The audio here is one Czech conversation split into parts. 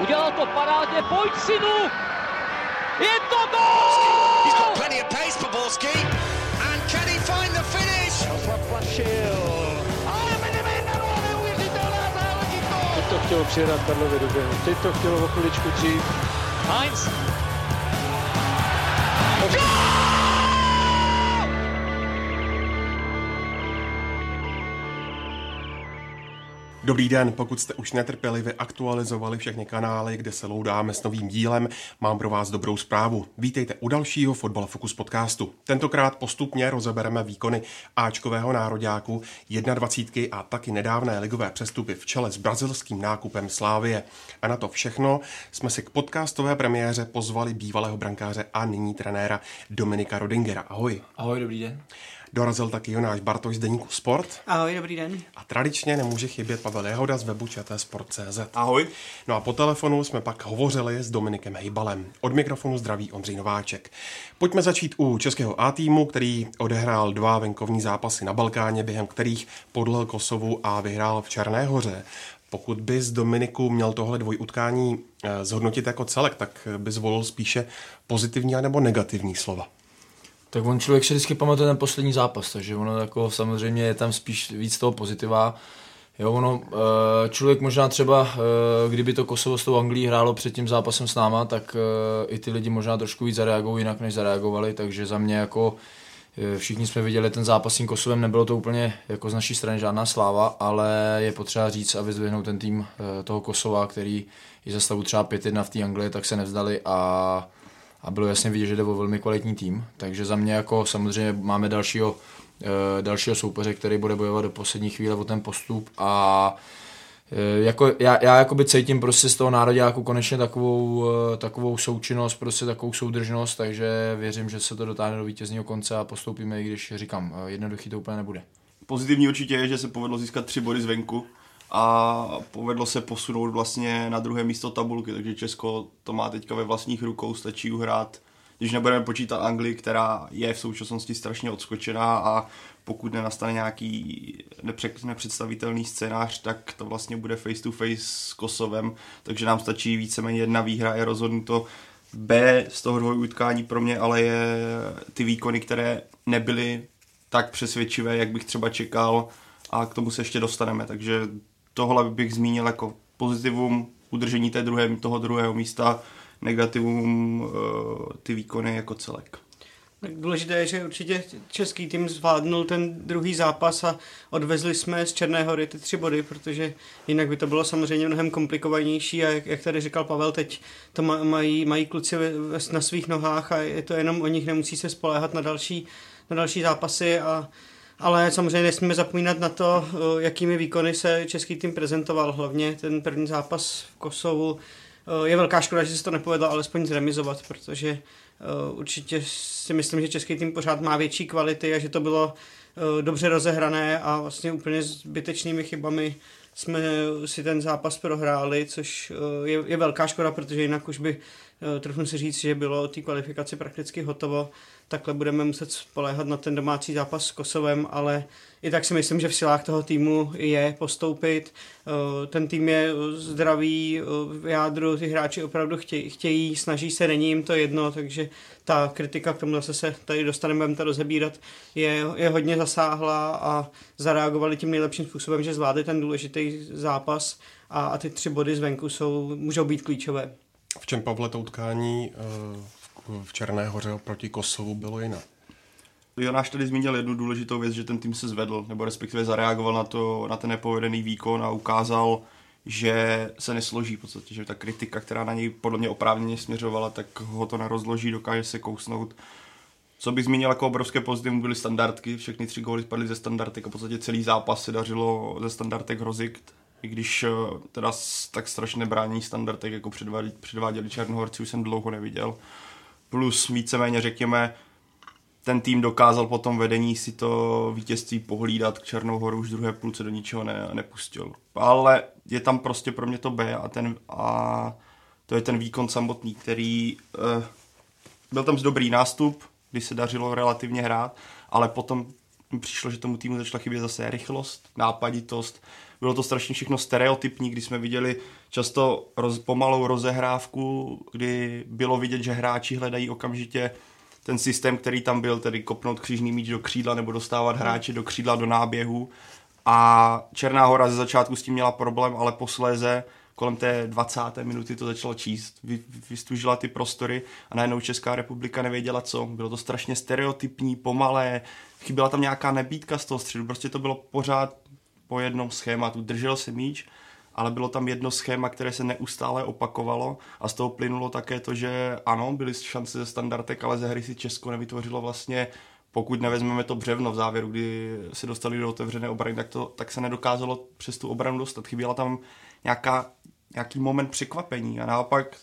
Udělal to parádně, pojď synu! Je to gól! He's got plenty of pace for Borski. And can he find the finish? Teď to chtělo přijedat Karlovy do běhu. Teď to chtělo o chviličku dřív. Heinz! Dobrý den, pokud jste už netrpělivě aktualizovali všechny kanály, kde se loudáme s novým dílem, mám pro vás dobrou zprávu. Vítejte u dalšího Fotbal Focus podcastu. Tentokrát postupně rozebereme výkony áčkového nároďáku, 21ky a taky nedávné ligové přestupy v čele s brazilským nákupem Slavie. A na to všechno jsme si k podcastové premiéře pozvali bývalého brankáře a nyní trenéra Dominika Rodingera. Ahoj. Ahoj, dobrý den. Dorazil taky Jonáš Bartoš z deníku Sport. Ahoj, dobrý den. A tradičně nemůže chybět Pavel Jehoda z webu čtsport.cz. Ahoj. No a po telefonu jsme pak hovořili s Dominikem Hejbalem. Od mikrofonu zdraví Ondřej Nováček. Pojďme začít u českého A týmu, který odehrál 2 venkovní zápasy na Balkáně, během kterých podlehl Kosovu a vyhrál v Černé Hoře. Pokud bys, Dominiku, měl tohle dvojutkání zhodnotit jako celek, tak bys volil spíše pozitivní nebo negativní slova? Tak on člověk si vždycky pamatuje ten poslední zápas, takže ono jako samozřejmě je tam spíš víc toho pozitiva. Jo, ono, člověk možná třeba, kdyby to Kosovo s tou Anglií hrálo před tím zápasem s náma, tak i ty lidi možná trošku víc zareagují jinak, než zareagovali, takže za mě jako všichni jsme viděli ten zápas s tím Kosovem, nebylo to úplně jako z naší strany žádná sláva, ale je potřeba říct a vyzdvihnout ten tým toho Kosova, který i za stavu třeba 5-1 v té Anglii, tak se nevzdali a bylo jasně vidět, že jde o velmi kvalitní tým, takže za mě jako samozřejmě máme dalšího soupeře, který bude bojovat do poslední chvíle o ten postup a jako, já jakoby cítím prostě z toho nároďáku konečně takovou součinnost, prostě takovou soudržnost, takže věřím, že se to dotáhne do vítězního konce a postoupíme, i když říkám, jednoduchý to úplně nebude. Pozitivní určitě je, že se povedlo získat 3 body zvenku a povedlo se posunout vlastně na druhé místo tabulky, takže Česko to má teďka ve vlastních rukou, stačí uhrát, když nebudeme počítat Anglii, která je v současnosti strašně odskočená a pokud nenastane nějaký nepředstavitelný scénář, tak to vlastně bude face to face s Kosovem, takže nám stačí víceméně 1 výhra, je rozhodnuto. B z toho dvojutkání pro mě ale je ty výkony, které nebyly tak přesvědčivé, jak bych třeba čekal, a k tomu se ještě dostaneme, takže tohle bych zmínil jako pozitivum udržení toho druhého místa, negativum ty výkony jako celek. Tak důležité je, že určitě český tým zvládnul ten druhý zápas a odvezli jsme z Černé Hory ty 3 body, protože jinak by to bylo samozřejmě mnohem komplikovanější a jak tady říkal Pavel, teď to mají kluci na svých nohách a je to jenom o nich, nemusí se spoléhat na další zápasy ale samozřejmě nesmíme zapomínat na to, jakými výkony se český tým prezentoval, hlavně ten první zápas v Kosovu. Je velká škoda, že se to nepovedlo alespoň zremizovat, protože určitě si myslím, že český tým pořád má větší kvality a že to bylo dobře rozehrané a vlastně úplně zbytečnými chybami jsme si ten zápas prohráli, což je velká škoda, protože jinak už by, trochu si říct, že bylo o té kvalifikaci prakticky hotovo. Takhle budeme muset spoléhat na ten domácí zápas s Kosovem, ale i tak si myslím, že v silách toho týmu je postoupit. Ten tým je zdravý v jádru, ty hráči opravdu chtějí, snaží se, není jim to jedno, takže ta kritika, k tomu zase se tady dostaneme, budeme to rozebírat, je hodně zasáhla a zareagovali tím nejlepším způsobem, že zvládli ten důležitý zápas a ty 3 body zvenku můžou být klíčové. V čem, Pavle, to utkání v Černé Hoře proti Kosovu bylo jinak? Jonáš tady zmínil jednu důležitou věc, že ten tým se zvedl, nebo respektive zareagoval na ten nepovedený výkon a ukázal, že se nesloží v podstatě, že ta kritika, která na něj podle mě oprávněně směřovala, tak ho to nerozloží, dokáže se kousnout. Co bych zmínil jako obrovské pozitivum, byly standardky, všechny 3 góly spadly ze standardek a v podstatě celý zápas se dařilo ze standardek rozjít. I když teda tak strašné brání standardek, jako předváděli Černohorci, už jsem dlouho neviděl. Plus víceméně řekněme, ten tým dokázal po tom vedení si to vítězství pohlídat, k Černou Horu už druhé půlce do ničeho nepustil. Ale je tam prostě pro mě to B a to je ten výkon samotný, který byl tam dobrý nástup, kdy se dařilo relativně hrát, ale potom přišlo, že tomu týmu začala chybět zase rychlost, nápaditost, Bylo to strašně všechno stereotypní, kdy jsme viděli často pomalou rozehrávku, kdy bylo vidět, že hráči hledají okamžitě ten systém, který tam byl, tedy kopnout křížný míč do křídla nebo dostávat hráče do křídla do náběhu. A Černá Hora ze začátku s tím měla problém, ale posléze kolem té 20. minuty to začalo číst. Vystužila ty prostory a najednou Česká republika nevěděla co. Bylo to strašně stereotypní, pomalé, chyběla tam nějaká nabídka z toho středu. Prostě to bylo pořád po jednom schématu. Držel se míč, ale bylo tam jedno schéma, které se neustále opakovalo a z toho plynulo také to, že ano, byly šance ze standardek, ale ze hry si Česko nevytvořilo vlastně, pokud nevezmeme to břevno v závěru, kdy se dostali do otevřené obrany, tak se nedokázalo přes tu obranu dostat. Chyběla tam nějaký moment překvapení a naopak,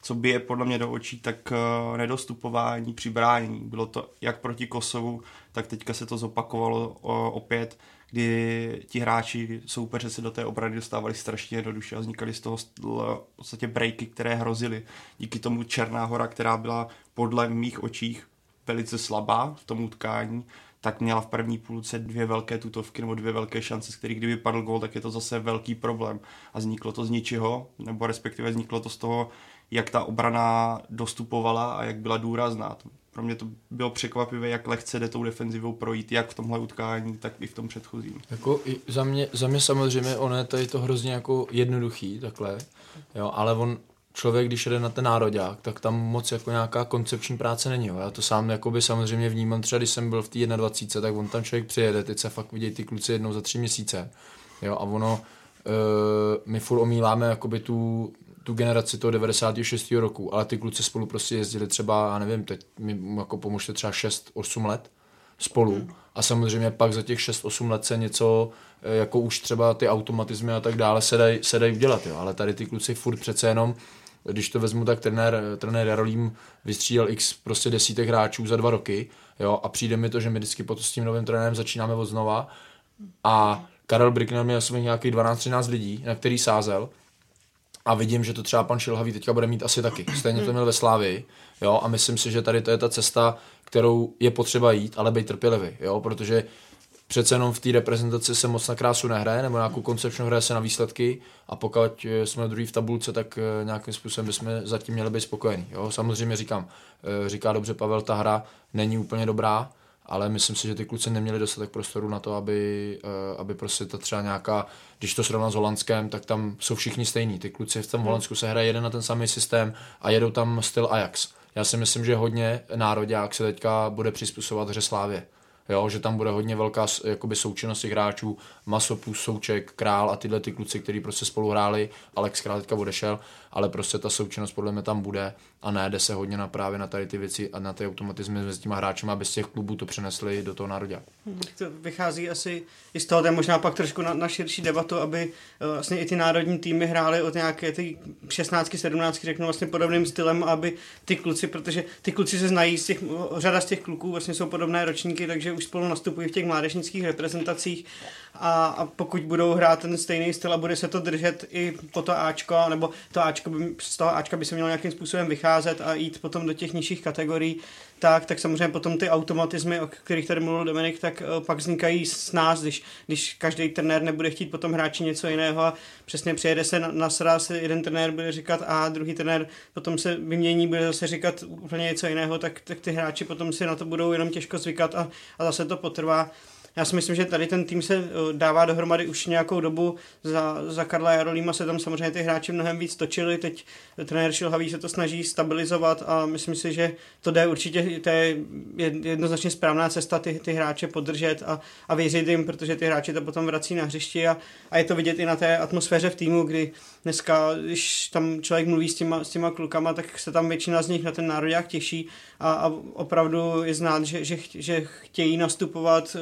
co bije podle mě do očí, tak nedostupování při bránění. Bylo to jak proti Kosovu, tak teďka se to zopakovalo opět, kdy ti hráči soupeře se do té obrany dostávali strašně jednoduše a vznikaly z toho v podstatě breaky, které hrozily. Díky tomu Černá Hora, která byla podle mých očích velice slabá v tom utkání, tak měla v první půlce dvě velké tutovky nebo dvě velké šance, z kterých kdyby padl gól, tak je to zase velký problém. A vzniklo to z ničeho, nebo respektive vzniklo to z toho, jak ta obrana dostupovala a jak byla důrazná. Pro mě to bylo překvapivé, jak lehce jde tou defenzivou projít, jak v tomhle utkání, tak i v tom předchozím. Jako za mě samozřejmě ono je tady to hrozně jako jednoduchý takhle, jo, ale člověk, když jede na ten nároďák, tak tam moc jako nějaká koncepční práce není. Jo. Já to sám jakoby samozřejmě vnímám, třeba když jsem byl v té 21, tak on tam člověk přijede, teď se fakt vidějí ty kluci jednou za 3 měsíce. Jo, a ono, my furt omíláme jakoby tu generaci toho 96. roku, ale ty kluci spolu prostě jezdili třeba, já nevím, teď mi jako pomůžte třeba 6-8 let spolu a samozřejmě pak za těch 6-8 let se něco, jako už třeba ty automatizmy a tak dále se dají udělat, jo, ale tady ty kluci furt přece jenom, když to vezmu, tak trenér Jarolím vystřídal x prostě desítek hráčů za 2 roky, jo, a přijde mi to, že my vždycky potom s tím novým trenérem začínáme od znova a Karel Brückner měl svých nějakých 12-13 lidí, na který sázel a vidím, že to třeba pan Šilhavý teďka bude mít asi taky, stejně to měl ve Slávii, jo, a myslím si, že tady to je ta cesta, kterou je potřeba jít, ale bej trpělivý, jo, protože přece jenom v té reprezentaci se moc na krásu nehraje, nebo nějakou koncepčnou hraje se na výsledky a pokud jsme druhý v tabulce, tak nějakým způsobem bychom zatím měli být spokojení. Jo? Samozřejmě říká dobře Pavel, ta hra není úplně dobrá, ale myslím si, že ty kluci neměli dostatek prostoru na to, aby prostě ta třeba nějaká, když to srovná s Holandskem, tak tam jsou všichni stejní. Ty kluci v tom Holandsku se hraje jeden na ten samý systém a jedou tam styl Ajax. Já si myslím, že hodně nároďák se teďka bude přizpůsobovat hře Slávě. Jo, že tam bude hodně velká jakoby součinnost těch hráčů, Masopust, Souček, Král a tyhle ty kluci, kteří prostě spolu hráli, Alex Král teďka odešel, ale prostě ta součinnost podle mě tam bude a najde se hodně na právě na tady ty věci a na ty automatizmy mezi těma hráčima, aby z těch klubů to přenesli do toho nároďa. To vychází asi i z toho, to je možná pak trošku na širší debatu, aby vlastně i ty národní týmy hrály od nějaké ty 16, 17, řeknu vlastně podobným stylem, aby ty kluci, protože ty kluci se znají řada z těch kluků, vlastně jsou podobné ročníky, takže už spolu nastupují v těch mládežnických reprezentacích a pokud budou hrát ten stejný styl a bude se to držet i po to Ačko, nebo to Ačko z toho Ačka by se mělo nějakým způsobem vycházet a jít potom do těch nižších kategorií, tak samozřejmě potom ty automatismy, o kterých tady mluvil Dominik, tak pak vznikají s nás, když každý trenér nebude chtít potom hráči něco jiného a přesně přijede se na sraz, jeden trenér bude říkat A, druhý trenér potom se vymění, bude zase říkat úplně něco jiného, tak ty hráči potom si na to budou jenom těžko zvykat a zase to potrvá. Já si myslím, že tady ten tým se dává dohromady už nějakou dobu. Za Karla Jarolíma se tam samozřejmě ty hráči mnohem víc točili, teď trenér Šilhavý se to snaží stabilizovat a myslím si, že to jde určitě, to je jednoznačně správná cesta ty hráče podržet a věřit jim, protože ty hráči to potom vrací na hřišti a je to vidět i na té atmosféře v týmu, kdy dneska, když tam člověk mluví s těma klukama, tak se tam většina z nich na ten nároďák těší a opravdu je znát, že chtějí nastupovat.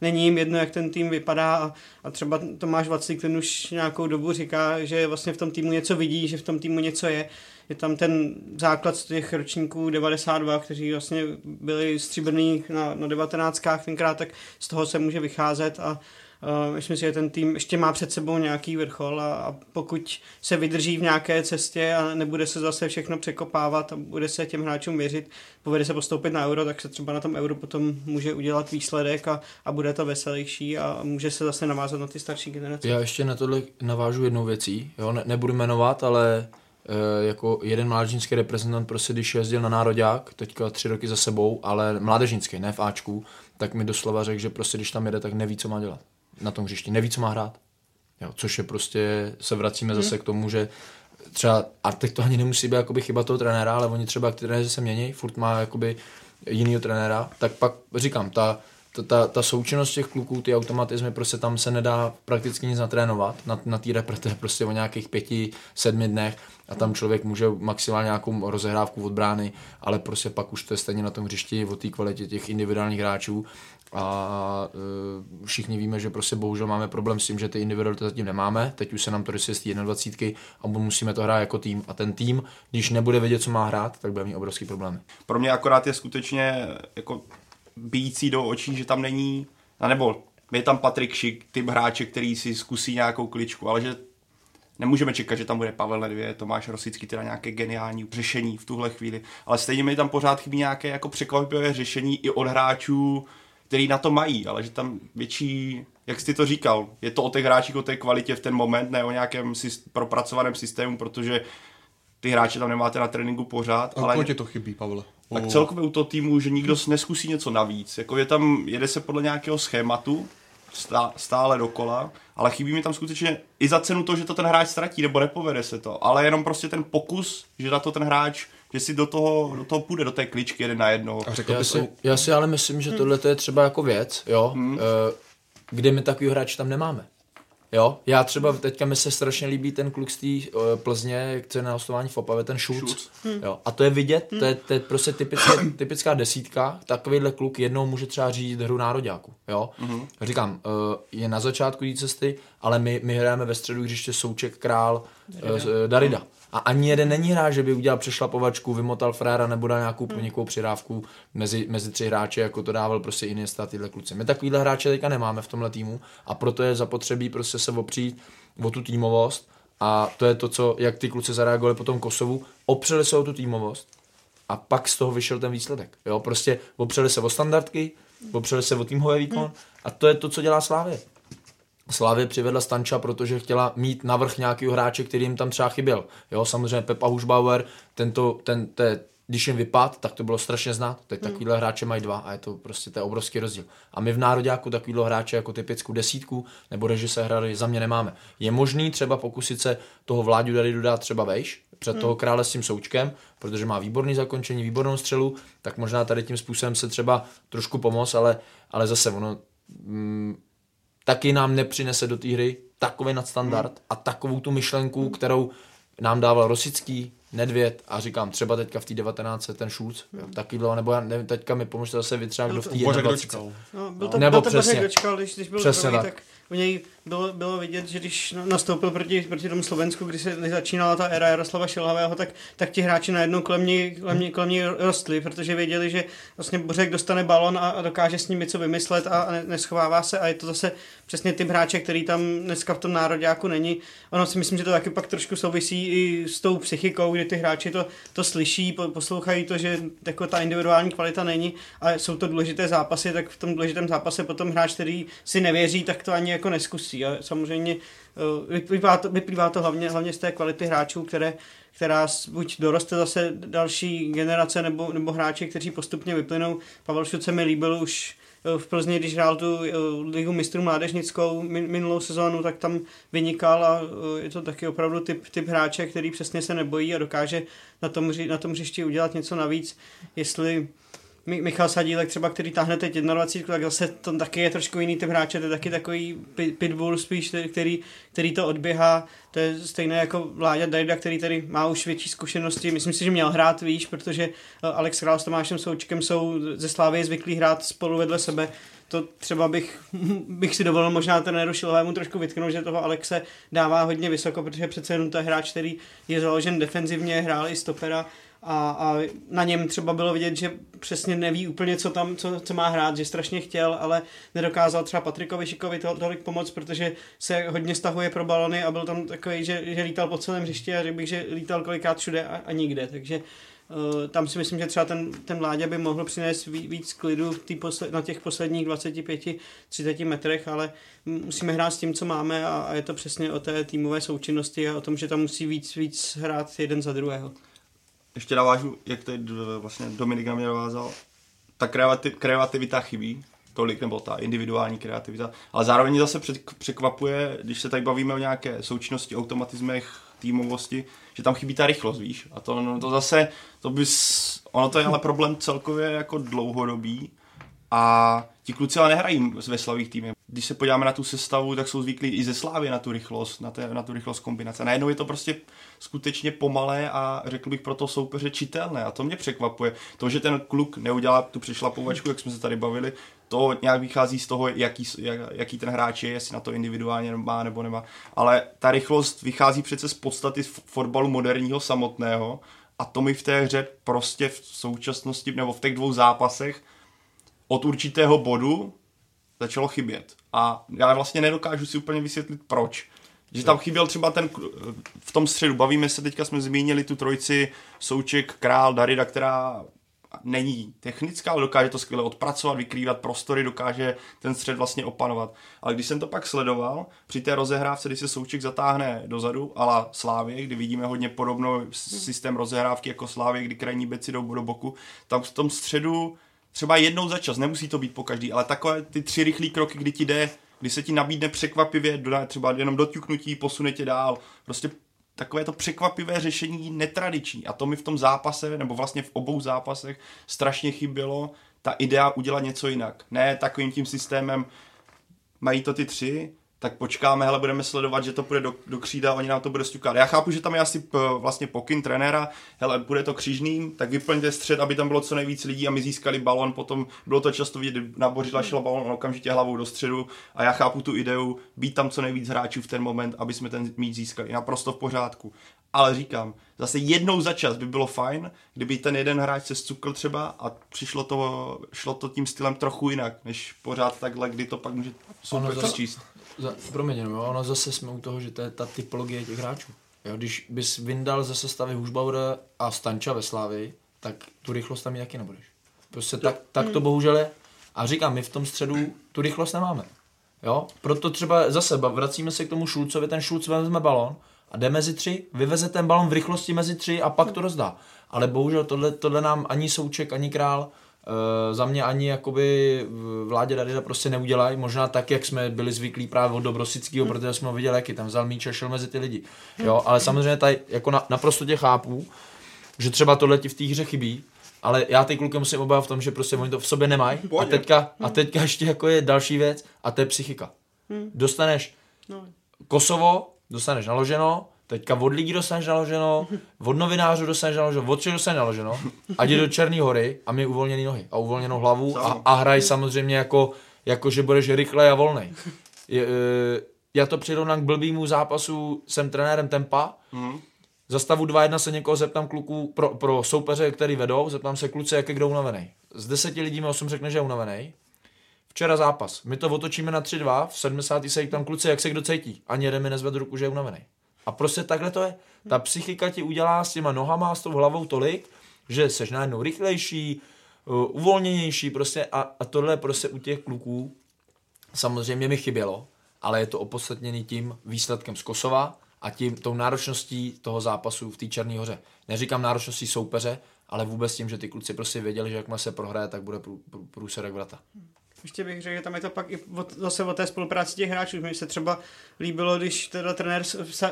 Není jim jedno, jak ten tým vypadá a třeba Tomáš Vaclík ten už nějakou dobu říká, že vlastně v tom týmu něco vidí, že v tom týmu něco je. Je tam ten základ z těch ročníků 92, kteří vlastně byli stříbrní na 19kách tenkrát, tak z toho se může vycházet a Myslím si, že ten tým ještě má před sebou nějaký vrchol a pokud se vydrží v nějaké cestě a nebude se zase všechno překopávat a bude se těm hráčům věřit, povede se postoupit na Euro, tak se třeba na tom Euro potom může udělat výsledek a bude to veselější a může se zase navázat na ty starší generace. Já ještě na tohle navážu jednou věcí, jo? Nebudu jmenovat, ale jako jeden mládežnický reprezentant prostě, když jezdil na nároďák, teďka 3 roky za sebou, ale mládežnický, ne v Ačku, tak mi doslova řekl, že prostě když tam jede, tak neví, co má dělat na tom hřišti, neví, co má hrát. Jo, což je prostě, se vracíme zase k tomu, že třeba, a teď to ani nemusí být jakoby chyba toho trenéra, ale oni třeba, jak ty trenéři se mění, furt má jakoby jinýho trenéra, tak pak říkám, ta součinnost těch kluků, ty automatizmy, prostě tam se nedá prakticky nic natrénovat, na té repre prostě o nějakých 5-7 dnech a tam člověk může maximálně nějakou rozehrávku od brány, ale prostě pak už to je stejně na tom hřišti o té kvalitě těch individuálních hráčů a všichni víme, že prostě bohužel máme problém s tím, že ty individuality zatím nemáme, teď už se nám to rysuje z té 21 a musíme to hrát jako tým a ten tým, když nebude vědět, co má hrát, tak bude mít obrovský problémy. Pro mě akorát je skutečně jako bijící do očí, že tam není, nebo je tam Patrik Šik, typ hráče, který si zkusí nějakou kličku, ale že nemůžeme čekat, že tam bude Pavel Nedvěd, Tomáš Rosický, teda nějaké geniální řešení v tuhle chvíli, ale stejně mi tam pořád chybí nějaké jako překvapivé řešení i od hráčů, který na to mají, ale že tam větší, jak jsi to říkal, je to o těch hráčích, o té kvalitě v ten moment, ne o nějakém propracovaném systému, protože ty hráče tam nemáte na tréninku pořád. A kolik ti to chybí, Pavle? Tak celkově u toho týmu, že nikdo neskusí něco navíc. Jako je tam, jede se podle nějakého schématu, stále dokola, ale chybí mi tam skutečně i za cenu toho, že to ten hráč ztratí, nebo nepovede se to, ale jenom prostě ten pokus, že na to ten hráč, že si do toho půjde, do té kličky jeden na jednoho. Já si ale myslím, že tohle je třeba jako věc, jo, kde my takový hráč tam nemáme. Jo, já třeba teďka mi se strašně líbí ten kluk z té Plzně, jak se na hostování v Opavě, ten Šulc. Jo, a to je vidět, to je prostě typická desítka, takovýhle kluk jednou může třeba řídit hru nároďáku, jo. Říkám, je na začátku té cesty, ale my hrajeme ve středu hřiště Souček, Král, Darida. A ani jeden není hráč, že by udělal přešlapovačku, vymotal fréra nebo dal nějakou ponikou přirávku mezi 3 hráče, jako to dával prostě Iniesta, tyhle kluci. My takovýhle hráče teďka nemáme v tomhle týmu a proto je zapotřebí prostě se opřít o tu týmovost a to je to, co, jak ty kluci zareagovali po tom Kosovu, opřeli se o tu týmovost a pak z toho vyšel ten výsledek. Jo, prostě opřeli se o standardky, opřeli se o týmový výkon a to je to, co dělá Slávě. Slávě přivedla Stanča, protože chtěla mít navrch nějakýho hráče, který jim tam třeba chyběl. Jo, samozřejmě Pepa Hušbauer, když jim vypadl, tak to bylo strašně znát. Teď takovýhle hráče mají 2 a je to prostě to je obrovský rozdíl. A my v nároďáku takovýhle hráče jako typickou desítku nebo režiséra za mě nemáme. Je možný třeba pokusit se toho Vláďu Daridu dát třeba vejš před toho Krále s tím Součkem, protože má výborný zakončení, výbornou střelu, tak možná tady tím způsobem se třeba trošku pomoct, ale zase ono taky nám nepřinese do té hry takový nadstandard a takovou tu myšlenku, kterou nám dával Rosický, Nedvěd a říkám, třeba teďka v té 19 ten Šulc, taky dlouho, nebo já nevím, teďka mi pomůžete zase vy třeba kdo v té 21. No, byl to Bořek Dočkal, když byl zdravý, tak u něj bylo vidět, že když nastoupil proti tomu Slovensku, když začínala ta éra Jaroslava Šilhavého, tak ti hráči najednou kolem něj rostli, protože věděli, že vlastně Bořek dostane balon a dokáže s ním něco vymyslet a neschovává se a je to zase přesně typ hráče, který tam dneska v tom nároďáku není. Ono si myslím, že to taky pak trošku souvisí i s tou psychikou, kdy ty hráči to slyší, poslouchají to, že jako ta individuální kvalita není a jsou to důležité zápasy, tak v tom důležitém zápase potom hráč, který si nevěří, tak to ani jako neskusí. A samozřejmě vyplývá to hlavně z té kvality hráčů, která buď doroste zase další generace nebo hráči, kteří postupně vyplynou. Pavel Šut se mi líbil už v Plzni, když hrál tu ligu mistrů mládežnickou minulou sezónu, tak tam vynikal a je to taky opravdu typ hráče, který přesně se nebojí a dokáže na tom hřišti udělat něco navíc. Jestli Michal Sadílek třeba, který táhne teď 21, tak zase to taky je trošku jiný typ hráče, to je taky takový pitbull spíš, který to odběhá. To je stejné jako Vláďa Darida, který tady má už větší zkušenosti. Myslím si, že měl hrát výš, protože Alex Král s Tomášem Součkem jsou ze Slávy zvyklí hrát spolu vedle sebe. To třeba bych si dovolil možná trenéru Šilhavému trošku vytknout, že toho Alexe dává hodně vysoko, protože přece jenom to je hráč, který je založen defenzivně, hrál i stopera a na něm třeba bylo vidět, že přesně neví úplně, co má hrát, že strašně chtěl, ale nedokázal třeba Patrikovi Šikovi tolik pomoct, protože se hodně stahuje pro balony a byl tam takový, že lítal po celém hřišti a řekl bych, že lítal kolikrát všude a nikde, takže tam si myslím, že třeba ten Láďa by mohl přinést víc klidu na těch posledních 25-30 metrech, ale musíme hrát s tím, co máme a je to přesně o té týmové součinnosti a o tom, že tam musí víc hrát jeden za druhého. Ještě navážu, jak to vlastně Dominik na mě navázal, ta kreativita chybí tolik, nebo ta individuální kreativita, ale zároveň zase překvapuje, když se tady bavíme o nějaké součinnosti, automatismech, týmovosti, že tam chybí ta rychlost, víš, a ono to je ale problém celkově jako dlouhodobý a ti kluci ale nehrají ve slabých týmech. Když se podíváme na tu sestavu, tak jsou zvyklí i ze Slávy na tu rychlost, na tu rychlost kombinace. Najednou je to prostě skutečně pomalé a řekl bych pro to soupeře čitelné a to mě překvapuje. To, že ten kluk neudělá tu přešlapovačku, jak jsme se tady bavili, to nějak vychází z toho, jaký ten hráč je, jestli na to individuálně má nebo nemá. Ale ta rychlost vychází přece z podstaty fotbalu moderního samotného a to mi v té hře prostě v současnosti nebo v těch dvou zápasech od určitého bodu začalo chybět. A já vlastně nedokážu si úplně vysvětlit, proč. Že tam chyběl třeba v tom středu, bavíme se, teďka jsme zmínili tu trojici Souček, Král, Darida, která není technická, ale dokáže to skvěle odpracovat, vykrývat prostory, dokáže ten střed vlastně opanovat. Ale když jsem to pak sledoval, při té rozehrávce, když se Souček zatáhne dozadu, ala Slávě, kdy vidíme hodně podobnou systém rozehrávky jako Slávě, kdy krajní beci jdou do boku, tam v tom středu třeba jednou za čas, nemusí to být po každý, ale takové ty tři rychlý kroky, kdy se ti nabídne překvapivě, třeba jenom doťuknutí, posune tě dál, prostě takové to překvapivé řešení netradiční a to mi v tom zápase, nebo vlastně v obou zápasech strašně chybělo ta idea udělat něco jinak. Ne takovým tím systémem, mají to ty tři, tak počkáme, hele, budeme sledovat, že to půjde do křída, oni nám to bude sťukat. Já chápu, že tam je asi vlastně pokyn trenéra, hele, bude to křížným, tak vyplňte střed, aby tam bylo co nejvíc lidí a my získali balon, potom bylo to často vidět, na Bořila šel balon, on okamžitě hlavou do středu a já chápu tu ideu, být tam co nejvíc hráčů v ten moment, aby jsme ten míč získali, naprosto v pořádku. Ale říkám, zase jednou za čas by bylo fajn, kdyby ten jeden hráč se zcukl třeba a šlo to tím stylem trochu jinak, než pořád takhle, kdy to pak může super zčíst. Ono zase jsme u toho, že to je ta typologie těch hráčů. Jo, když bys vyndal ze sestavy Hušbauera a Stanča ve Slávii, tak tu rychlost tam taky nebudeš. Prostě tak to bohužel je. A říkám, my v tom středu tu rychlost nemáme. Jo? Proto třeba zase vracíme se k tomu Šulcovi, ten Šulc vezme balon a jde mezi tři, vyveze ten balon v rychlosti mezi tři a pak to rozdá. Ale bohužel tohle nám ani Souček, ani Král, za mě ani jakoby Vládě Darida prostě neudělají, možná tak, jak jsme byli zvyklí právě od Dobrosického, protože jsme ho viděli, jaký tam vzal míč a šel mezi ty lidi. Jo, ale samozřejmě tady jako naprosto tě chápu, že třeba tohle ti v té hře chybí, ale já ty kluky musím obávat v tom, že prostě oni to v sobě nemají a teďka ještě jako je další věc a to je psychika. Dostaneš Kosovo, dostaneš naloženo, teďka od lidí dostaneš naloženo, od novinářů dostaneš naloženo, od všech dostaneš naloženo a jdi do Černý hory a mi uvolněný nohy a uvolněnou hlavu a hraj samozřejmě jako že budeš rychlej a volnej. Já to přirovnám k blbýmu zápasu, jsem trenérem tempa, za stavu 2-1 se někoho zeptám kluků pro soupeře, který vedou, zeptám se kluci, jak je kdo unavenej. Z 10 lidí mi 8 řekne, že je unavenej. Včera zápas, my to otočíme na 3-2, v 70. se tam kluci, jak se kdo cítí, ani jeden mi nezvedl ruku, že je unavenej. A prostě takhle to je. Ta psychika ti udělá s těma nohama, s tou hlavou tolik, že seš najednou rychlejší, uvolněnější prostě a tohle prostě u těch kluků samozřejmě mi chybělo, ale je to opodstatněný tím výsledkem z Kosova a tím tou náročností toho zápasu v té Černé hoře. Neříkám náročností soupeře, ale vůbec tím, že ty kluci prostě věděli, že jakmile se prohraje, tak bude průserek vrata. Ještě bych řekl, že tam je to pak i zase o té spolupráci těch hráčů. Mně se třeba líbilo, když teda trenér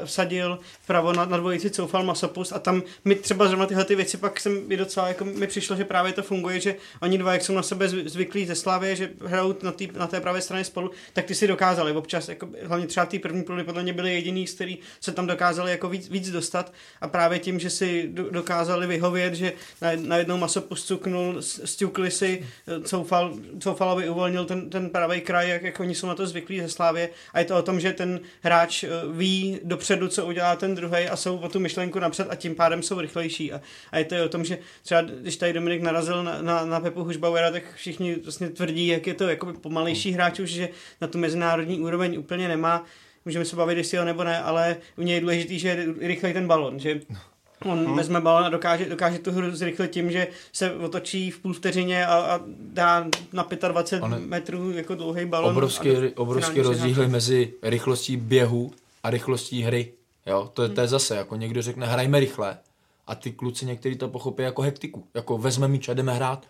vsadil vpravo na dvojici Coufal Masopust a tam mi třeba zrovna tyhle ty věci pak mi přišlo, že právě to funguje, že oni dva, jak jsou na sebe zvyklí ze Slávy, že hrajou na té pravé straně spolu, tak ty si dokázali občas, jako, hlavně třeba ty první půli podle mě byli jediný, z který se tam dokázali jako víc dostat a právě tím, že si dokázali vyhovět, že najednou Masopust cuknul, stukli si Coufalovi neuvolnil ten pravý kraj, jak oni jsou na to zvyklí ze Slávie. A je to o tom, že ten hráč ví dopředu, co udělá ten druhej a jsou o tu myšlenku napřed a tím pádem jsou rychlejší. A je to o tom, že třeba když tady Dominik narazil na Pepu Hušbauera, tak všichni vlastně tvrdí, jak je to jakoby pomalejší hráč už, že na tu mezinárodní úroveň úplně nemá. Můžeme se bavit, jestli ho nebo ne, ale u něj je důležitý, že je rychlej ten balon, že on vezme balon a dokáže tu hru zrychlit tím, že se otočí v půl vteřině a dá na 25 metrů jako dlouhý balon. Obrovský rozdíl mezi rychlostí běhu a rychlostí hry. Jo? To je zase, jako někdo řekne, hrajme rychle a ty kluci některý to pochopí jako hektiku, jako vezme míč a jdeme hrát.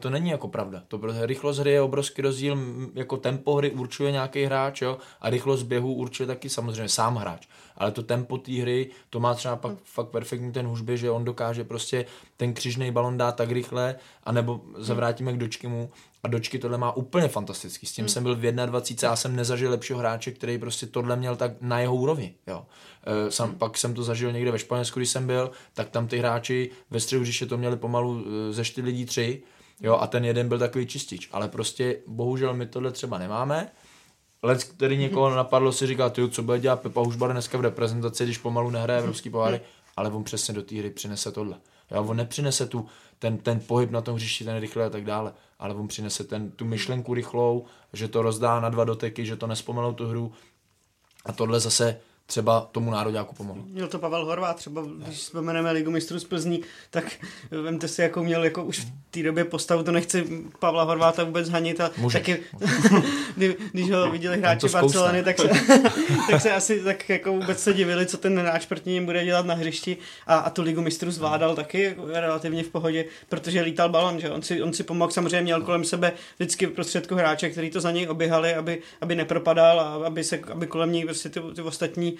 To není jako pravda. To protože rychlost hry je obrovský rozdíl, jako tempo hry určuje nějaký hráč, jo, a rychlost běhu určuje taky samozřejmě sám hráč. Ale to tempo té hry, to má třeba pak fakt perfektní ten Hušbě, že on dokáže prostě ten křižnej balon dát tak rychle, anebo zavrátíme k Dočkymu. A Dočky tohle má úplně fantastický. S tím jsem byl v 21. Já jsem nezažil lepšího hráče, který prostě tohle měl tak na jeho úrovni. Jo. Pak jsem to zažil někde ve Španělsku, když jsem byl, tak tam ty hráči ve středu hřiště to měli pomalu ze 4 lidí 3. Jo, a ten jeden byl takový čistič, ale prostě bohužel my tohle třeba nemáme. Lec, který někoho napadlo, si říká, tyjo, co bude dělat Pepa Hušbauer dneska v reprezentaci, když pomalu nehraje evropský poháry, ale on přesně do té hry přinese tohle. Jo, on nepřinese ten pohyb na tom hřišti, ten rychle a tak dále, ale on přinese tu myšlenku rychlou, že to rozdá na 2 doteky, že to nespomalou tu hru a tohle zase třeba tomu nároďáku pomohlo. Měl to Pavel Horváth, třeba když vzpomeneme Ligu mistrů z Plzní, tak vemte si, jakou měl jako už v té době postavu, to nechci Pavla Horváta vůbec hanit a taky, když ho viděli hráči Barcelony, tak se asi tak jako vůbec se divili, co ten hráč proti něm bude dělat na hřišti a tu Ligu mistrů zvládal taky jako relativně v pohodě, protože lítal balon, že on si pomohl, samozřejmě měl kolem sebe vždycky v prostředku hráče, který to za něj oběhali, aby nepropadal a aby kolem něj prostě ty ostatní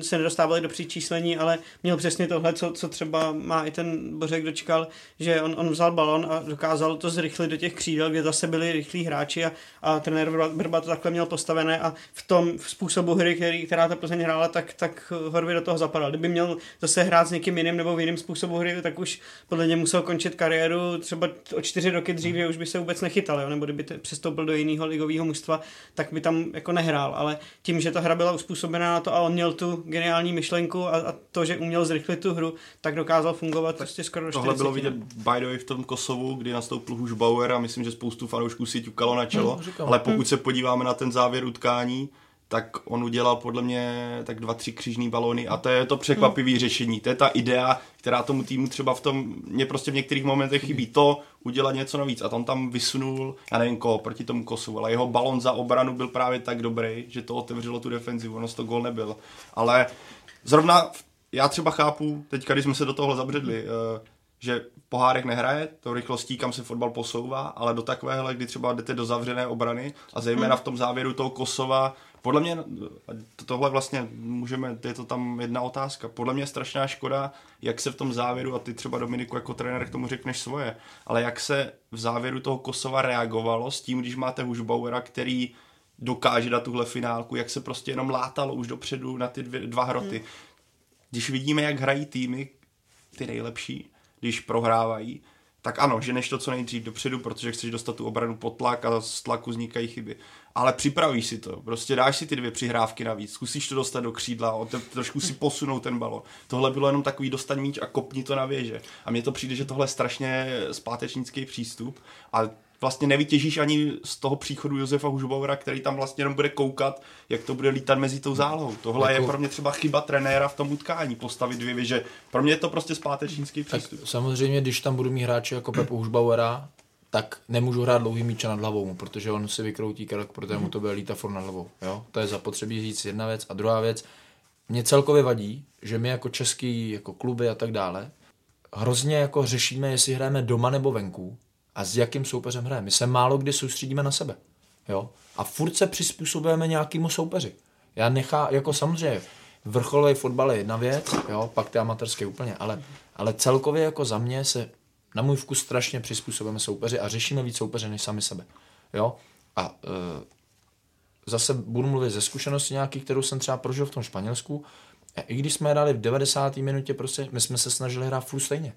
se nedostávali do příčíslení, ale měl přesně tohle, co třeba má i ten Bořek Dočkal, že on vzal balon a dokázal to zrychlit do těch křídel, kde zase byli rychlí hráči a trenér Vrba to takhle měl postavené a v tom způsobu hry, která ta Plzeň hrála, tak Horvy do toho zapadal. Kdyby měl zase hrát s někým jiným nebo v jiném způsobu hry, tak už podle něj musel končit kariéru třeba o 4 roky dřív, že už by se vůbec nechytal, jo? Nebo kdyby přestoupil do jiného ligového mužstva, tak by tam jako nehrál, ale tím, že ta hra byla uspůsobená na to a on měl tu geniální myšlenku a to, že uměl zrychlit tu hru, tak dokázal fungovat prostě skoro do 40. Tohle bylo vidět by the way v tom Kosovu, kdy nastoupil Hušbauer a myslím, že spoustu fanoušků si ťukalo na čelo, ale pokud se podíváme na ten závěr utkání, tak on udělal podle mě tak 2-3 křížný balóny a to je to překvapivé řešení. To je ta idea, která tomu týmu třeba mě prostě v některých momentech chybí, to udělat něco navíc. A tam vysunul, já nevím koho, proti tomu Kosovu, ale jeho balón za obranu byl právě tak dobrý, že to otevřelo tu defenzivu, ono to gól nebyl. Ale zrovna já třeba chápu, teďka když jsme se do tohle zabředli, že pohárek nehraje, to rychlostí, kam se fotbal posouvá, ale do takovéhle, kdy třeba jdete do zavřené obrany a zejména v tom závěru toho Kosova, podle mě, tohle vlastně můžeme, je to tam jedna otázka, podle mě je strašná škoda, jak se v tom závěru, a ty třeba Dominiku jako trenér k tomu řekneš svoje, ale jak se v závěru toho Kosova reagovalo s tím, když máte Hušbauera, který dokáže dát tuhle finálku, jak se prostě jenom látalo už dopředu na ty dva hroty. Když vidíme, jak hrají týmy, ty nejlepší, když prohrávají, tak ano, že než to co nejdřív dopředu, protože chceš dostat tu obranu pod tlak a z tlaku vznikají chyby. Ale připravíš si to, prostě dáš si ty 2 přihrávky navíc, zkusíš to dostat do křídla, trošku si posunout ten balon. Tohle bylo jenom takový dostaň míč a kopni to na věže. A mně to přijde, že tohle je strašně zpátečnický přístup a vlastně nevytěžíš ani z toho příchodu Josefa Hušbauera, který tam vlastně jenom bude koukat, jak to bude lítat mezi tou zálohou. Tohle je pro mě třeba chyba trenéra v tom utkání, postavit 2 věže. Pro mě je to prostě zpátečnický přístup. Tak samozřejmě, když tam budu mít hráče jako Pepu Hušbauera, tak nemůžu hrát dlouhý míč nad hlavou, protože on si vykroutí krok, protože mu to bude lítat furt nad hlavou. Jo? To je zapotřebí říct jedna věc. A druhá věc, mě celkově vadí, že my jako český jako kluby a tak dále hrozně jako řešíme, jestli hrajeme doma nebo venku. A s jakým soupeřem hrajeme? My se málo kdy soustředíme na sebe. Jo? A furt se přizpůsobujeme nějakému soupeři. Já nechám, jako samozřejmě, vrcholový fotbal je jedna věc, jo? Pak ty amatérské úplně, ale celkově jako za mě se na můj vkus strašně přizpůsobujeme soupeři a řešíme víc soupeře než sami sebe. Jo? A zase budu mluvit ze zkušenosti nějaký, kterou jsem třeba prožil v tom Španělsku. I když jsme hráli v 90. minutě, prostě my jsme se snažili hrát furt stejně.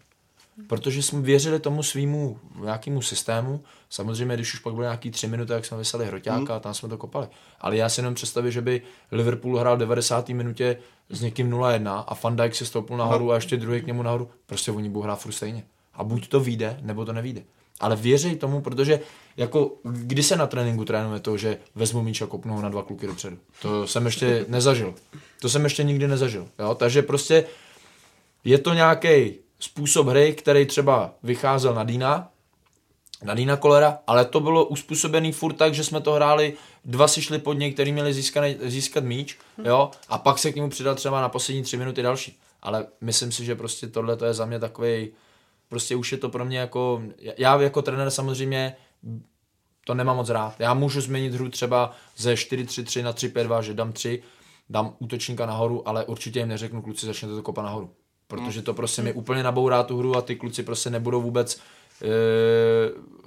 Protože jsme věřili tomu svýmu nějakému systému. Samozřejmě, když už pak bylo nějaký 3 minuty, jak jsme vysali Hroťáka a tam jsme to kopali. Ale já si jenom představím, že by Liverpool hrál v 90. minutě s někým 0-1 a Van Dijk se stoupil nahoru a ještě druhý k němu nahoru. Prostě oni budou hrát furt stejně. A buď to vyjde, nebo to nevyjde. Ale věřej tomu, protože jako kdy se na tréninku trénuje to, že vezmu míč a kopnu ho na 2 kluky dopředu. To jsem ještě nezažil. To jsem ještě nikdy nezažil. Jo? Takže prostě je to nějaký způsob hry, který třeba vycházel na Dina Kolera, ale to bylo uspůsobený furt tak, že jsme to hráli, 2 si šli pod něj, který měli získat míč, jo? A pak se k němu přidal třeba na poslední 3 minuty další. Ale myslím si, že prostě tohle to je za mě takovej, prostě už je to pro mě jako, já jako trenér samozřejmě to nemám moc rád. Já můžu změnit hru třeba ze 4-3-3 na 3-5-2, že dám 3, dám útočníka nahoru, ale určitě jim neřeknu, kluci, začněte to kopat nahoru. Protože to prostě mi úplně nabourá tu hru a ty kluci prostě nebudou vůbec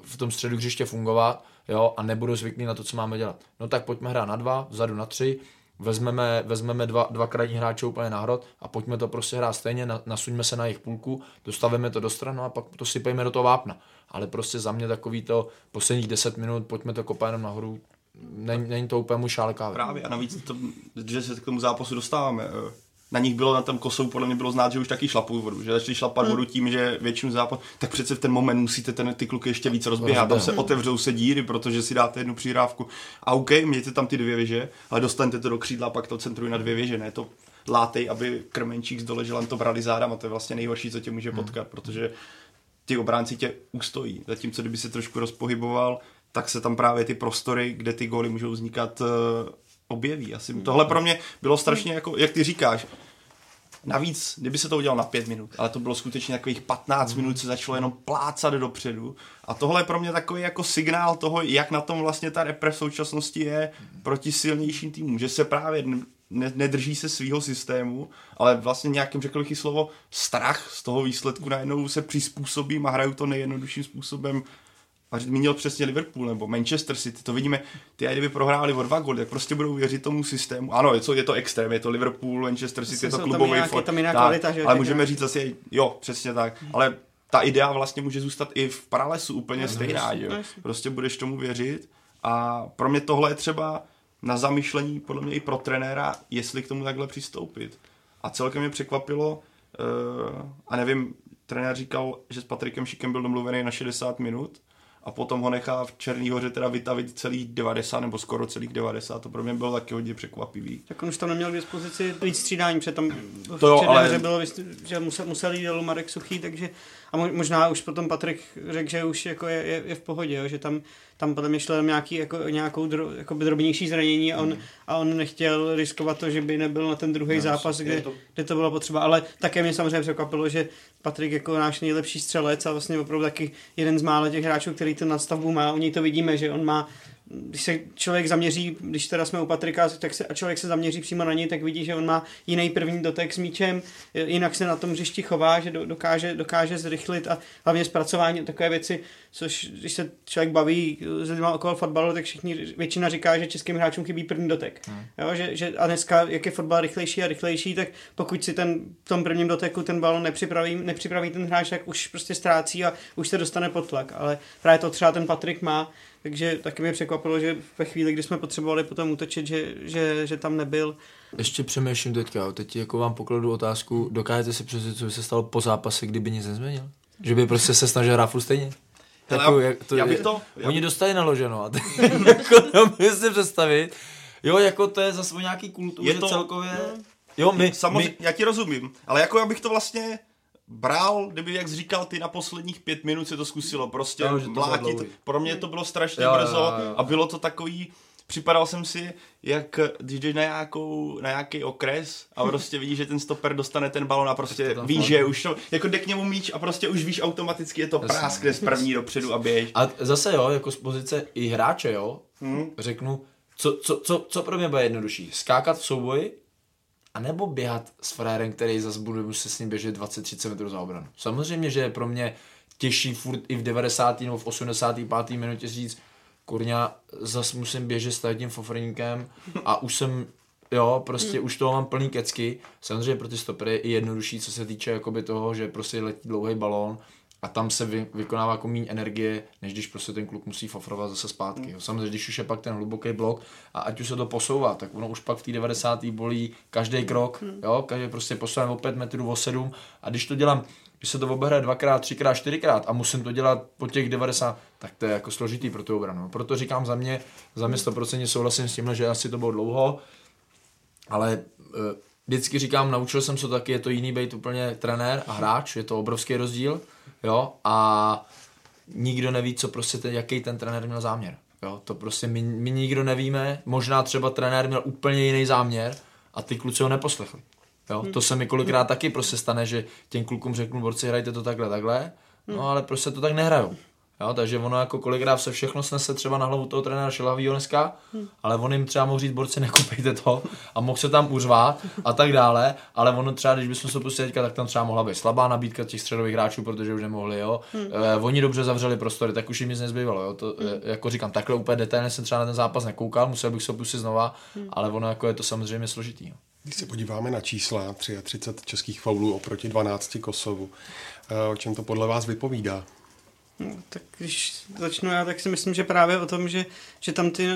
v tom středu hřiště fungovat, jo, a nebudou zvyklí na to, co máme dělat. No tak pojďme hrát na 2, vzadu na 3, vezmeme 2 krajní hráče úplně na hrot a pojďme to prostě hrát stejně, nasuňme se na jejich půlku, dostavíme to do stranu a pak to sypejme do toho vápna. Ale prostě za mě takový to posledních 10 minut, pojďme to kopat jenom nahoru, není to úplně můj šálek kávy. Právě a navíc, že se k tomu zápasu dostáváme, na nich bylo, na tom Kosovu podle mě bylo znát, že už taky šlapou vodu, že začali šlapat vodu tím, že většinu zápas, tak přece v ten moment musíte ty kluky ještě víc rozběhat, tam se otevřou se díry, protože si dáte jednu přihrávku a OK, mějte tam ty 2 věže, ale dostanete to do křídla, pak to centruj na 2 věže, ne to látej, aby Krmenčík zdoležel, to brali zádama, a to je vlastně nejhorší, co tě může potkat, protože ty obránci tě ustojí, zatímco kdyby se trošku rozpohyboval, tak se tam právě ty prostory, kde ty góly můžou vznikat, objeví. Asi tohle pro mě bylo strašně, jako, jak ty říkáš, navíc, kdyby se to udělalo na 5 minut, ale to bylo skutečně takových 15 minut, se začalo jenom plácat dopředu a tohle je pro mě takový jako signál toho, jak na tom vlastně ta repre v současnosti je proti silnějším týmům, že se právě nedrží se svýho systému, ale vlastně nějakým, řekl bych i slovo, strach z toho výsledku, najednou se přizpůsobím a hraju to nejjednodušším způsobem. A zmínil přesně Liverpool nebo Manchester City, to vidíme, ty kdyby prohráli o 2 góly, tak prostě budou věřit tomu systému. Ano, je to extrém, je to Liverpool, Manchester City, je to klubový fotbal, ale můžeme říct asi, jo, přesně tak, ale ta idea vlastně může zůstat i v pralesu úplně stejná, jo. Prostě budeš tomu věřit a pro mě tohle je třeba na zamyšlení, podle mě i pro trenéra, jestli k tomu takhle přistoupit. A celkem mě překvapilo, a nevím, trenér říkal, že s Patrikem Šikem byl domluvený na 60 minut. A potom ho nechá v Černíhoře teda vytavit celých 90, nebo skoro celých 90. To pro mě bylo taky hodně překvapivý. Tak on už tam neměl k dispozici víc střídání, protože tam v Černíhoře bylo, že musel jít dolů Marek Suchý, takže a možná už potom Patrik řekl, že už jako je v pohodě, jo, že tam podle mě šlo nějaký, nějakou drobnější zranění a on nechtěl riskovat to, že by nebyl na ten druhý zápas, kde to bylo potřeba, ale také mě samozřejmě překvapilo, že Patrik jako náš nejlepší střelec a vlastně opravdu taky jeden z mála těch hráčů, který tu nadstavbu má, u něj to vidíme, že on má, když se člověk zaměří, když teda jsme u Patrika, a člověk se zaměří přímo na něj, tak vidí, že on má jiný první dotek s míčem, jinak se na tom hřišti chová, že dokáže zrychlit a hlavně zpracování takové věci, což když se člověk baví s lidmi okolo fotbalu, tak většina říká, že českým hráčům chybí první dotek. Jo, a dneska, jak je fotbal rychlejší a rychlejší, tak pokud si v tom prvním doteku ten balon nepřipraví ten hráč, tak už prostě ztrácí a už se dostane pod tlak, ale právě to třeba ten Patrik má. Takže taky mě překvapilo, že ve chvíli, kdy jsme potřebovali potom útočit, že tam nebyl. Ještě přemýšlím teďka, teď jako vám pokladu otázku, dokážete si představit, co by se stalo po zápase, kdyby nic nezměnil? Že by prostě se snažil hrát furt stejně? Oni dostali naloženo a jako nemůžu si představit. Jo, jako to je zase o nějaký kultuře celkově. Jo, samozřejmě, já ti rozumím, ale jako já bych to vlastně bral, kdyby, jak jsi říkal, ty na posledních 5 minut se to zkusilo prostě mlátit. Pro mě to bylo strašně brzo. A bylo to takový, připadal jsem si, jak když jdeš na nějaký okres a prostě vidíš, že ten stoper dostane ten balon a prostě víš, že už to, jako jde k němu míč a prostě už víš automaticky, je to prásk, kde z první dopředu a běž. A zase jo, jako z pozice i hráče, jo, řeknu, co pro mě bude jednodušší, skákat v souboji, a nebo běhat s frérem, který zase budu se s ním běžet 20-30 metrů za obranu. Samozřejmě, že je pro mě těžší furt i v 90. nebo v 85. minutě říct, kurňa, zase musím běžet s tím Fofrníkem a už jsem jo, prostě už toho mám plný kecky. Samozřejmě pro ty stopery je i jednodušší, co se týče jakoby toho, že prostě letí dlouhý balón a tam se vykonává jako míň energie, než když prostě ten kluk musí fofrovat zase zpátky. Jo. Samozřejmě, když už je pak ten hluboký blok a ať už se to posouvá, tak ono už pak v té 90. bolí každý krok, jo, každý prostě posouvám o 5 metrů, o 7 a když to dělám, když se to obehraje 2x, 3x, 4x a musím to dělat po těch 90, tak to je jako složitý pro tu obranu. Proto říkám za mě 100% souhlasím s tímhle, že asi to bylo dlouho, ale vždycky říkám, naučil jsem se taky, je to jiný být úplně trenér a hráč, je to obrovský rozdíl, jo, a nikdo neví, co prostě jaký ten trenér měl záměr, jo, to prostě my nikdo nevíme, možná třeba trenér měl úplně jiný záměr a ty kluci ho neposlechli. Jo, to se mi kolikrát taky prostě stane, že těm klukům řeknu, borci, hrajte to takhle, no ale prostě to tak nehrajou. Jo, takže ono jako kolikrát se všechno snese třeba na hlavu toho trenéra Šilhavýho dneska, ale on jim třeba mohl říct, borci, nekupejte to a mohl se tam uřvát a tak dále, ale ono třeba, když bychom se pustili teďka, tak tam třeba mohla být slabá nabídka těch středových hráčů, protože už nemohli, jo. Oni dobře zavřeli prostory, tak už jim nic nezbývalo, jo. To, jako říkám, takhle úplně detailně jsem třeba na ten zápas nekoukal, musel bych se pustit znova, ale ono jako je to samozřejmě složitý, jo. Když se podíváme na čísla, 33 českých faulů oproti 12 Kosovu, o čem to podle vás vypovídá? No, tak když začnu já, tak si myslím, že právě o tom, že tam ty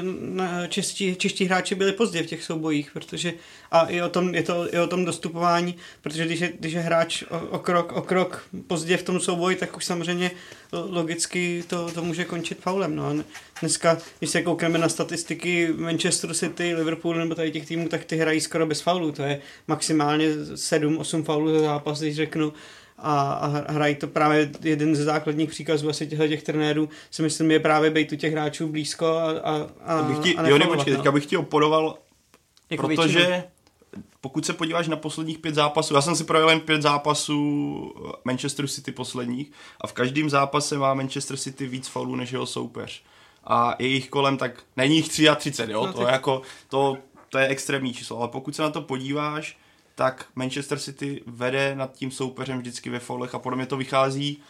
čeští hráči byli pozdě v těch soubojích, protože a je to o tom dostupování, protože když je hráč o krok pozdě v tom souboji, tak už samozřejmě logicky to může končit faulem. No. Dneska, když se koukneme na statistiky Manchesteru City, Liverpoolu nebo tady těch týmů, tak ty hrají skoro bez faulů, to je maximálně 7-8 faulů za zápas, když řeknu. A hrají to právě jeden ze základních příkazů asi těch trenérů, si myslím, je právě být u těch hráčů blízko a nefaulovat. Teďka bych ti opodoval, jako protože většinu. Pokud se podíváš na posledních 5 zápasů, já jsem si projel jen 5 zápasů Manchesteru City posledních a v každém zápase má Manchester City víc faulů než jeho soupeř. A je jich kolem, tak není jich 33, jo? No, to, jako, to je extrémní číslo, ale pokud se na to podíváš, tak Manchester City vede nad tím soupeřem vždycky ve faulech a podle mě to vychází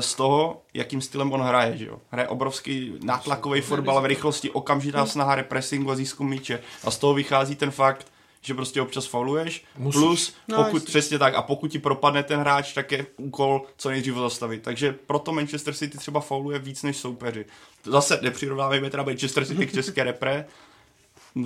z toho, jakým stylem on hraje, že jo. Hraje obrovský nátlakový fotbal v rychlosti, okamžitá snaha repressingu a získu míče a z toho vychází ten fakt, že prostě občas fauluješ, plus pokud přesně tak a pokud ti propadne ten hráč, tak je úkol co nejdřív zastavit. Takže proto Manchester City třeba fauluje víc než soupeři. Zase nepřirovnávejme teda Manchester City k české repre.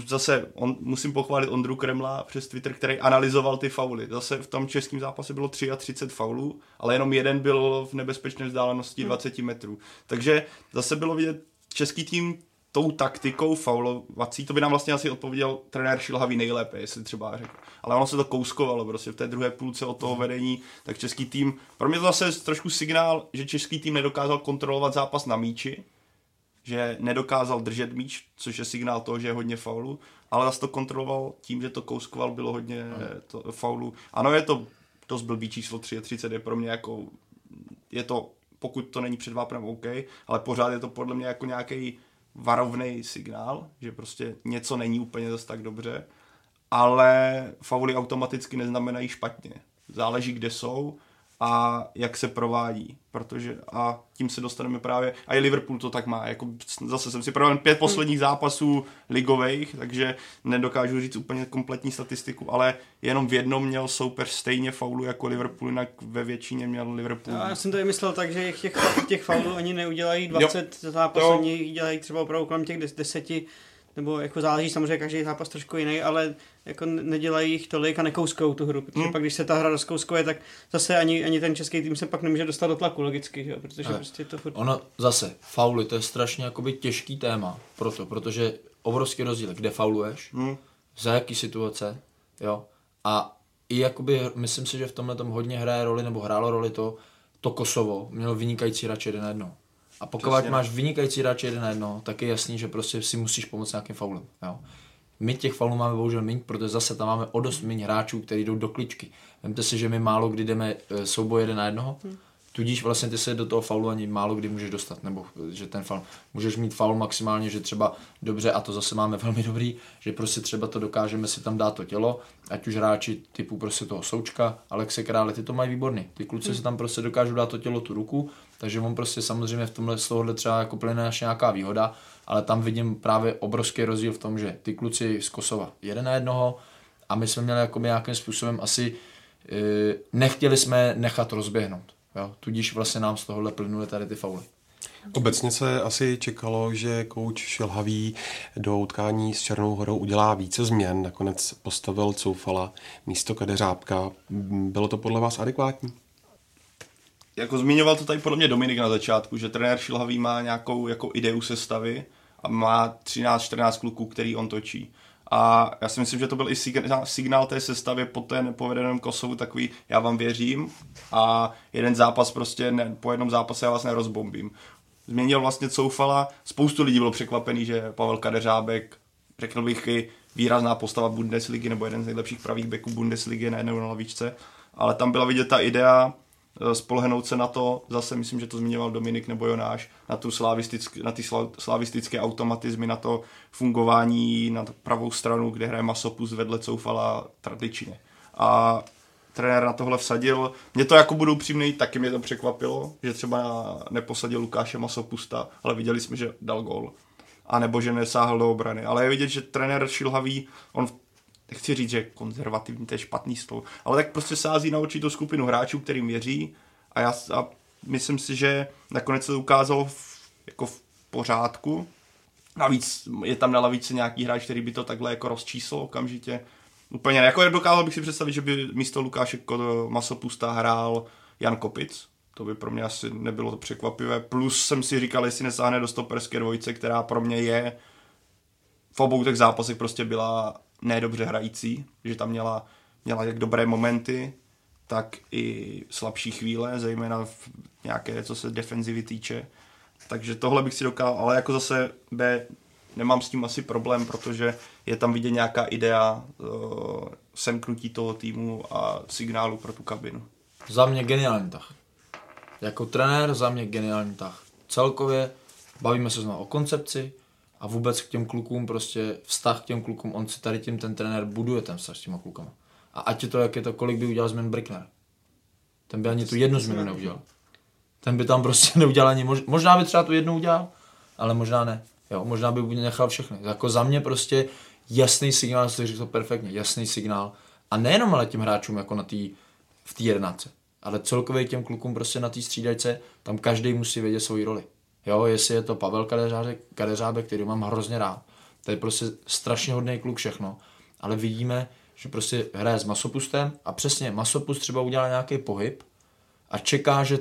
Zase musím pochválit Ondru Kremla přes Twitter, který analyzoval ty fauly. Zase v tom českém zápase bylo 33 faulů, ale jenom jeden byl v nebezpečné vzdálenosti 20 metrů. Takže zase bylo vidět český tým tou taktikou faulovací, to by nám vlastně asi odpověděl trenér Šilhavý nejlépe, jestli třeba řekl. Ale ono se to kouskovalo prostě v té druhé půlce od toho vedení, tak český tým, pro mě to zase trošku signál, že český tým nedokázal kontrolovat zápas na míči, že nedokázal držet míč, což je signál toho, že je hodně faulů, ale zase to kontroloval tím, že to kouskoval, bylo hodně faulů. Ano, je to dost blbý číslo 33, je pro mě jako, je to, pokud to není před vápnem, OK, ale pořád je to podle mě jako nějaký varovný signál, že prostě něco není úplně zase tak dobře, ale fauly automaticky neznamenají špatně. Záleží, kde jsou a jak se provádí, protože a tím se dostaneme právě, a i Liverpool to tak má, jako zase jsem si provedl 5 posledních zápasů ligových, takže nedokážu říct úplně kompletní statistiku, ale jenom v jednom měl soupeř stejně faulu jako Liverpool, jinak ve většině měl Liverpool. Já jsem to i myslel tak, že těch faulů oni neudělají 20 zápasů, oni dělají třeba opravdu kolem těch 10, nebo jako záleží samozřejmě každý zápas trošku jiný, ale jako nedělají jich tolik a nekouskou tu hru, protože pak když se ta hra rozkouskuje, tak zase ani ten český tým se pak nemůže dostat do tlaku logicky, jo? Protože prostě to furt... Ono zase, fauly, to je strašně jakoby těžký téma, protože obrovský rozdíl, kde fauluješ, za jaký situace, jo, a i jakoby, myslím si, že v tomhle tom hodně hraje roli, nebo hrálo roli to Kosovo, mělo vynikající hráče 1-1. A pokud máš vynikající hráče 1-1, tak je jasný, že prostě si musíš pomoct nějakým faulem. Jo. My těch faulů máme bohužel méně, protože zase tam máme o dost méně hráčů, kteří jdou do kličky. Vemte si, že my málo kdy jdeme souboj 1-1, Tudíž vlastně ty se do toho faulu ani málo kdy můžeš dostat, nebo že ten faul, můžeš mít faul maximálně, že třeba dobře, a to zase máme velmi dobrý, že prostě třeba to dokážeme si tam dát to tělo, ať už hráči typu prostě toho Součka, Alexe Krále, ty to mají výborný, ty kluci si tam prostě dokážou dát to tělo, tu ruku, takže on prostě samozřejmě v tomhle, z tohohle třeba jako plyne nějaká výhoda, ale tam vidím právě obrovský rozdíl v tom, že ty kluci z Kosova 1 na 1 a my jsme měli jako nějakým způsobem asi nechtěli jsme nechat rozběhnout. Jo, tudíž vlastně nám z tohohle plynuly tady ty fauly. Obecně se asi čekalo, že kouč Šilhavý do utkání s Černou Horou udělá více změn. Nakonec postavil Coufala místo Kadeřábka. Bylo to podle vás adekvátní? Jako zmiňoval to tady podle mě Dominik na začátku, že trenér Šilhavý má nějakou jako ideu sestavy a má 13-14 kluků, který on točí. A já si myslím, že to byl i signál té sestavě po té nepovedeném Kosovu takový, já vám věřím a jeden zápas prostě, ne, po jednom zápase já vás nerozbombím. Změnil vlastně Coufala, spoustu lidí bylo překvapený, že Pavel Kadeřábek, řekl bych i výrazná postava Bundesligy nebo jeden z nejlepších pravých beků Bundesligy najednou na lavičce, ale tam byla vidět ta idea spolehnout se na to, zase myslím, že to zmiňoval Dominik nebo Jonáš, na ty slavistické automatizmy, na to fungování na pravou stranu, kde hraje Masopust vedle Coufala tradičně. A trenér na tohle vsadil. Mě to jako budu upřímný, taky mě to překvapilo, že třeba neposadil Lukáše Masopusta, ale viděli jsme, že dal gól. A nebo že nesáhl do obrany. Ale je vidět, že trenér Šilhavý, on nechci říct, že konzervativní, to je špatný slovo, ale tak prostě sází na určitou skupinu hráčů, kterým věří a já myslím si, že nakonec se to ukázalo v pořádku. Navíc je tam na lavici nějaký hráč, který by to takhle jako rozčísl okamžitě. Úplně jako dokázal bych si představit, že by místo Lukáše Masopusta hrál Jan Kopic. To by pro mě asi nebylo to překvapivé. Plus jsem si říkal, jestli nesáhne do stoperské dvojice, která pro mě je v obou těch zápasech prostě byla nedobře hrající, že tam měla jak dobré momenty, tak i slabší chvíle, zejména v nějaké, co se defenzivy týče. Takže tohle bych si dokázal, ale jako zase nemám s tím asi problém, protože je tam vidět nějaká idea semknutí toho týmu a signálu pro tu kabinu. Za mě geniální tah. Jako trenér za mě geniální tah. Celkově bavíme se znovu o koncepci, a vůbec k těm klukům, prostě vztah k těm klukům, on si tady tím ten trenér buduje ten vztah s těma klukama. A ať je to, jak je to, kolik by udělal změn Brückner. Ten by ani tu jednu změnu neudělal. Ten by tam prostě neudělal ani, možná by třeba tu jednu udělal, ale možná ne. Jo, možná by nechal všechny. Jako za mě prostě jasný signál, jste řekl to perfektně, jasný signál. A nejenom ale těm hráčům jako v té jednáce, ale celkově těm klukům prostě na té střídačce, tam každý musí vědět svoji roli. Jo, jestli je to Pavel Kadeřábek, který mám hrozně rád. To je prostě strašně hodný kluk všechno, ale vidíme, že prostě hraje s Masopustem a přesně Masopust třeba udělá nějaký pohyb a čeká, že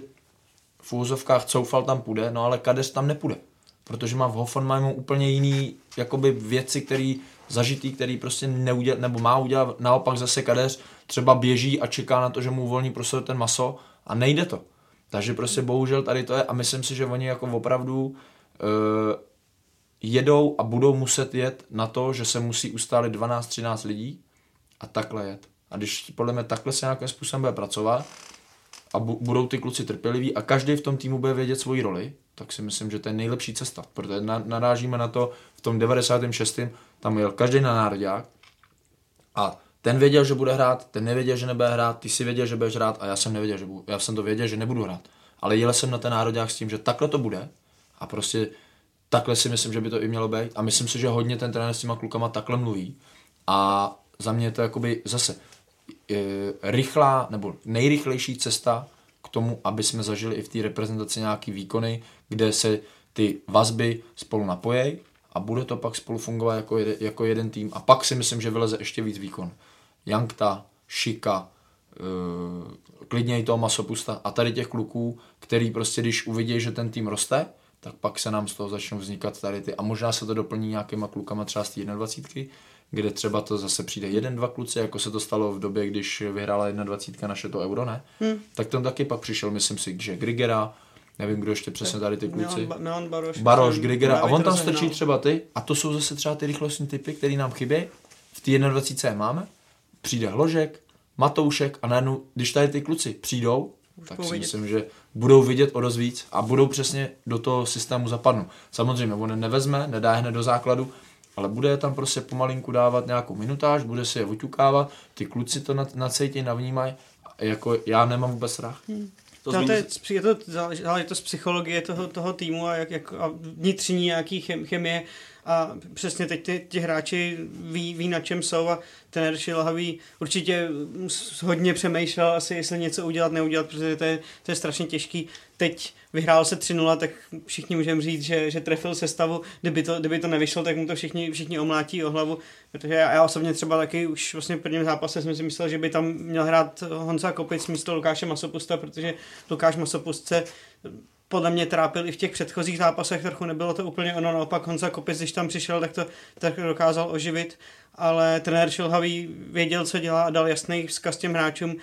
v úvozovkách Coufal tam půjde, no ale Kadeř tam nepůjde, protože má v Hoffenheimu úplně jiný jakoby věci, který zažitý, který prostě neudělá, nebo má udělat, naopak zase Kadeř třeba běží a čeká na to, že mu uvolní prostě ten Maso a nejde to. Takže prostě bohužel tady to je a myslím si, že oni jako opravdu jedou a budou muset jet na to, že se musí ustálit 12-13 lidí a takhle jet. A když podle mě takhle se nějakým způsobem bude pracovat a budou ty kluci trpěliví a každý v tom týmu bude vědět svoji roli, tak si myslím, že to je nejlepší cesta. Protože narážíme na to v tom 96. tam jel každý na národák a ten věděl, že bude hrát, ten nevěděl, že nebude hrát, ty si věděl, že budeš hrát a já jsem to věděl, že nebudu hrát. Ale jel jsem na ten národák s tím, že takhle to bude a prostě takhle si myslím, že by to i mělo být a myslím si, že hodně ten trenér s těma klukama takhle mluví a za mě je to jakoby zase rychlá nebo nejrychlejší cesta k tomu, aby jsme zažili i v té reprezentaci nějaký výkony, kde se ty vazby spolu napojejí a bude to pak spolu fungovat jako jeden tým a pak si myslím, že vyleze ještě víc výkon. Jankta, Šika, klidně i toho Masopusta a tady těch kluků, který prostě když uvidí, že ten tým roste, tak pak se nám z toho začnou vznikat tady ty a možná se to doplní nějakýma klukama třeba z té 21, kde třeba to zase přijde 1-2 kluci, jako se to stalo v době, když vyhrála 21 naše to euro, ne? Tak tam taky pak přišel, myslím si, že Grigera, nevím, kdo ještě přesně tady ty kluci. Baroš, Grigera. A on tam strčí třeba ty. A to jsou zase třeba ty rychlostní typy, které nám chybí. V té 21 máme. Přijde Hložek, Matoušek a najednou, když tady ty kluci přijdou, tak si myslím, že budou vidět o dost víc a budou přesně do toho systému zapadnout. Samozřejmě on nevezme, nedá hned do základu, ale bude tam prostě pomalinku dávat nějakou minutáž, bude si je oťukávat, ty kluci to nacejtí, navnímají, jako já nemám vůbec strach. To je psychologie toho týmu a, a vnitřní nějaký chemie a přesně teď ti hráči ví na čem jsou a trenér Šilhavý určitě hodně přemýšlel asi, jestli něco udělat, neudělat, protože to je strašně těžký. Teď vyhrál se 3-0, tak všichni můžeme říct, že trefil sestavu, kdyby to nevyšlo, tak mu to všichni omlátí o hlavu, protože já osobně třeba taky už vlastně v prvním zápase jsem si myslel, že by tam měl hrát Honza Kopic místo Lukáše Masopusta, protože Lukáš Masopust se podle mě trápil i v těch předchozích zápasech, trochu nebylo to úplně ono, naopak Honza Kopic, když tam přišel, tak dokázal oživit, ale trenér Šilhavý věděl, co dělá a dal jasný vzkaz těm hráčům,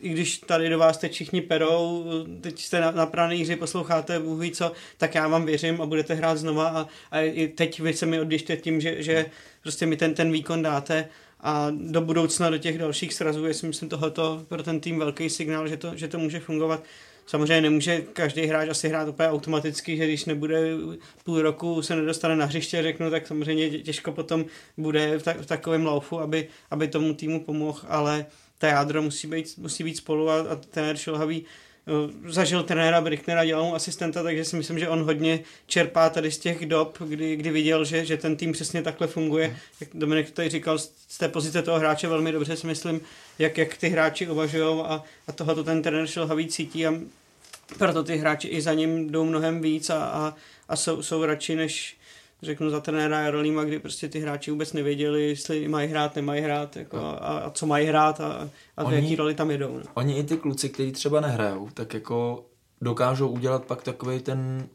i když tady do vás teď všichni perou, teď jste na prané hře, posloucháte Bůh ví co, tak já vám věřím a budete hrát znova a i teď vy se mi odděšte tím, že prostě mi ten výkon dáte. A do budoucna, do těch dalších srazů, jestli myslím tohoto pro ten tým velký signál, že to může fungovat. Samozřejmě nemůže každý hráč asi hrát úplně automaticky, že když nebude půl roku, se nedostane na hřiště, řeknu, tak samozřejmě těžko potom bude v takovém laufu, aby tomu týmu pomohl, ale ta jádro musí být spolu a trenér Šilhavý zažil trenéra Bricknera, dělal mu asistenta, takže si myslím, že on hodně čerpá tady z těch dob, kdy viděl, že ten tým přesně takhle funguje. Jak Dominik tady říkal, z té pozice toho hráče velmi dobře si myslím, jak ty hráči uvažují a tohoto ten trenér Šilhavý cítí a proto ty hráči i za ním jdou mnohem víc a jsou radši než řeknu za trenéra Jarolíma, kdy prostě ty hráči vůbec nevěděli, jestli mají hrát, nemají hrát jako, a co mají hrát a v jaký roli tam jedou. Ne? Oni i ty kluci, kteří třeba nehrajou, tak jako dokážou udělat pak takový ten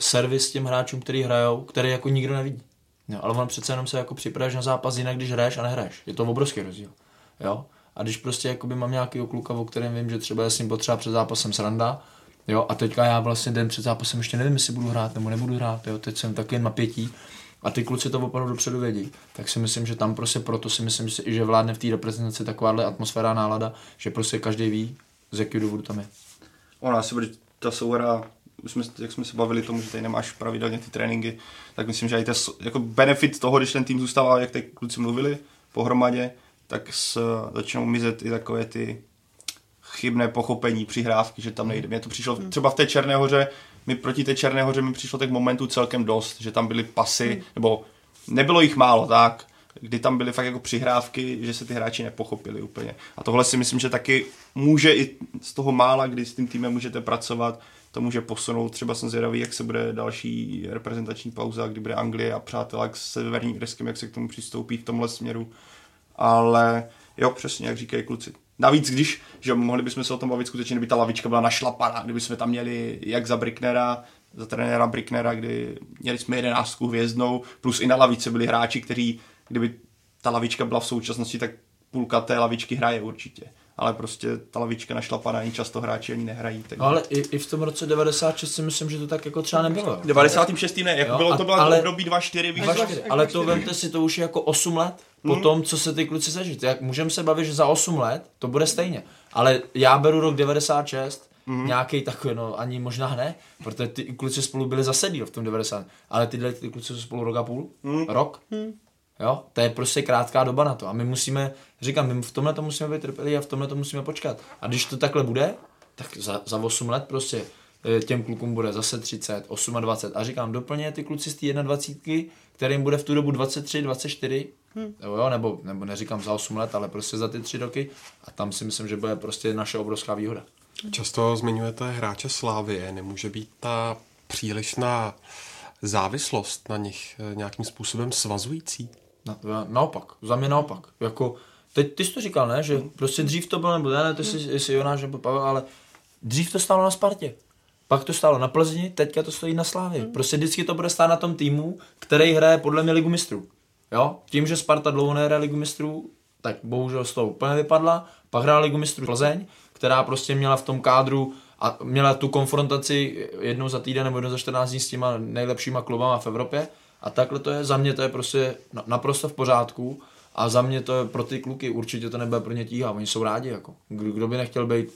servis těm hráčům, který hrajou, který jako nikdo nevidí. Jo, ale on přece jenom se jako připravíš na zápas jinak, když hraješ a nehraješ. Je to obrovský rozdíl. Jo? A když prostě jakoby mám nějakýho kluka, o kterém vím, že třeba jsem potřeba před zápasem sranda, jo, a teďka já vlastně den před zápasem ještě nevím, jestli budu hrát nebo nebudu hrát, jo, teď jsem taky napětí a ty kluci to opravdu dopředu vědí. Tak si myslím, že tam prostě proto si myslím, že vládne v té reprezentaci takováhle atmosféra, nálada, že prostě každý ví, z jakého důvodu tam je. Ona asi bude ta souhra, jak jsme se bavili tomu, že tady nemáš pravidelně ty tréninky, tak myslím, že i jako benefit toho, když ten tým zůstává, jak ty kluci mluvili pohromadě, tak začnou mizet i takové ty chybné pochopení přihrávky, že tam nejde. Mně to přišlo třeba v té Černé hoře, proti té Černé hoře mi přišlo těch momentů celkem dost, že tam byly pasy, nebo nebylo jich málo, tak, kdy tam byly fakt jako přihrávky, že se ty hráči nepochopili úplně. A tohle si myslím, že taky může i z toho mála, kdy s tím týmem můžete pracovat, to může posunout. Třeba jsem zvědavý, jak se bude další reprezentační pauza, kdy bude Anglie a přátelé s Severním Irskem, jak se k tomu přistoupí v tomhle směru. Ale jo, přesně jak říkají kluci. Navíc, když, že mohli bychom se o tom bavit skutečně, kdyby ta lavička byla našlapaná, kdyby jsme tam měli jak za Bricknera, za trenéra Bricknera, kdy měli jsme 11 hvězdnou, plus i na lavice byli hráči, kteří, kdyby ta lavička byla v současnosti, tak půlka té lavičky hraje určitě. Ale prostě ta lavička našlapaná, ani často hráči ani nehrají. No ale i v tom roce 96 si myslím, že to tak jako třeba nebylo. 96. ne, jako jo, bylo to bylo období 2-4. Ale to vemte si, to už je jako 8 let po tom, co se ty kluci zažili. Jak můžeme se bavit, že za 8 let to bude stejně. Ale já beru rok 96, nějaký takový, no ani možná ne, protože ty kluci spolu byli zasedí v tom 90. Ale tyhle ty kluci jsou spolu rok a půl, rok. Jo, to je prostě krátká doba na to a my musíme, říkám, my v tomhle to musíme být trpěliví a v tomhle to musíme počkat. A když to takhle bude, tak za 8 let prostě těm klukům bude zase 30, 28 a říkám, doplně ty kluci z té 21, kterým bude v tu dobu 23, 24, jo, nebo neříkám za 8 let, ale prostě za ty 3 roky a tam si myslím, že bude prostě naše obrovská výhoda. Často zmiňujete hráče Slavie, nemůže být ta přílišná závislost na nich nějakým způsobem svazující? Naopak, za mě naopak. Jako, teď ty jsi to říkal, ne? Že prostě dřív to bylo, nebo ne, to jsi Jonáš nebo Pavel, ale dřív to stálo na Spartě. Pak to stálo na Plzni, teďka to stojí na Slávii. Prostě vždycky to bude stát na tom týmu, který hraje podle mě Ligu mistrů. Jo? Tím, že Sparta dlouho nehraje Ligu mistrů, tak bohužel z toho úplně vypadla. Pak hrála Ligu mistrů Plzeň, která prostě měla v tom kádru a měla tu konfrontaci jednou za týden nebo jednou za 14 dní s těma nejlepšíma klubama v Evropě. A takhle to je, za mě to je prostě naprosto v pořádku A za mě to je pro ty kluky, určitě to nebude pro ně tíha, oni jsou rádi jako. Kdo by nechtěl být,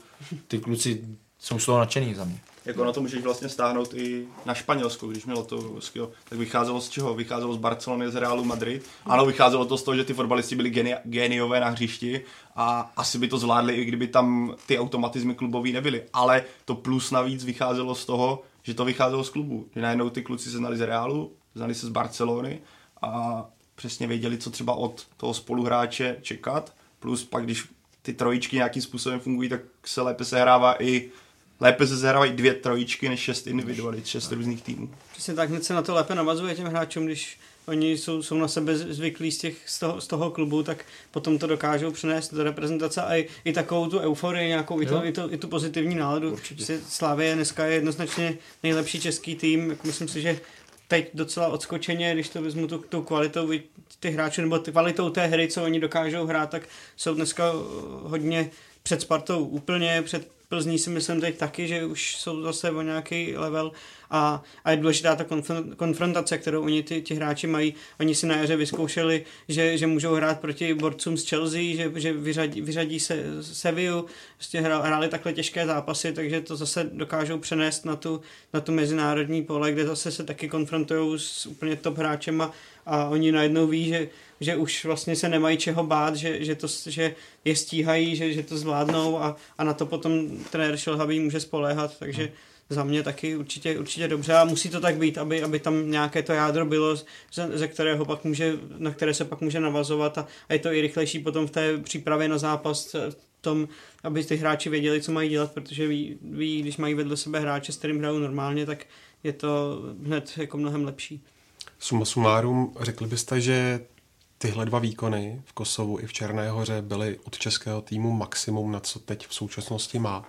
ty kluci jsou z toho nadšený za mě. Jako na to můžeš vlastně stáhnout i na Španělsku, když mělo to, tak vycházelo z čeho? Vycházelo z Barcelony, z Realu Madrid. Ano, vycházelo to z toho, že ty fotbalisti byli géniové na hřišti a asi by to zvládli, i kdyby tam ty automatizmy klubový nebyly. Ale to plus navíc vycházelo z toho, že to vycházelo z klubu. Že najednou ty kluci se znali z Realu, znali se z Barcelony a přesně věděli, co třeba od toho spoluhráče čekat. Plus pak, když ty trojičky nějakým způsobem fungují, tak se lépe sehrává i lépe se zahrávají 2 trojičky než 6 individualit, 6 různých týmů. Přesně tak, hned se na to lépe navazuje těm hráčům, když oni jsou na sebe zvyklí z toho klubu, tak potom to dokážou přinést do reprezentace a i takovou tu euforii, nějakou i tu pozitivní náladu. Slavie dneska je jednoznačně nejlepší český tým, myslím si, že teď docela odskočeně, když to vezmu tu kvalitou těch hráčů, nebo kvalitou té hry, co oni dokážou hrát, tak jsou dneska hodně před Spartou úplně, před Plzní si myslím teď taky, že už jsou zase o nějaký level a je důležitá ta konfrontace, kterou oni ti hráči mají. Oni si na jaře vyzkoušeli, že můžou hrát proti borcům z Chelsea, že vyřadí se Sevillu, prostě hráli takhle těžké zápasy, takže to zase dokážou přenést na tu mezinárodní pole, kde zase se taky konfrontují s úplně top hráčema a oni najednou ví, že už vlastně se nemají čeho bát, že je stíhají, že to zvládnou a na to potom trenér Šilhavý může spoléhat, takže za mě taky určitě dobře a musí to tak být, aby tam nějaké to jádro bylo, na které se pak může navazovat a je to i rychlejší potom v té přípravě na zápas, tom, aby ty hráči věděli, co mají dělat, protože ví, když mají vedle sebe hráče, s kterým hrajou normálně, tak je to hned jako mnohem lepší. Suma sumárum, řekli byste, že tyhle 2 výkony v Kosovu i v Černé Hoře byly od českého týmu maximum, na co teď v současnosti má?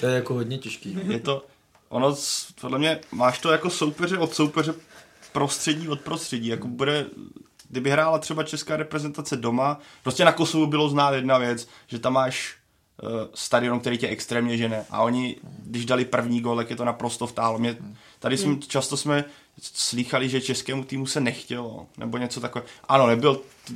To je jako hodně těžký. Je to, ono, podle mě, máš to jako soupeře od soupeře, prostředí od prostředí. Jako kdyby hrála třeba česká reprezentace doma, prostě na Kosovu bylo znát jedna věc, že tam máš stadion, který tě extrémně žene. A oni, když dali první gól, tak je to naprosto vtáhlo. Často jsme slýchali, že českému týmu se nechtělo, nebo něco takové. Ano,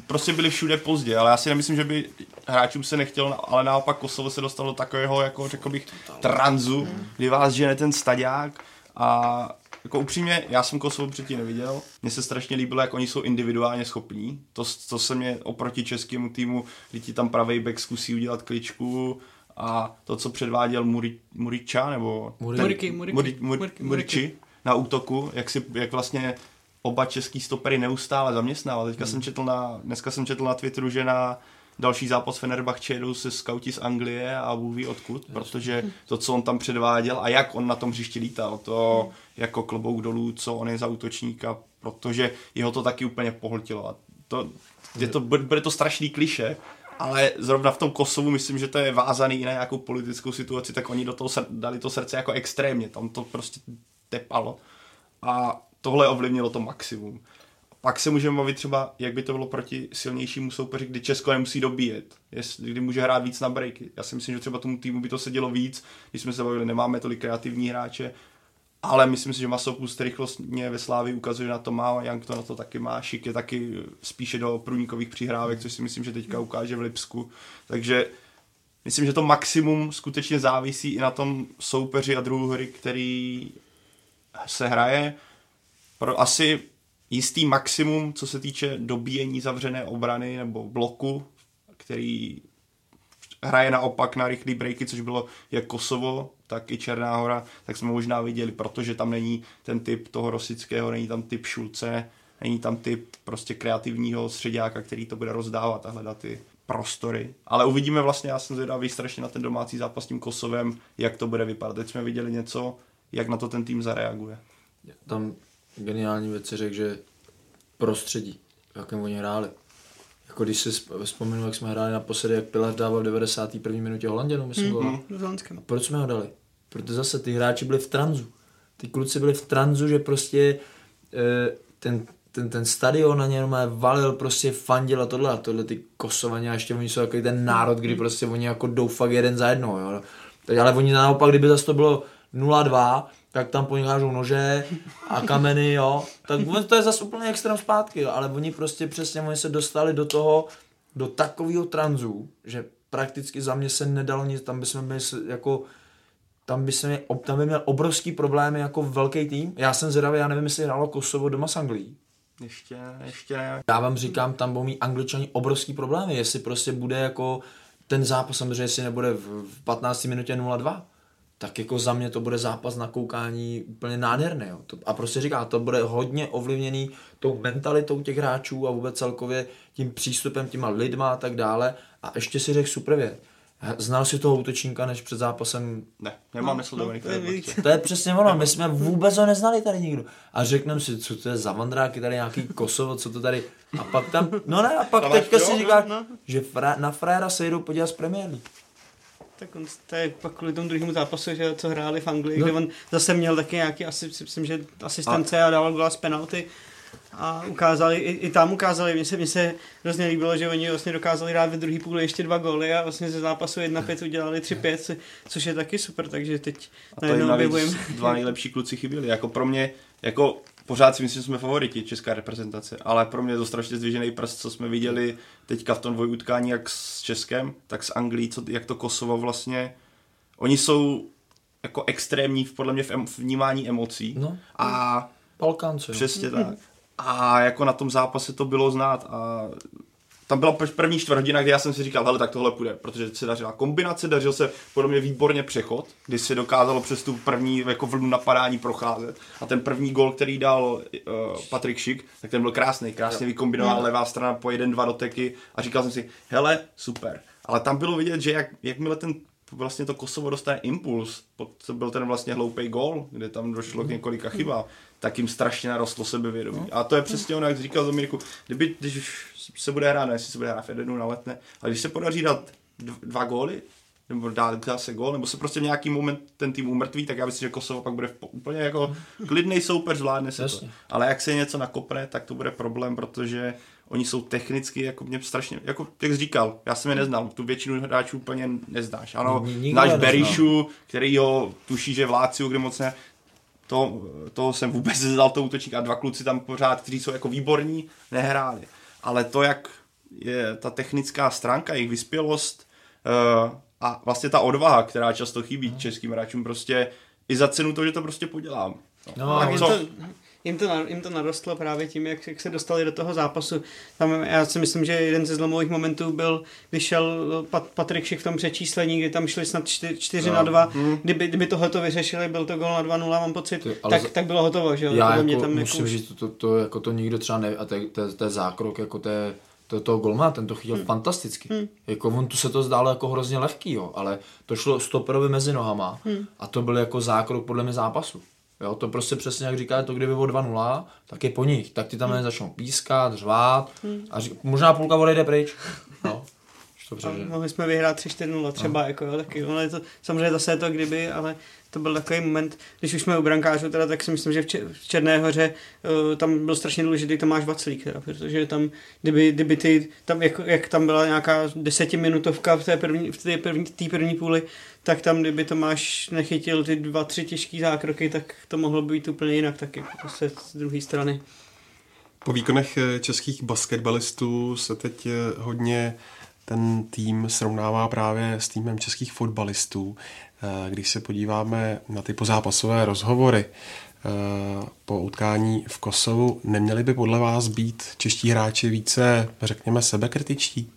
prostě byli všude pozdě, ale já si nemyslím, že by hráčům se nechtělo, ale naopak Kosovo se dostalo do takového, jako řekl bych, tranzu, kdy vás žene ten staďák a jako upřímně, já jsem Kosovo předtím neviděl. Mně se strašně líbilo, jak oni jsou individuálně schopní. To se mě oproti českému týmu, kdy ti tam pravej back zkusí udělat kličku a to, co předváděl Muriča, nebo Muriči na útoku, jak vlastně oba český stopery neustále zaměstnával. Dneska jsem četl na Twitteru, že na další zápas Fenerbahce jedou se skauti z Anglie a Bůh ví odkud, protože to, co on tam předváděl a jak on na tom hřišti lítal, to jako klobouk dolů, co on je za útočníka, protože jeho to taky úplně pohltilo. A bude to strašný klišé, ale zrovna v tom Kosovu myslím, že to je vázaný i na nějakou politickou situaci, tak oni do toho dali to srdce jako extrémně, tam to prostě tepalo a tohle ovlivnilo to maximum. Pak se můžeme bavit třeba, jak by to bylo proti silnějšímu soupeři, kdy Česko nemusí dobíjet, kdy může hrát víc na breaky. Já si myslím, že třeba tomu týmu by to sedělo víc, když jsme se bavili, nemáme tolik kreativní hráče, ale myslím si, že Masopust rychlostně ve Slávii ukazuje, na to má, Jank to na to taky má, Šik je taky spíše do průnikových přihrávek, což si myslím, že teďka ukáže v Lipsku. Takže myslím, že to maximum skutečně závisí i na tom soupeři a druhu hry, který se hraje. Pro asi jistý maximum, co se týče dobíjení zavřené obrany nebo bloku, který hraje naopak na rychlý breaky, což bylo jak Kosovo, tak i Černá Hora, tak jsme možná viděli, protože tam není ten typ toho Rosického, není tam typ Šulce, není tam typ prostě kreativního středáka, který to bude rozdávat a hledat ty prostory. Ale uvidíme vlastně, já jsem zvědavý strašně na ten domácí zápas s tím Kosovem, jak to bude vypadat. Teď jsme viděli něco, jak na to ten tým zareaguje. Tam geniální věc si řekl, že prostředí, v jakém oni hráli. Jako když si vzpomenu, jak jsme hráli naposledy, jak Pilar dával v 91. minutě Holanděnou, myslím, a proč jsme ho dali? Protože zase ty hráči byli v tranzu. Ty kluci byli v tranzu, že prostě ten stadion na ně valil, prostě fandil a tohle ty Kosovaně, a ještě oni jsou takový ten národ, kdy prostě oni jako jdou fakt jeden za jednou. Jo? Ale oni naopak, kdyby zase to bylo 0-2, tak tam po ní hážou nože a kameny, jo. Tak to je zase úplně extrém zpátky, jo. Ale oni prostě přesně, oni se dostali do toho, do takového tranzu, že prakticky za mě se nedalo nic, tam bychom byli jako, tam by měl obrovský problémy jako velký tým. Já jsem zvědavý, já nevím, jestli hrálo Kosovo doma s Anglií. Ještě ne. Já vám říkám, tam budou mít Angličani obrovský problémy, jestli prostě bude jako ten zápas, samozřejmě jestli nebude v 15. minutě 0-2, tak jako za mě to bude zápas na koukání úplně nádherný, jo. A prostě říká, to bude hodně ovlivněný tou mentalitou těch hráčů a vůbec celkově tím přístupem, těma lidma a tak dále. A ještě si řekl super věc. Znal si toho útočníka než před zápasem? Ne, nemám nesledovaný. To je přesně ono, my jsme vůbec ho neznali tady nikdo. A řekneme si, co to je za mandráky, tady nějaký Kosovo, co to tady... A pak tam, no ne, a pak teďka si říkáš, že na frajera se jedou podívat z premiéry. Tak on, to je pak kvůli tomu druhému zápasu, že co hráli v Anglii, no. Kde on zase měl taky nějaký asistence a dával gól z penalty. A ukázali, i tam ukázali, mně se hrozně líbilo, že oni vlastně dokázali dát ve druhý půli ještě 2 góly a vlastně ze zápasu 1-5 udělali 3-5, což je taky super, takže teď najednou objevujeme. 2 nejlepší kluci chyběli, jako pro mě, jako pořád si myslím, že jsme favoriti česká reprezentace, ale pro mě je to strašně zdvižený prst, co jsme viděli teďka v tom dvojutkání jak s Českem, tak s Anglií, jak to Kosovo vlastně, oni jsou jako extrémní podle mě v vnímání emocí a Balkánci. Přesně tak. A jako na tom zápase to bylo znát a tam byla první čtvrthodina, kdy já jsem si říkal, hele, tak tohle půjde, protože se dařila kombinace, dařil se podle mě výborně přechod, kdy se dokázalo přes tu první jako vlnu napadání procházet a ten první gól, který dal Patrik Šik, tak ten byl krásně vykombinoval levá strana po 1-2 doteky a říkal jsem si, hele, super, ale tam bylo vidět, že jakmile ten vlastně to Kosovo dostane impuls, to byl ten vlastně hloupý gól, kde tam došlo k několika chybám, tak jim strašně narostlo sebevědomí. A to je přesně ono, jak říkal Dominiku, když se bude hrát, ne, jestli se bude hrát v jednu na Letné, ale když se podaří dát 2 góly, nebo dát zase gól, nebo se prostě v nějaký moment ten tým umrtví, tak já myslím, že Kosovo pak bude úplně jako klidnej soupeř, zvládne se to. Ale jak se něco nakopne, tak to bude problém, protože oni jsou technicky, jako mě strašně, jako jak jsi říkal, já jsem je neznal, tu většinu hráčů úplně neznáš. Ano, náš Berishu, který ho tuší, že v Láciu, kde moc ne, toho jsem vůbec neznal, toho útočníka, a 2 kluci tam pořád, kteří jsou jako výborní, nehráli. Ale to, jak je ta technická stránka, jejich vyspělost a vlastně ta odvaha, která často chybí českým hráčům, prostě i za cenu toho, že to prostě podělám. Jim to narostlo právě tím, jak se dostali do toho zápasu. Tam já si myslím, že jeden ze zlomových momentů byl, když šel Patrik Šik v tom přečíslení, kdy tam šli snad 4-2. Kdyby tohleto vyřešili, byl to gól na 2-0, mám pocit, tak bylo hotovo, že jo? Já jako musím říct, to nikdo třeba neví, a to je zákrok, jako toho golmana, ten to chytil fantasticky. Jako on tu se to zdálo jako hrozně lehký, jo, ale to šlo stoperovi mezi nohama a to byl jako zákrok podle mě zápasu. Jo, to prostě přesně jak říkáte, to kdyby bylo 2-0, tak je po nich, tak ti tam začnou pískat, řvát a možná půlka odejde pryč. No. Mohli jsme vyhrát 3-4-0 třeba, no. Jako, jo, taky, ale to, samozřejmě zase je to kdyby, ale to byl takový moment, když už jsme u brankářů, teda, tak si myslím, že v Černé hoře tam byl strašně důležitý Tomáš Vaclík, teda, protože tam, kdyby ty, tam, jak tam byla nějaká 10minutovka v té první půli, tak tam, kdyby Tomáš nechytil ty 2-3 těžký zákroky, tak to mohlo být úplně jinak taky, prostě z druhé strany. Po výkonech českých basketbalistů se teď hodně ten tým srovnává právě s týmem českých fotbalistů. Když se podíváme na ty pozápasové rozhovory po utkání v Kosovu, neměli by podle vás být čeští hráči více, řekněme, sebekritičtí?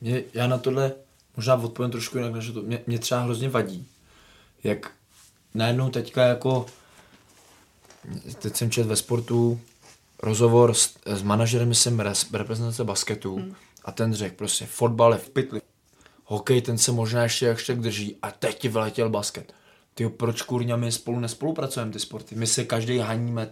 Ne. Já na tohle možná odpovím trošku jinak, než to mě třeba hrozně vadí. Jak najednou teďka jako teď jsem četl ve Sportu rozhovor s manažerem, myslím, reprezentace basketu, a ten řekl prostě, fotbal je v pytli. Hokej, ten se možná ještě drží a teď ti vyletěl basket. Tyjo, proč kurňa my spolu nespolupracujeme ty sporty? My se každý haníme,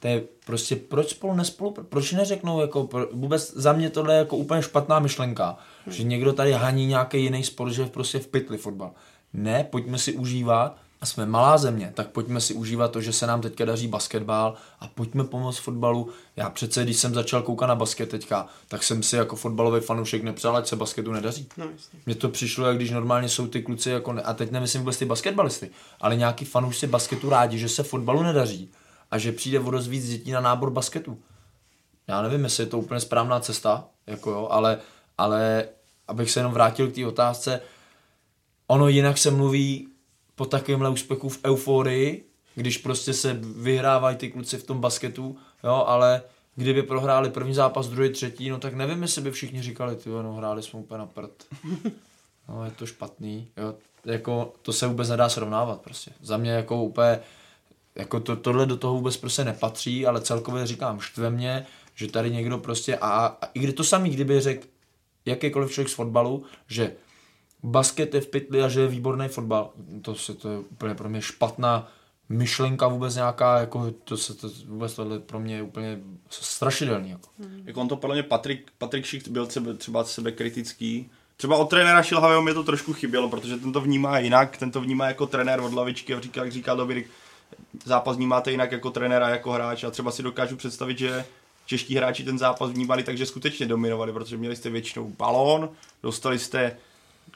to je prostě, proč spolu nespolupracujeme? Proč neřeknou, jako, vůbec za mě tohle je jako úplně špatná myšlenka, že někdo tady haní nějaký jiný sport, že je prostě v pytli fotbal. Ne, pojďme si užívat a jsme malá země, tak pojďme si užívat to, že se nám teďka daří basketbal a pojďme pomoct fotbalu. Já přece, když jsem začal koukat na basket teďka, tak jsem si jako fotbalový fanoušek nepřál, ať se basketu nedaří. No, mně to přišlo, jak když normálně jsou ty kluci, jako a teď nemyslím vůbec ty basketbalisty, ale nějaký fanoušci basketu rádi, že se fotbalu nedaří a že přijde o dost víc dětí na nábor basketu. Já nevím, jestli je to úplně správná cesta, jako jo, ale abych se jenom vrátil k té otázce, ono jinak se mluví po takovémhle úspěchu v euforii, když prostě se vyhrávají ty kluci v tom basketu, jo, ale kdyby prohráli první zápas, druhý, třetí, no tak nevím, jestli by všichni říkali, tyjo, no hráli jsme úplně na prd. No je to špatný, jo, jako to se vůbec nedá srovnávat prostě. Za mě jako úplně, jako tohle do toho vůbec prostě nepatří, ale celkově říkám, štve mě, že tady někdo prostě, a i kdy to samý, kdyby řekl jakýkoliv člověk z fotbalu, že basket je v pytli a že je výborný fotbal. To je úplně pro mě špatná myšlenka vůbec nějaká, jako to vůbec tohle pro mě je úplně strašidelný. Jako. Jako on to podle mě Patrik Schicht byl třeba sebekritický. Třeba od trenéra Šilhavého mě to trošku chybělo, protože ten to vnímá jinak, ten to vnímá jako trenér od lavičky a říká, jak říká Dobirik, zápas vnímáte jinak jako trenéra, jako hráč a třeba si dokážu představit, že čeští hráči ten zápas vnímali, takže skutečně dominovali, protože měli jste většinou balón, dostali jste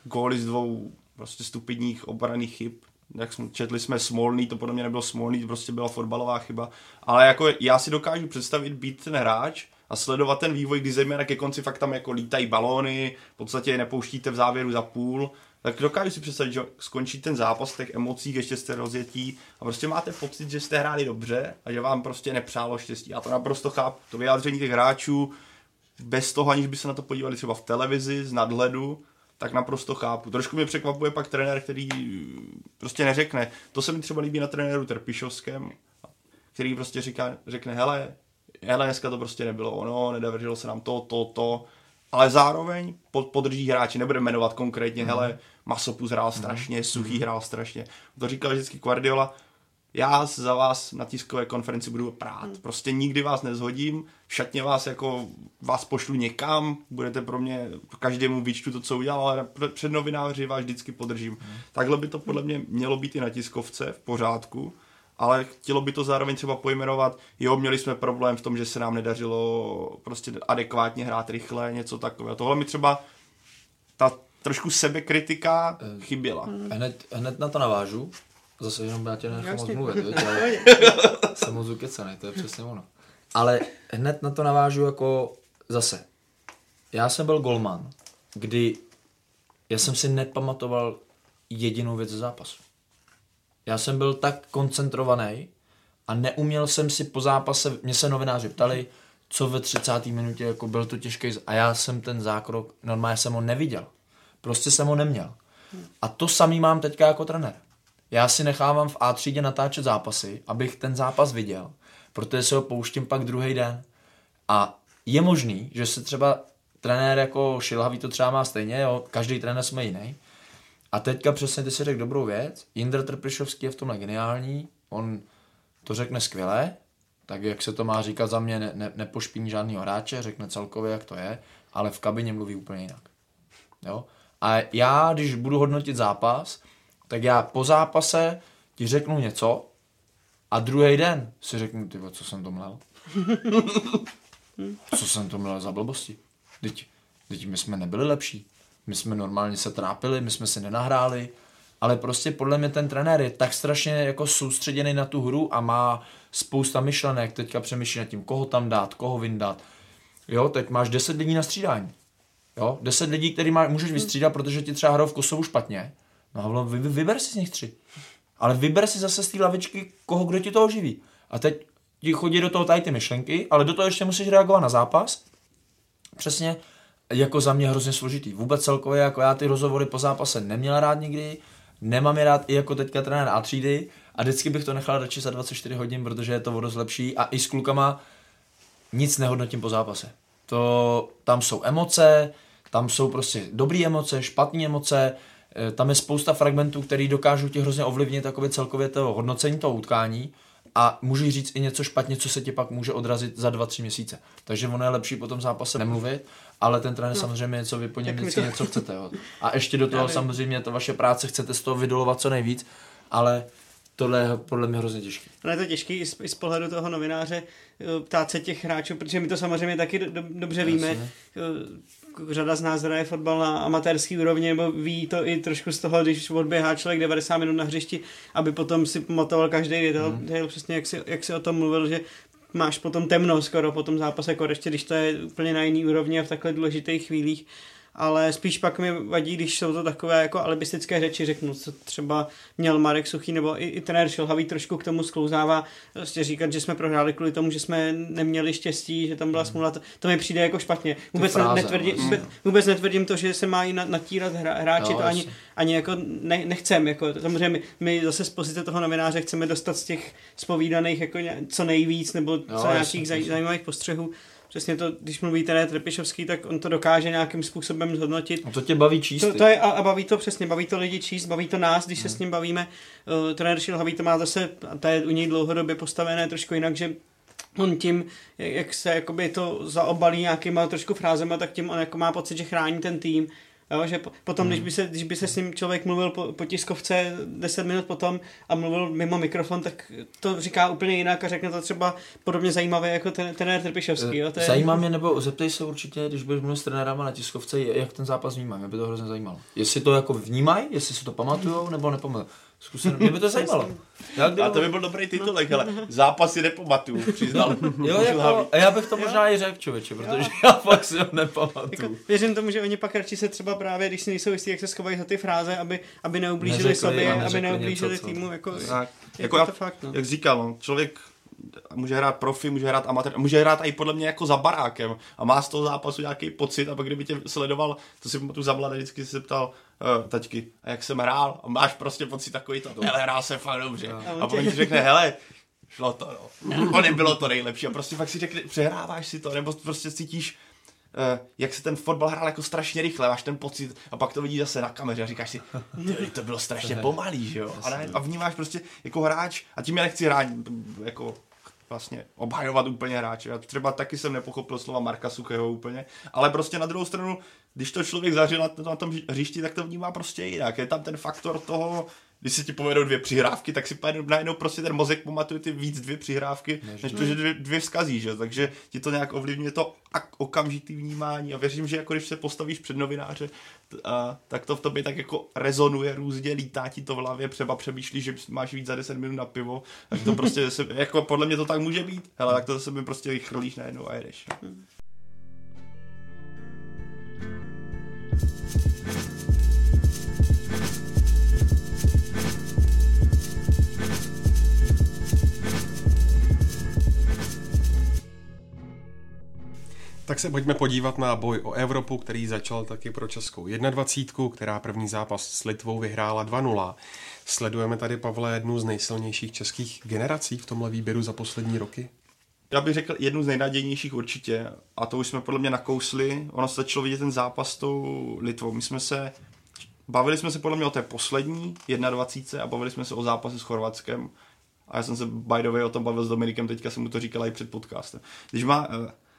góly z dvou prostě stupidních obranných chyb. Jak jsme četli, jsme Smolný, to podle mě nebylo Smolný, to prostě byla fotbalová chyba. Ale jako já si dokážu představit být ten hráč a sledovat ten vývoj, kdy zejména ke konci fakt tam jako lítají balóny, v podstatě je nepouštíte v závěru za půl. Tak dokážu si představit, že skončí ten zápas v těch emocích, ještě jste rozjetí a prostě máte pocit, že jste hráli dobře a že vám prostě nepřálo štěstí. A to naprosto chápu, to vyjádření těch hráčů, bez toho, aniž by se na to podívali třeba v televizi, z nadhledu, tak naprosto chápu. Trošku mě překvapuje pak trenér, který prostě neřekne. To se mi třeba líbí na trenéru Trpišovském, který prostě řekne, hele, dneska to prostě nebylo ono, nedavěřilo se nám to. Ale zároveň podrží hráči, nebudeme jmenovat konkrétně, hele, Masopus hrál strašně, Suchý hrál strašně. To říkal vždycky Guardiola, já za vás na tiskové konferenci budu prát, prostě nikdy vás nezhodím, šatně vás pošlu někam, budete pro mě, každému výčtu to, co udělal, ale před novináři vás vždycky podržím. Takhle by to podle mě mělo být i na tiskovce, v pořádku, ale chtělo by to zároveň třeba pojmenovat, jo, měli jsme problém v tom, že se nám nedařilo prostě adekvátně hrát rychle, něco takového. Tohle mi třeba ta trošku sebekritika chyběla. Hned na to navážu, zase jenom já tě nechám moc mluvit, jsem moc ukecený, to je přesně ono. Ale hned na to navážu jako zase. Já jsem byl golman, kdy já jsem si nepamatoval jedinou věc ze zápasu. Já jsem byl tak koncentrovaný a neuměl jsem si po zápase, mě se novináři ptali, co ve 30. minutě, jako byl to těžký a já jsem ten zákrok, normálně jsem ho neviděl. Prostě jsem ho neměl. A to samý mám teďka jako trenér. Já si nechávám v A třídě natáčet zápasy, abych ten zápas viděl, protože se ho pouštím pak druhý den. A je možný, že se třeba trenér jako Šilhavý to třeba má stejně, jo? Každý trenér jsme jiný. A teďka přesně ty si řekl dobrou věc, Jindra Trpišovský je v tomhle geniální, on to řekne skvěle, tak jak se to má říkat za mě, nepošpíní žádnýho hráče, řekne celkově, jak to je, ale v kabině mluví úplně jinak. Jo? A já, když budu hodnotit zápas, tak já po zápase ti řeknu něco a druhý den si řeknu, tyvo, co jsem to mlel? Co jsem to mlel za blbosti? Teď my jsme nebyli lepší. My jsme normálně se trápili, my jsme si nenahráli, ale prostě podle mě ten trenér je tak strašně jako soustředěný na tu hru a má spousta myšlenek, teďka přemýšlí nad tím, koho tam dát, koho vyndat. Jo, teď máš 10 lidí na střídání. Jo, 10 lidí, který můžeš vystřídat, protože ti třeba hrajou v Kosovu špatně. No a vyber si z nich 3. Ale vyber si zase z té lavičky, kdo ti toho živí. A teď ti chodí do toho tady ty myšlenky, ale do toho ještě musíš reagovat na zápas. Přesně. Jako za mě hrozně složitý. Vůbec celkově, jako já ty rozhovory po zápase neměl rád nikdy, nemám je rád i jako teďka trenér A třídy a vždycky bych to nechal radši za 24 hodin, protože je to o dost lepší a i s klukama nic nehodnotím po zápase. To, tam jsou emoce, tam jsou prostě dobrý emoce, špatné emoce, tam je spousta fragmentů, který dokážou ti hrozně ovlivnit takové celkově to hodnocení toho utkání a můžeš říct i něco špatně, co se ti pak může odrazit za 2-3 měsíce. Takže ono je lepší po tom zápase nemluvit, ale ten trenér samozřejmě něco vyplňuje, něco chcete. Jo. A ještě do toho samozřejmě ta vaše práce chcete z toho vydolovat co nejvíc ale tohle je podle mě hrozně těžké. Ale je to těžké i z pohledu toho novináře ptát se těch hráčů, protože my to samozřejmě taky dobře víme. Řada z nás hraje fotbal na amatérský úrovni, nebo ví to i trošku z toho, když odběhá člověk 90 minut na hřišti, aby potom si pamatoval každý detail, přesně jak si o tom mluvil, že máš potom temno skoro po tom zápase, jako ještě když to je úplně na jiný úrovni a v takhle důležitých chvílích. Ale spíš pak mi vadí, když jsou to takové jako alibistické řeči, řeknu, co třeba měl Marek Suchý, nebo i trenér Šilhavý trošku k tomu sklouzává, prostě říkat, že jsme prohráli kvůli tomu, že jsme neměli štěstí, že tam byla smůla, to mi přijde jako špatně. Vůbec netvrdím to, že se mají natírat hráči, to ani jako nechcem. Jako, samozřejmě my zase z pozice toho novináře chceme dostat z těch zpovídaných jako co nejvíc, nebo co nějakých zajímavých postřehů. Přesně to, když mluví trenér Trpišovský, tak on to dokáže nějakým způsobem zhodnotit. A to tě baví číst. To baví to přesně, baví to lidi číst, baví to nás, když se s ním bavíme. Trenér Šilhavý to má zase, a to je u něj dlouhodobě postavené trošku jinak, že on tím, jak se jakoby to zaobalí nějakýma trošku frázema, tak tím on jako má pocit, že chrání ten tým. Jo, že potom, když by se s ním člověk mluvil po tiskovce 10 minut potom a mluvil mimo mikrofon, tak to říká úplně jinak a řekne to třeba podobně zajímavé jako trenér Trpišovský. Jo? Zajímá mě, nebo zeptej se určitě, když budeš mluvit s trenérama na tiskovce, jak ten zápas vnímají, mě by to hrozně zajímalo. Jestli to jako vnímají, jestli si to pamatujou, nebo nepamatujou. Zkusím, mě by to zajímalo. A to by byl dobrý titulek, ale zápasy nepamatuju, přiznal. Jo, jako, já bych to možná i řekl, člověče, protože já fakt si ho nepamatuju. Jako, věřím tomu, že oni pak radši se třeba právě, když si nejsou jistí, jak se schovají za ty fráze, aby neublížili neřekli sobě, aby neublížili něco, týmu. Jako já, to fakt, no. Jak říkám, člověk může hrát profi, může hrát amatér, může hrát i podle mě jako za barákem a má z toho zápasu nějaký pocit, a pak kdyby tě sledoval, to si pamatuju za mladé, vždycky se ptal taťky, a jak jsem hrál, a máš prostě pocit takový to, hele, hrál jsem fakt dobře, a potom ti řekne, hele, šlo to, no, nebylo to nejlepší, a prostě fakt si řekne, přehráváš si to, nebo prostě cítíš, jak se ten fotbal hrál jako strašně rychle, máš ten pocit, a pak to vidíš zase na kameře a říkáš si, to bylo strašně pomalý, že jo, a vnímáš prostě jako hráč, a tím já nechci hrát jako vlastně obhajovat úplně hráče. Já třeba taky jsem nepochopil slova Marka Suchého úplně, ale prostě na druhou stranu, když to člověk zažil na tom hřišti, tak to vnímá prostě jinak. Je tam ten faktor toho, když se ti povedou dvě přihrávky, tak si najednou prostě ten mozek pamatuje ty víc dvě přihrávky, než to, že dvě vzkazí, že? Takže ti to nějak ovlivňuje to okamžitý vnímání a věřím, že jako když se postavíš před novináře, tak to v tobě tak jako rezonuje různě, lítá ti to v hlavě, třeba přemýšlíš, že máš víc za 10 minut na pivo, tak to prostě se, jako podle mě to tak může být, hele, tak to zase mi prostě chrlíš najednou a jedeš. Tak se pojďme podívat na boj o Evropu, který začal taky pro českou 21, která první zápas s Litvou vyhrála 2-0. Sledujeme tady, Pavle, jednu z nejsilnějších českých generací v tomhle výběru za poslední roky? Já bych řekl jednu z nejnadějnějších určitě, a to už jsme podle mě nakousli. Ono stačilo vidět ten zápas s tou Litvou. Bavili jsme se podle mě o té poslední 21 a bavili jsme se o zápase s Chorvatskem. A já jsem se by the way o tom bavil s Dominikem, teďka jsem mu to říkal i před podcastem.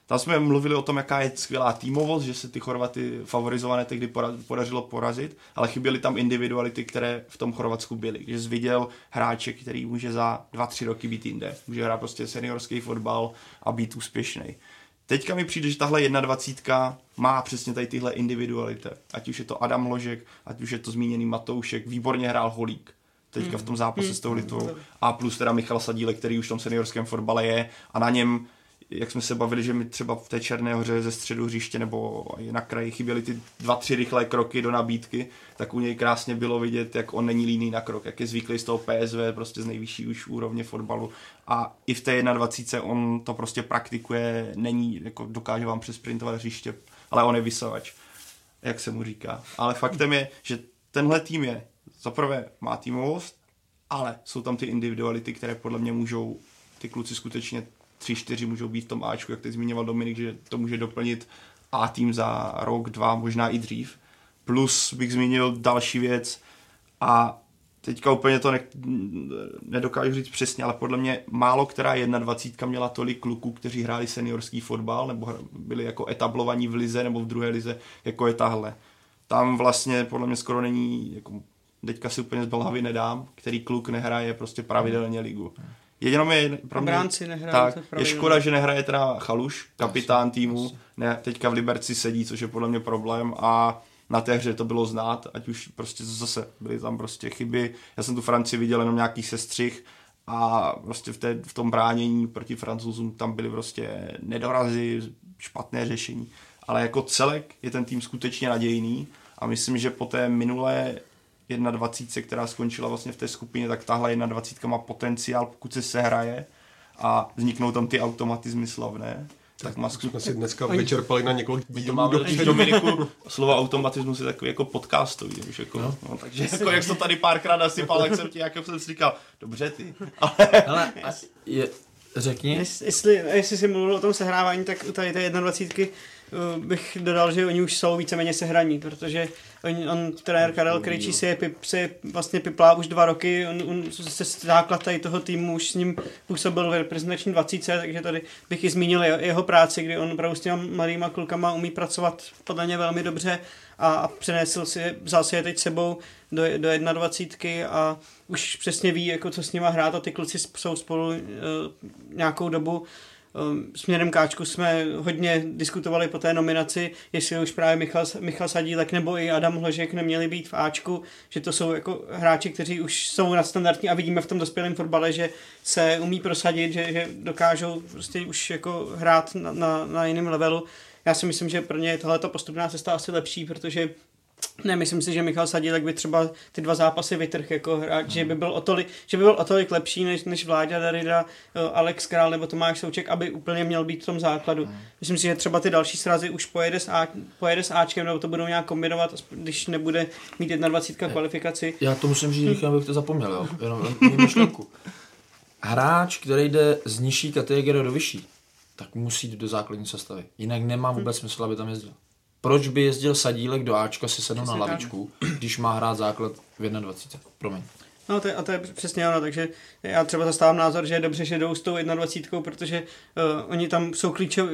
Tam jsme mluvili o tom, jaká je skvělá týmovost, že se ty Chorvaty favorizované tehdy podařilo porazit, ale chyběly tam individuality, které v tom Chorvatsku byly. Že jsi viděl hráče, který může za 2-3 roky být jinde. Může hrát prostě seniorský fotbal a být úspěšný. Teďka mi přijde, že tahle 21 má přesně tady tyhle individuality. Ať už je to Adam Hložek, ať už je to zmíněný Matoušek, výborně hrál Holík teďka v tom zápase s tou Litvou. A plus teda Michal Sadílek, který už v tom seniorském fotbale je, a na něm, jak jsme se bavili, že mi třeba v té Černé Hoře ze středu hřiště nebo na kraji chyběly ty 2-3 rychlé kroky do nabídky, tak u něj krásně bylo vidět, jak on není líný na krok, jak je zvyklý z toho PSV, prostě z nejvyšší už úrovně fotbalu, a i v té 21 on to prostě praktikuje, není, jako dokáže vám přesprintovat hřiště, ale on je vysavač, jak se mu říká. Ale faktem je, že tenhle tým je, zaprvé má týmovost, ale jsou tam ty individuality, které podle mě můžou ty kluci skutečně 3-4 můžou být v tom Ačku, jak teď zmiňoval Dominik, že to může doplnit A tým za rok, dva, možná i dřív. Plus bych zmínil další věc, a teďka úplně to nedokážu říct přesně, ale podle mě málo která 21 měla tolik kluků, kteří hráli seniorský fotbal nebo byli jako etablovaní v lize nebo v druhé lize, jako je tahle. Tam vlastně podle mě skoro není jako teďka si úplně z balhavy nedám, který kluk nehraje prostě pravidelně ligu. Jenom je obránci nehraje. Je škoda, že nehraje teda Chaluš, kapitán týmu, ne, teďka v Liberci sedí, což je podle mě problém a na té hře to bylo znát, ať už prostě zase byly tam prostě chyby. Já jsem tu Francii viděl jenom nějaký sestřih a prostě v tom bránění proti Francouzům tam byly prostě nedorazy, špatné řešení. Ale jako celek je ten tým skutečně nadějný a myslím, že po té minulé 21, která skončila vlastně v té skupině, tak tahle 21 má potenciál, pokud se sehraje a vzniknou tam ty automatizmy slavné. Tak masku jsme si dneska vyčerpali na několik dílů do Dominiku. Slovo automatismus je takový jako podcastový. Už jako, no. No, takže jako, jak jsem tady párkrát nasypal, jak jsem ti jako říkal, dobře ty. Ale řekni. Jestli jsi mluvil o tom sehrávání, tak tady té 21 bych dodal, že oni už jsou víceméně sehraní, protože on trenér Karel Krejčí se vlastně piplá už 2 roky, on se základ tady toho týmu už s ním působil v reprezentační 20, takže tady bych i zmínil jeho práci, kdy on opravdu s těma mladýma klukama umí pracovat podle mě velmi dobře a vzal si je teď sebou do 21 a už přesně ví, jako, co s nima hrát a ty kluci jsou spolu nějakou dobu. Směrem Káčku jsme hodně diskutovali po té nominaci, jestli už právě Michal Sadílek nebo i Adam Hložek neměli být v Ačku, že to jsou jako hráči, kteří už jsou nadstandardní a vidíme v tom dospělém fotbale, že se umí prosadit, že dokážou prostě už jako hrát na jiném levelu. Já si myslím, že pro ně je tohleto postupná cesta asi lepší, protože myslím si, že Michal Sadílek by třeba ty 2 zápasy vytrhl jako hráč, že by byl o tolik lepší než Vláďa Darida, Alex Král nebo Tomáš Souček, aby úplně měl být v tom základu. Myslím si, že třeba ty další srazy už pojede s Ačkem, nebo to budou nějak kombinovat, když nebude mít 21 kvalifikaci. Já to musím říct, že bych to zapomněl, jo? Jenom myšlenku. Hráč, který jde z nižší kategorie do vyšší, tak musí jít do základní sestavy. Jinak nemá vůbec smysl, aby tam jezdil. Proč by jezdil Sadílek do Ačka si sednout na lavičku, když má hrát základ v 21? Promiň. No a to je přesně ono, takže já třeba zastávám názor, že je dobře, že jdou s tou 21, protože oni tam jsou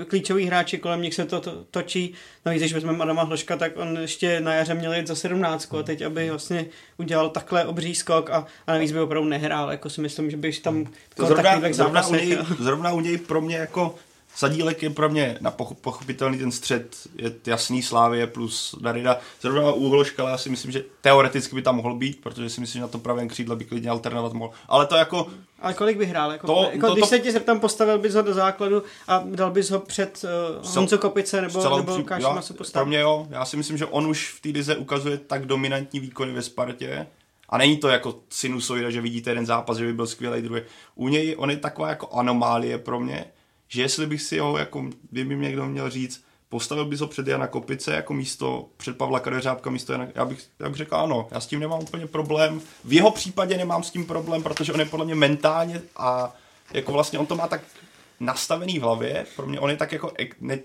klíčoví hráči, kolem nich se to točí. Navíc, když vezmeme Adama Hloška, tak on ještě na jaře měl jít za 17 a teď, aby vlastně udělal takhle obří skok a navíc by opravdu nehrál, jako si myslím, že byš tam zrovna u něj pro mě jako Sadílek je pro mě pochopitelný, ten střed je jasný, Slávie plus Darida. Zrovna u Hloška, ale já si myslím, že teoreticky by tam mohl být, protože si myslím, že na tom pravém křídle by klidně alternovat mohl. Ale to jako... Ale kolik by hrál? Jako, když se tě zeptám, postavil bys ho do základu a dal bys ho před Honzo Kopice nebo Lukášem Masu postavil? Pro mě jo, já si myslím, že on už v té lize ukazuje tak dominantní výkony ve Spartě. A není to jako sinusoida, že vidíte jeden zápas, že by byl skvělý, druhý. U něj on je taková jako anomálie pro mě. Že jestli bych si ho, jako by mi někdo měl říct, postavil bys ho před Jana Kopice jako místo, před Pavla Kadeřábka místo Jana, já bych řekl ano, já s tím nemám úplně problém, v jeho případě nemám s tím problém, protože on je podle mě mentálně a jako vlastně on to má tak nastavený v hlavě, pro mě on je tak jako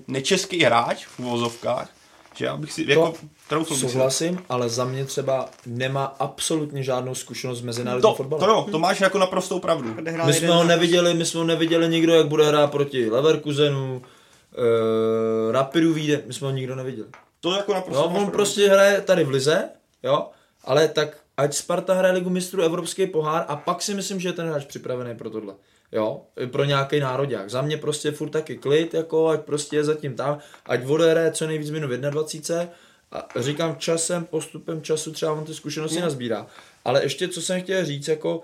nečeský hráč v uvozovkách, že já bych si jako troufl. Souhlasím, ale za mě třeba nemá absolutně žádnou zkušenost mezinárodního fotbalu. To máš jako naprostou pravdu. My jsme ho neviděli nikdo, jak bude hrát proti Leverkusenu, Rapidu Vídeň, my jsme ho nikdo neviděli. To jako naprosto. Jo, on prostě hraje tady v lize, jo, ale tak ať Sparta hraje Ligu mistrů, evropský pohár a pak si myslím, že je ten hráč připravený pro tohle. Jo, pro nějaký nároďák. Za mě prostě furt taky klid, jako, ať prostě je zatím tam, ať odehraje co nejvíc minut v 21 a říkám časem, postupem času třeba on ty zkušenosti nazbírá. Ale ještě, co jsem chtěl říct, jako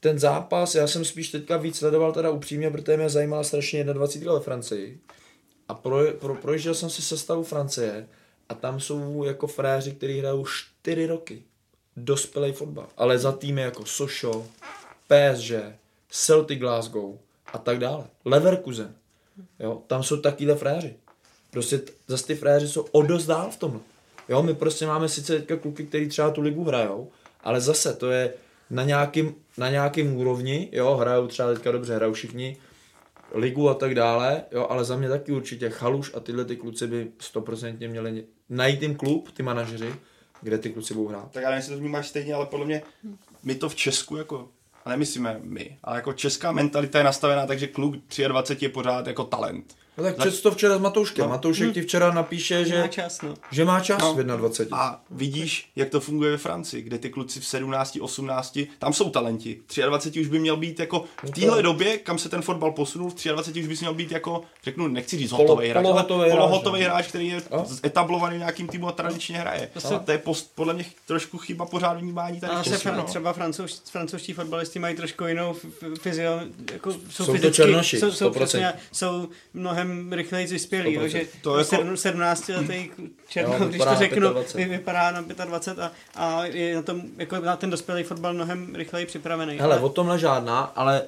ten zápas, já jsem spíš teďka víc sledoval teda upřímně, protože mě zajímala strašně 21 ve Francii a projížděl jsem si sestavu Francie a tam jsou jako fréři, kteří hrajou 4 roky dospělej fotbal, ale za týmy jako Sochaux, PSG, Celtic Glasgow a tak dále. Leverkusen. Jo, tam jsou takýhle fréři. Prostě zase ty fréři jsou o dost dál v tomhle. Jo, my prostě máme sice teďka kluky, který třeba tu ligu hrajou, ale zase to je na nějakým úrovni, jo, hrajou třeba teďka dobře, hrajou všichni ligu a tak dále, jo, ale za mě taky určitě Chaluš a tyhle ty kluci by 100% měli najít jim klub, ty manažeři, kde ty kluci budou hrát. Tak já nevím, jestli to vnímáš stejně, ale podle mě my to v Česku jako a nemyslíme my, ale jako česká mentalita je nastavená, takže kluk 23 je pořád jako talent. No tak před to včera s Matouškem. Matoušek ti včera napíše, že má čas, že má čas v 21. A vidíš, jak to funguje ve Francii, kde ty kluci v 17, 18, tam jsou talenti. 23 už by měl být jako v téhle době, kam se ten fotbal posunul, v 23 už bys měl být jako, řeknu, nechci říct hotový hráč, polohotový hráč, který je etablovaný v nějakým týmu a tradičně hraje. To je podle mě trošku chyba pořád vnímání tady. A se třeba francouzští fotbalisti mají trošku jinou jsou mnohem rychleji vyspělí, takže 17letý černou, když to řeknu, vypadá na 25 a je na tom jako na ten dospělý fotbal mnohem rychleji připravený. Hele, o tomhle žádná, ale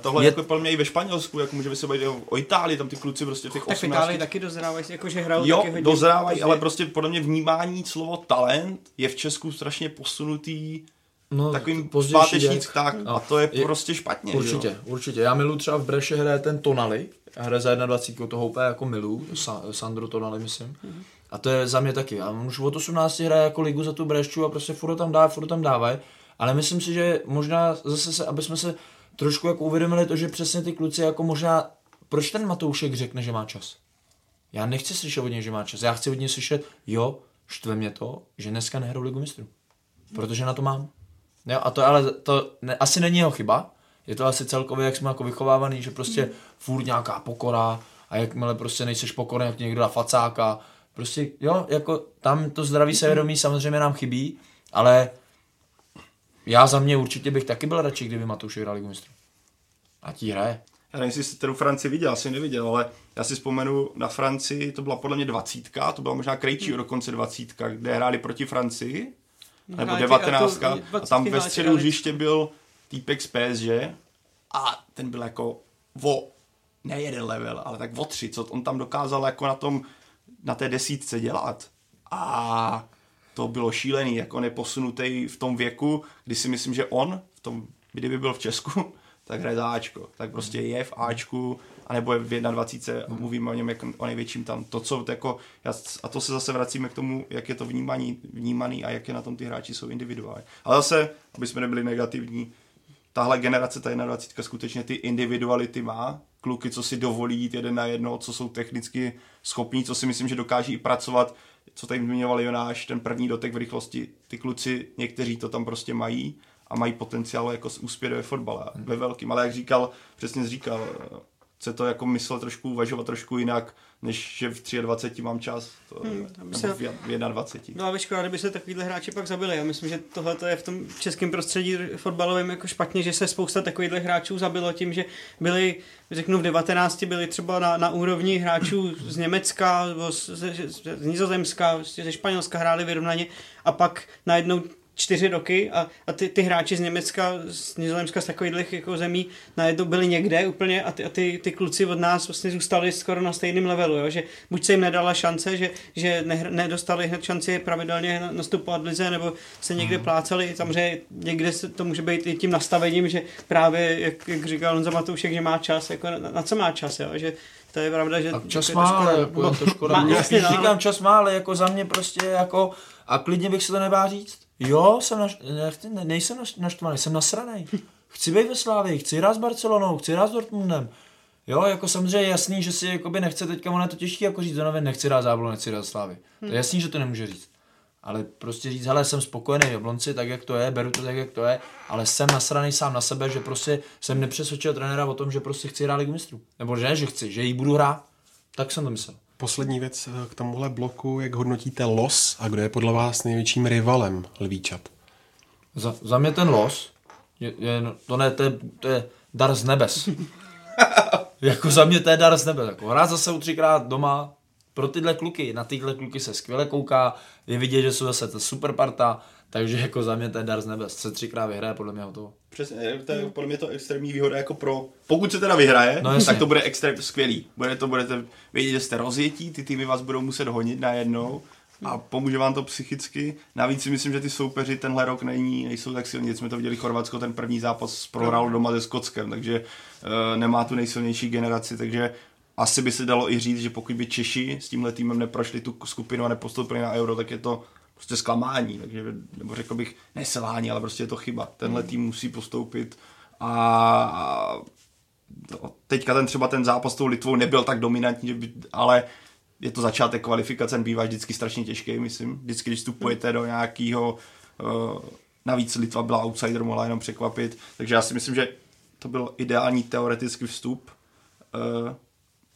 tohle je jako plně i ve Španělsku, jako můžeme se bavit o Itálii, tam ty kluci prostě v těch 18. Tak v Itálii taky dozrávají, jakože hrajou taky hodně. Jo, dozrávají, ale prostě podle mě vnímání slovo talent je v Česku strašně posunutý. No, takovým zpátečníc tak a to je prostě špatně. Určitě, jo? Určitě. Já miluji třeba v Breše hraje ten Tonali, hraje za 21, toho úplně jako miluji, Sandro Tonali myslím. Mm-hmm. A to je za mě taky. A on už od 18 hraje jako ligu za tu Breštu a prostě furt tam dávají. Ale myslím si, že možná zase, aby jsme se trošku jako uvědomili to, že přesně ty kluci jako možná, proč ten Matoušek řekne, že má čas? Já nechci slyšet od něj, že má čas. Já chci od něj slyšet, jo, štve mě to, že dneska nehrou ligu mistrů. Protože na to mám. Jo, a to ale to ne, asi není jeho chyba, je to asi celkově, jak jsme jako vychovávaný, že prostě furt nějaká pokora a jakmile prostě nejseš pokorný, jak někdo dá facáka, prostě jo, jako tam to zdraví sevědomí samozřejmě nám chybí, ale já za mě určitě bych taky byl radši, kdyby Matouš hrál Ligu mistrů. A tí hraje. Já nevím, jestli jsi tedy Francii viděl, asi neviděl, ale já si vzpomenu na Francii, to byla podle mě 20, to byla možná Krejčího dokonce 20, kde hráli proti Francii. Nebo 19 a tam ve středu hřiště byl týpek z PSG a ten byl jako ne jeden level, ale tak o 3, co on tam dokázal jako na té 10 dělat a to bylo šílený, jak on je posunutý v tom věku, kdy si myslím, že on kdyby byl v Česku, tak hraje za Ačko, tak prostě je v Ačku anebo je v 21, mluvíme o něm jako o největším tam. To, co jako, a to se zase vracíme k tomu, jak je to vnímaný a jak je na tom ty hráči jsou individuální. Ale zase, aby jsme nebyli negativní, tahle generace, ta 21, skutečně ty individuality má, kluky, co si dovolí jít jeden na jedno, co jsou technicky schopní, co si myslím, že dokáží i pracovat, co tady zmiňoval Jonáš, ten první dotek v rychlosti, ty kluci, někteří to tam prostě mají a mají potenciál jako úspěch ve fotbale, ve velkým, ale jak přesně říkal, se to jako myslel trošku, uvažovat trošku jinak, než že v 23 mám čas, nebo v 21. Byla by škoda, kdyby se takovýhle hráči pak zabili. Já myslím, že tohle je v tom českém prostředí fotbalovém jako špatně, že se spousta takovýchhle hráčů zabilo tím, že byli, řeknu v 19, byli třeba na úrovni hráčů z Německa, z Nizozemska, ze Španělska hráli vyrovnaně a pak najednou 4 roky a ty hráči z Německa, z Nizozemska, z takových jako zemí najednou byli někde úplně a ty kluci od nás vlastně zůstali skoro na stejném levelu, jo? Že buď se jim nedala šance, že nedostali hned šanci pravidelně nastupovat v lize, nebo se někde plácali, samozřejmě někde se to může být i tím nastavením, že právě, jak říkal Honza Matoušek, že má čas, jako na co má čas, jo? Že to je pravda, že... Tak čas má, ale jako je to škoda. Říkám, čas má, ale jako za mě prostě jako... A klidně bych se to nebál říct. Jo, nejsem naštvaný, jsem nasranej. Chci být ve Slávii, chci hrát s Barcelonou, chci hrát s Dortmundem. Jo, jako samozřejmě jasný, že si jakoby nechce teďka, ono je to těžké jako říct, ono nechci hrát Záblu, nechci hrát Slávii. To je jasný, že to nemůže říct. Ale prostě říct, hele, jsem spokojený v Jablonci, tak jak to je, beru to tak, jak to je, ale jsem nasranej sám na sebe, že prostě jsem nepřesvědčil trenéra o tom, že prostě chci hrát Ligu mistrů. Nebo že ne, že chci, že jí budu hrát. Tak jsem to myslel. Poslední věc k tomuhle bloku, jak hodnotíte los a kdo je podle vás největším rivalem Lvíčat? Za mě ten los, to je dar z nebes. Jako za mě to je dar z nebes. Jako hrát zase 3krát doma pro tyhle kluky. Na tyhle kluky se skvěle kouká, je vidět, že jsou zase ta super parta, takže jako za mě to je dar z nebes. Se 3krát vyhraje, podle mě hotovo. Přesně, to je podle mě to extrémní výhoda jako pro... Pokud se teda vyhraje, no tak to bude extrémně skvělý. Budete vědět, že jste rozjetí, ty týmy vás budou muset honit najednou a pomůže vám to psychicky. Navíc si myslím, že ty soupeři tenhle rok nejsou tak silní. Jsme to viděli Chorvatsko, ten první zápas prohrál doma se Skotskem, takže nemá tu nejsilnější generaci, takže asi by se dalo i říct, že pokud by Češi s tímhle týmem neprošli tu skupinu a nepostoupili na Euro, tak je to prostě zklamání, takže, nebo řekl bych neselání, ale prostě je to chyba. Tenhle tým musí postoupit a teďka ten zápas s tou Litvou nebyl tak dominantní, ale je to začátek kvalifikace, bývá vždycky strašně těžký, myslím. Vždycky, když vstupujete do nějakého, navíc Litva byla outsider, mohla jenom překvapit, takže já si myslím, že to byl ideální teoretický vstup.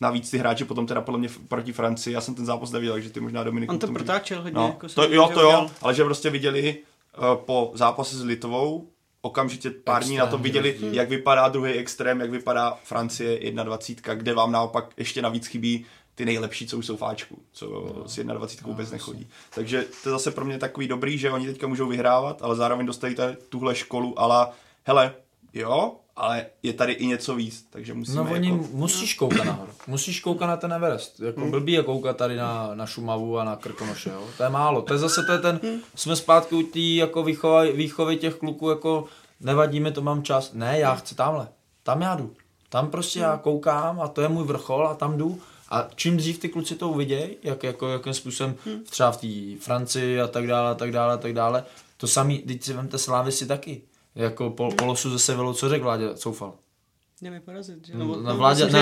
Navíc ty hráči potom teda podle mě proti Francii, já jsem ten zápas neviděl, takže ty možná Dominik... On to protáčel hodně. No. Jako to jo, ale že prostě viděli po zápase s Litvou, okamžitě pár dní na to viděli, jak vypadá druhý extrém, jak vypadá Francie 21, kde vám naopak ještě navíc chybí ty nejlepší, co už jsou fáčku, co s 21 vůbec nechodí. Takže to je zase pro mě takový dobrý, že oni teďka můžou vyhrávat, ale zároveň dostají tuhle školu ala, hele, jo, ale je tady i něco víc, takže musíme musíš koukat nahoru, musíš koukat na ten Everest, jako blbý je koukat tady na Šumavu a na Krkonoše, jo? To je málo, to je zase to je ten, jsme zpátky u té jako výchovy těch kluků, jako nevadí mi, to mám čas, ne, já chci tamhle, tam já jdu, tam prostě já koukám a to je můj vrchol a tam jdu. A čím dřív ty kluci to uvidějí, jakým způsobem třeba v té Francii a tak dále, to samý, teď si vemte Slávisi taky, jako Polosu ze Sevillu, co řekl Vláďa Coufal? Jdeme porazit, že?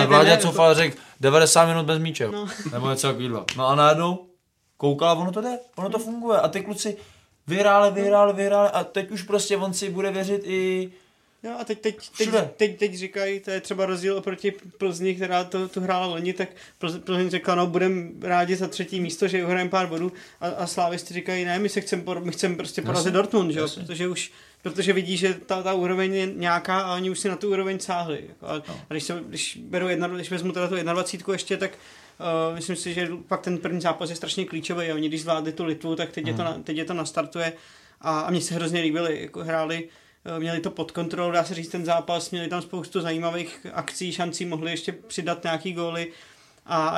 Vláďa Coufal řekl 90 minut bez míče, no. Nebo něco takového. No a najednou koukala, ono to jde, ono to funguje a ty kluci vyhráli a teď už prostě on si bude věřit i... No a teď říkají, to je třeba rozdíl oproti Plzni, která to hrála loni, tak Plzeň řekla, no budeme rádi za třetí místo, že uhrajeme pár bodů a Slávisti říkají, ne, my chceme prostě porazit Dortmund, že? Protože vidí, že ta úroveň je nějaká a oni už si na tu úroveň sáhli. Jako a když vezmu teda tu 21 ještě, tak myslím si, že pak ten první zápas je strašně klíčový a oni když zvládli tu Litvu, tak teď je to nastartuje a mně se hrozně líbily, jako hráli. Měli to pod kontrolou, dá se říct, ten zápas, měli tam spoustu zajímavých akcí, šancí, mohli ještě přidat nějaký góly a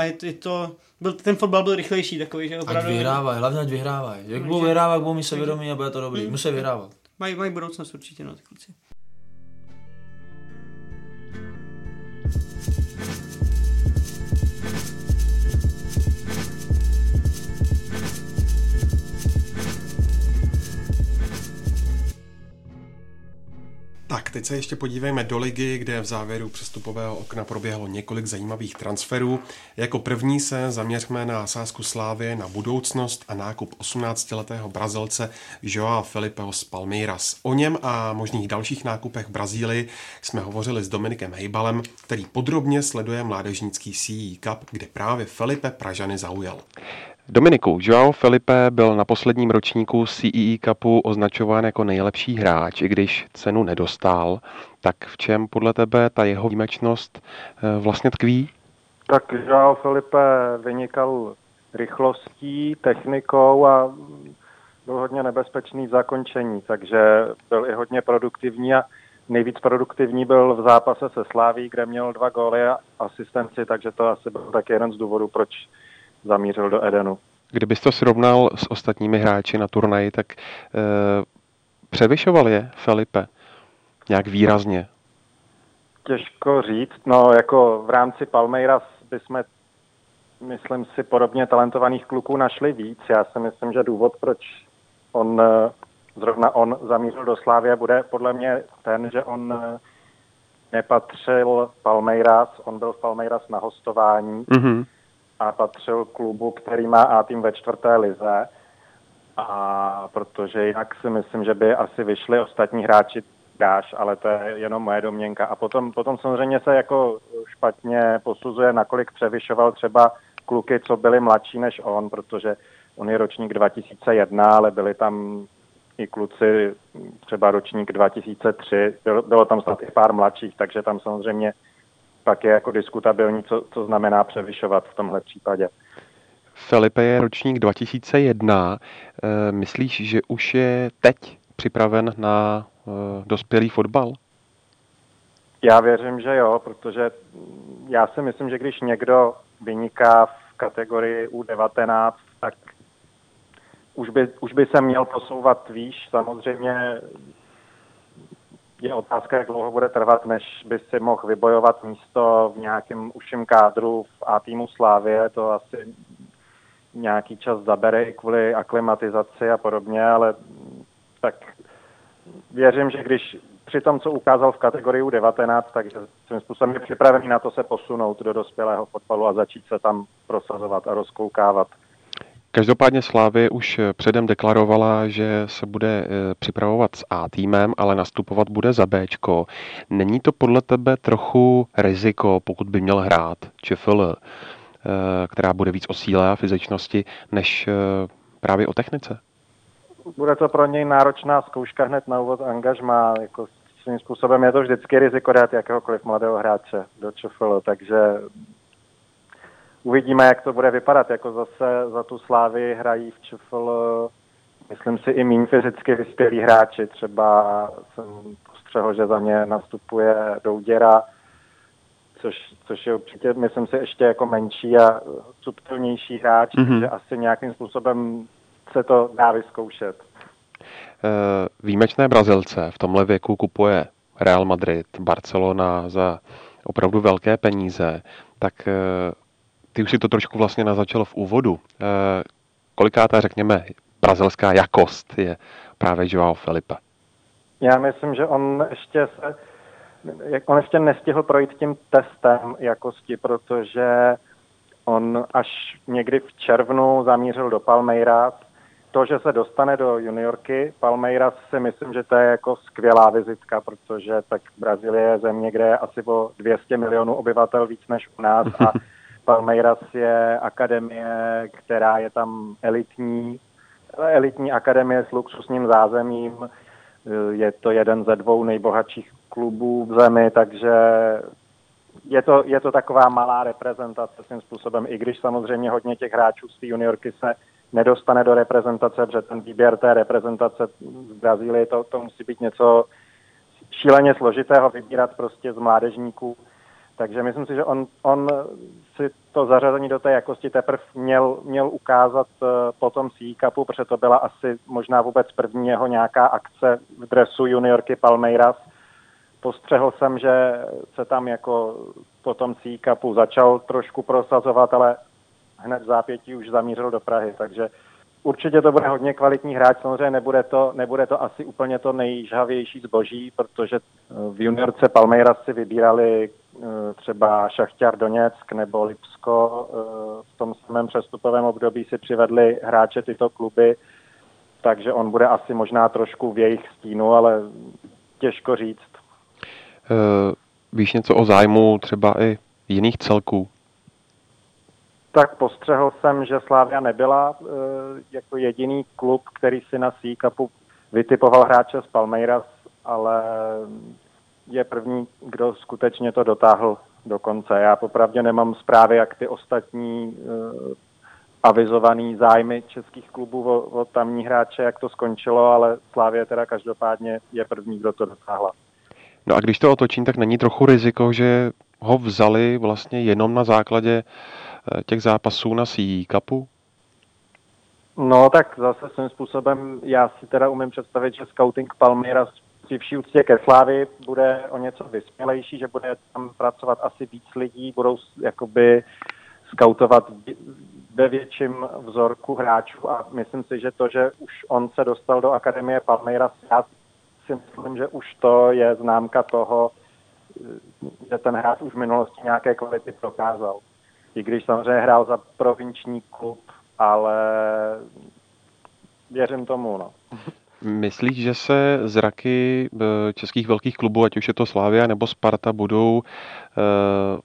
ten fotbal byl rychlejší takový, že opravdu... Ať vyhrávají, hlavně ať vyhrávají. Jak budou vyhrávat, budou mi se vědomí a bude to dobrý, musí vyhrávat. Mají budoucnost určitě, no, ty kluci. Tak, teď se ještě podívejme do ligy, kde v závěru přestupového okna proběhlo několik zajímavých transferů. Jako první se zaměřme na sázku Slávie na budoucnost a nákup 18-letého Brazilce Joao Felipeho z Palmeiras. O něm a možných dalších nákupech v Brazílii jsme hovořili s Dominikem Hejbalem, který podrobně sleduje mládežnický CE Cup, kde právě Felipe Pražany zaujal. Dominiku, João Felipe byl na posledním ročníku CEE Cupu označován jako nejlepší hráč, i když cenu nedostal. Tak v čem podle tebe ta jeho výjimečnost vlastně tkví? Tak João Felipe vynikal rychlostí, technikou a byl hodně nebezpečný v zakončení, takže byl i hodně produktivní a nejvíc produktivní byl v zápase se Slaví, kde měl 2 góly a asistenci, takže to asi byl taky jeden z důvodů, proč zamířil do Edenu. Kdybys to srovnal s ostatními hráči na turnaji, tak převyšoval je Felipe nějak výrazně? Těžko říct, no jako v rámci Palmeiras bychom, myslím si, podobně talentovaných kluků našli víc. Já si myslím, že důvod, proč zrovna on zamířil do Slavie, bude podle mě ten, že on nepatřil Palmeiras, on byl v Palmeiras na hostování, a patřil klubu, který má A-tým ve 4. lize, a protože jinak si myslím, že by asi vyšli ostatní hráči dáš, ale to je jenom moje domněnka. A potom samozřejmě se jako špatně posuzuje, nakolik převyšoval třeba kluky, co byli mladší než on, protože on je ročník 2001, ale byli tam i kluci třeba ročník 2003, bylo tam snad i pár mladších, takže tam samozřejmě pak je jako diskutabilní, co znamená převyšovat v tomhle případě. Felipe je ročník 2001. Myslíš, že už je teď připraven na dospělý fotbal? Já věřím, že jo, protože já si myslím, že když někdo vyniká v kategorii U19, tak už by se měl posouvat výš. Samozřejmě je otázka, jak dlouho bude trvat, než by si mohl vybojovat místo v nějakém užším kádru v A-týmu Slavie. To asi nějaký čas zabere i kvůli aklimatizaci a podobně, ale tak věřím, že když při tom, co ukázal v kategorii U19, takže svým způsobem je připravený na to se posunout do dospělého fotbalu a začít se tam prosazovat a rozkoukávat. Každopádně Slavie už předem deklarovala, že se bude připravovat s A týmem, ale nastupovat bude za Bčko. Není to podle tebe trochu riziko, pokud by měl hrát ČFL, která bude víc o síle a fyzičnosti, než právě o technice? Bude to pro něj náročná zkouška hned na úvod angažmá. Jako svým způsobem je to vždycky riziko dát jakéhokoliv mladého hráče do ČFL, takže uvidíme, jak to bude vypadat. Jako zase za tu Slávii hrají v ČFL, myslím si, i méně fyzicky vyspělí hráči. Třeba jsem postřehl, že za mě nastupuje Douděra, což je určitě, myslím si, ještě jako menší a subtilnější hráč, takže asi nějakým způsobem se to dá vyzkoušet. Výjimečné Brazilce v tomhle věku kupuje Real Madrid, Barcelona za opravdu velké peníze. Tak ty už si to trošku vlastně naznačil v úvodu. Kolikátá, řekněme, brazilská jakost je právě João Felipe? Já myslím, že on ještě nestihl projít tím testem jakosti, protože on až někdy v červnu zamířil do Palmeiras. To, že se dostane do juniorky Palmeiras, si myslím, že to je jako skvělá vizitka, protože tak Brazílie je země, kde je asi o 200 milionů obyvatel víc než u nás a Palmeiras je akademie, která je tam elitní akademie s luxusním zázemím. Je to jeden ze dvou nejbohatších klubů v zemi, takže je to taková malá reprezentace svým způsobem, i když samozřejmě hodně těch hráčů z té juniorky se nedostane do reprezentace, protože ten výběr té reprezentace z Brazílie, to musí být něco šíleně složitého vybírat prostě z mládežníků. Takže myslím si, že on si to zařazení do té jakosti teprve měl ukázat po tom C-Cupu, protože to byla asi možná vůbec první jeho nějaká akce v dresu juniorky Palmeiras. Postřehl jsem, že se tam jako po tom C-Cupu začal trošku prosazovat, ale hned v zápětí už zamířil do Prahy, takže určitě to bude hodně kvalitní hráč, samozřejmě nebude to asi úplně to nejžhavější zboží, protože v juniorce Palmeiras si vybírali třeba Šachtar Doněck nebo Lipsko, v tom samém přestupovém období si přivedli hráče tyto kluby, takže on bude asi možná trošku v jejich stínu, ale těžko říct. Víš něco o zájmu třeba i jiných celků? Tak postřehl jsem, že Slavia nebyla jako jediný klub, který si na C-Cupu vytipoval hráče z Palmeiras, ale je první, kdo skutečně to dotáhl do konce. Já popravdě nemám zprávy, jak ty ostatní avizovaný zájmy českých klubů o tamní hráče, jak to skončilo, ale Slavia teda každopádně je první, kdo to dotáhla. No a když to otočím, tak není trochu riziko, že ho vzali vlastně jenom na základě těch zápasů na C-Cupu? No tak zase svým způsobem, já si teda umím představit, že scouting Palmeiras při vší úctě ke Slavii bude o něco vyspělejší, že bude tam pracovat asi víc lidí, budou jakoby scoutovat ve větším vzorku hráčů a myslím si, že to, že už on se dostal do akademie Palmeiras, já si myslím, že už to je známka toho, že ten hráč už v minulosti nějaké kvality prokázal. I když samozřejmě hrál za provinční klub, ale věřím tomu, no. Myslíš, že se zraky českých velkých klubů, ať už je to Slavia nebo Sparta, budou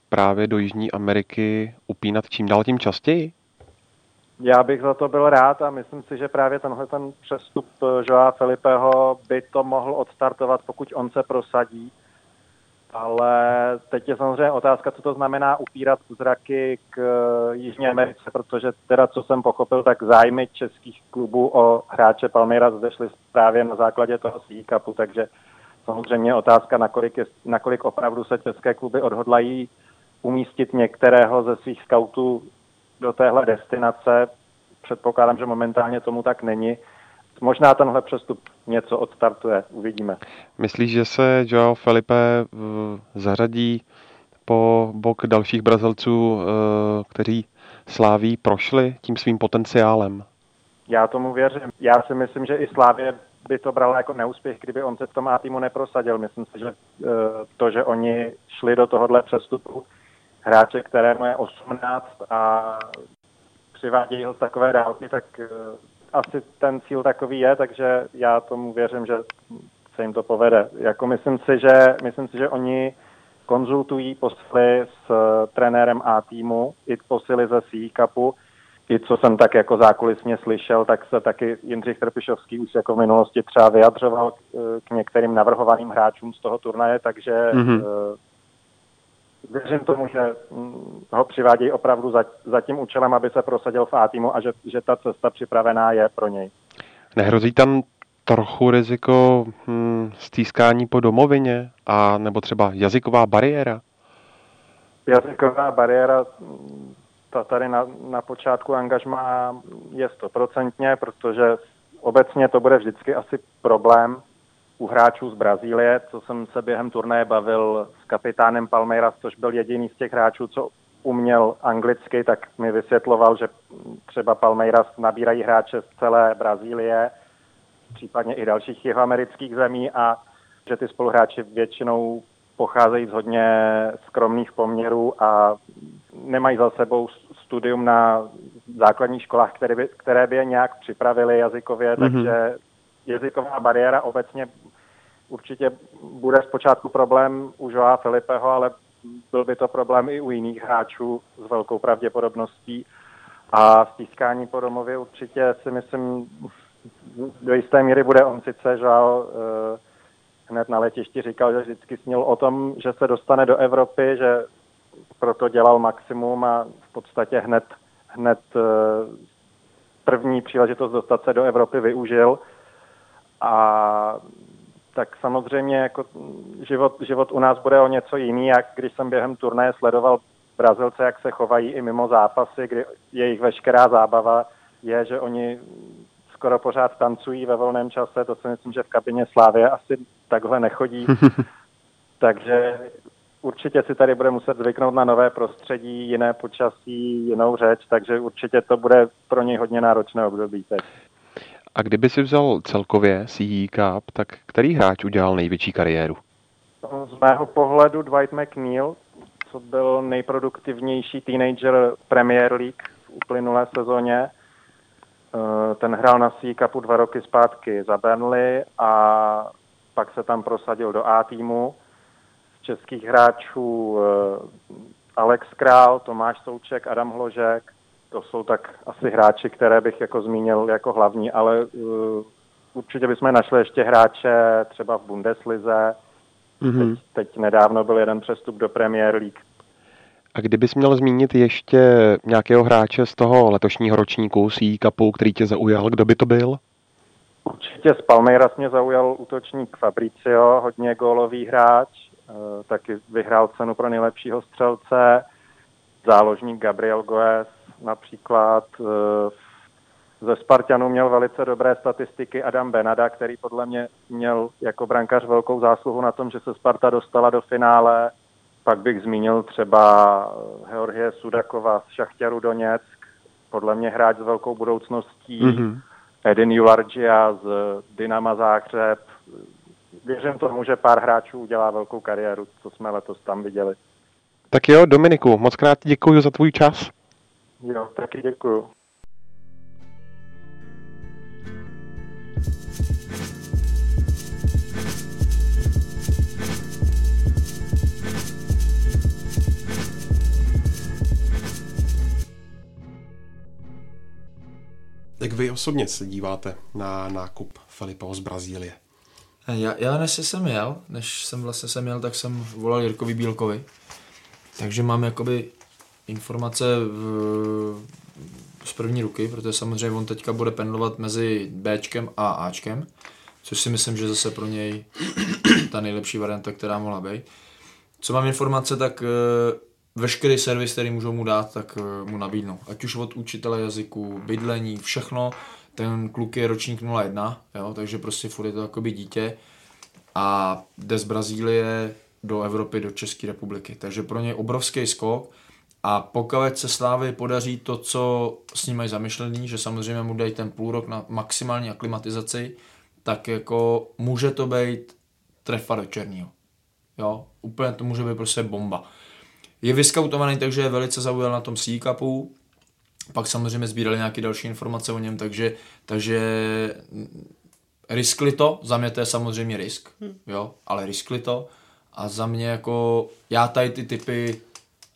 právě do Jižní Ameriky upínat čím dál tím častěji? Já bych za to byl rád a myslím si, že právě tenhle ten přestup Joao Felipeho by to mohl odstartovat, pokud on se prosadí. Ale teď je samozřejmě otázka, co to znamená upírat zraky k Jižní Americe, protože teda, co jsem pochopil, tak zájmy českých klubů o hráče Palmeiras zešly právě na základě toho C-Cupu, takže samozřejmě je otázka, nakolik opravdu se české kluby odhodlají umístit některého ze svých scoutů do téhle destinace. Předpokládám, že momentálně tomu tak není. Možná tenhle přestup něco odstartuje, uvidíme. Myslíš, že se João Felipe zařadí po bok dalších Brazilců, kteří Slaví prošli tím svým potenciálem? Já tomu věřím. Já si myslím, že i Slavie by to brala jako neúspěch, kdyby on se v tom A týmu neprosadil. Myslím si, že to, že oni šli do tohohle přestupu hráče, kterému je 18 a přivádějí ho z takové dálky, tak asi ten cíl takový je, takže já tomu věřím, že se jim to povede. Jako myslím si, že oni konzultují posily s trenérem A týmu, i posily ze CE Cupu, i co jsem tak jako zákulisně slyšel, tak se taky Jindřich Trpišovský už jako v minulosti třeba vyjadřoval k některým navrhovaným hráčům z toho turnaje, takže věřím tomu, že ho přivádějí opravdu za tím účelem, aby se prosadil v A týmu a že ta cesta připravená je pro něj. Nehrozí tam trochu riziko stýskání po domovině a nebo třeba jazyková bariéra? Jazyková bariéra ta tady na počátku angažmá je 100%, protože obecně to bude vždycky asi problém u hráčů z Brazílie, co jsem se během turnaje bavil s kapitánem Palmeiras, což byl jediný z těch hráčů, co uměl anglicky, tak mi vysvětloval, že třeba Palmeiras nabírají hráče z celé Brazílie, případně i dalších jihoamerických zemí a že ty spoluhráči většinou pocházejí z hodně skromných poměrů a nemají za sebou studium na základních školách, které by je nějak připravili jazykově, takže jazyková bariéra obecně určitě bude zpočátku problém u Joa Felipeho, ale byl by to problém i u jiných hráčů s velkou pravděpodobností a stýskání po domově určitě si myslím do jisté míry bude. On sice Joao hned na letišti říkal, že vždycky snil o tom, že se dostane do Evropy, že proto dělal maximum a v podstatě hned první příležitost dostat se do Evropy využil. A tak samozřejmě jako život u nás bude o něco jiný, jak když jsem během turnaje sledoval Brazilce, jak se chovají i mimo zápasy, kdy jejich veškerá zábava je, že oni skoro pořád tancují ve volném čase, to si myslím, že v kabině Slavie asi takhle nechodí. Takže určitě si tady bude muset zvyknout na nové prostředí, jiné počasí, jinou řeč, takže určitě to bude pro něj hodně náročné období teď. A kdyby si vzal celkově CE Cup, tak který hráč udělal největší kariéru? Z mého pohledu Dwight McNeil, co byl nejproduktivnější teenager Premier League v uplynulé sezóně. Ten hrál na CE Cupu 2 roky zpátky za Burnley a pak se tam prosadil do A týmu. Z českých hráčů Alex Král, Tomáš Souček, Adam Hložek. To jsou tak asi hráči, které bych jako zmínil jako hlavní, ale určitě bychom našli ještě hráče třeba v Bundeslize. Teď nedávno byl jeden přestup do Premier League. A kdybys měl zmínit ještě nějakého hráče z toho letošního ročníku CE Cupu, který tě zaujal, kdo by to byl? Určitě z Palmeiras mě zaujal útočník Fabricio, hodně gólový hráč, taky vyhrál cenu pro nejlepšího střelce, záložník Gabriel Goes například. Ze Spartanů měl velice dobré statistiky Adam Benada, který podle mě měl jako brankař velkou zásluhu na tom, že se Sparta dostala do finále. Pak bych zmínil třeba Georgie Sudakova z Šachtěru Doněck, podle mě hráč s velkou budoucností, Edin Julargia z Dynama Záhřeb. Věřím tomu, že pár hráčů udělá velkou kariéru, co jsme letos tam viděli. Tak jo, Dominiku, moc krát děkuji za tvůj čas. Jo, taky děkuji. Jak vy osobně se díváte na nákup Felipeho z Brazílie? Já než jsem jel, tak jsem volal Jirkovi Bílkovi. Takže mám jakoby informace z první ruky, protože samozřejmě on teďka bude pendlovat mezi Bčkem a Ačkem, což si myslím, že zase pro něj ta nejlepší varianta, která mohla být. Co mám informace, tak veškerý servis, který můžou mu dát, tak mu nabídnou. Ať už od učitele jazyku, bydlení, všechno. Ten kluk je ročník 01, jo, takže prostě furt je to jakoby dítě. A jde z Brazílie do Evropy, do České republiky. Takže pro něj obrovský skok. A pokud se Slávy podaří to, co s ním mají zamyšlený, že samozřejmě mu dají ten půl rok na maximální aklimatizaci, tak jako může to být trefa do černého. Jo, úplně to může být prostě bomba. Je vyskautovaný, takže je velice zaujal na tom C-cupu. Pak samozřejmě sbírali nějaké další informace o něm, takže riskli to, za mě to je samozřejmě risk, jo, ale riskli to a za mě jako, já tady ty typy,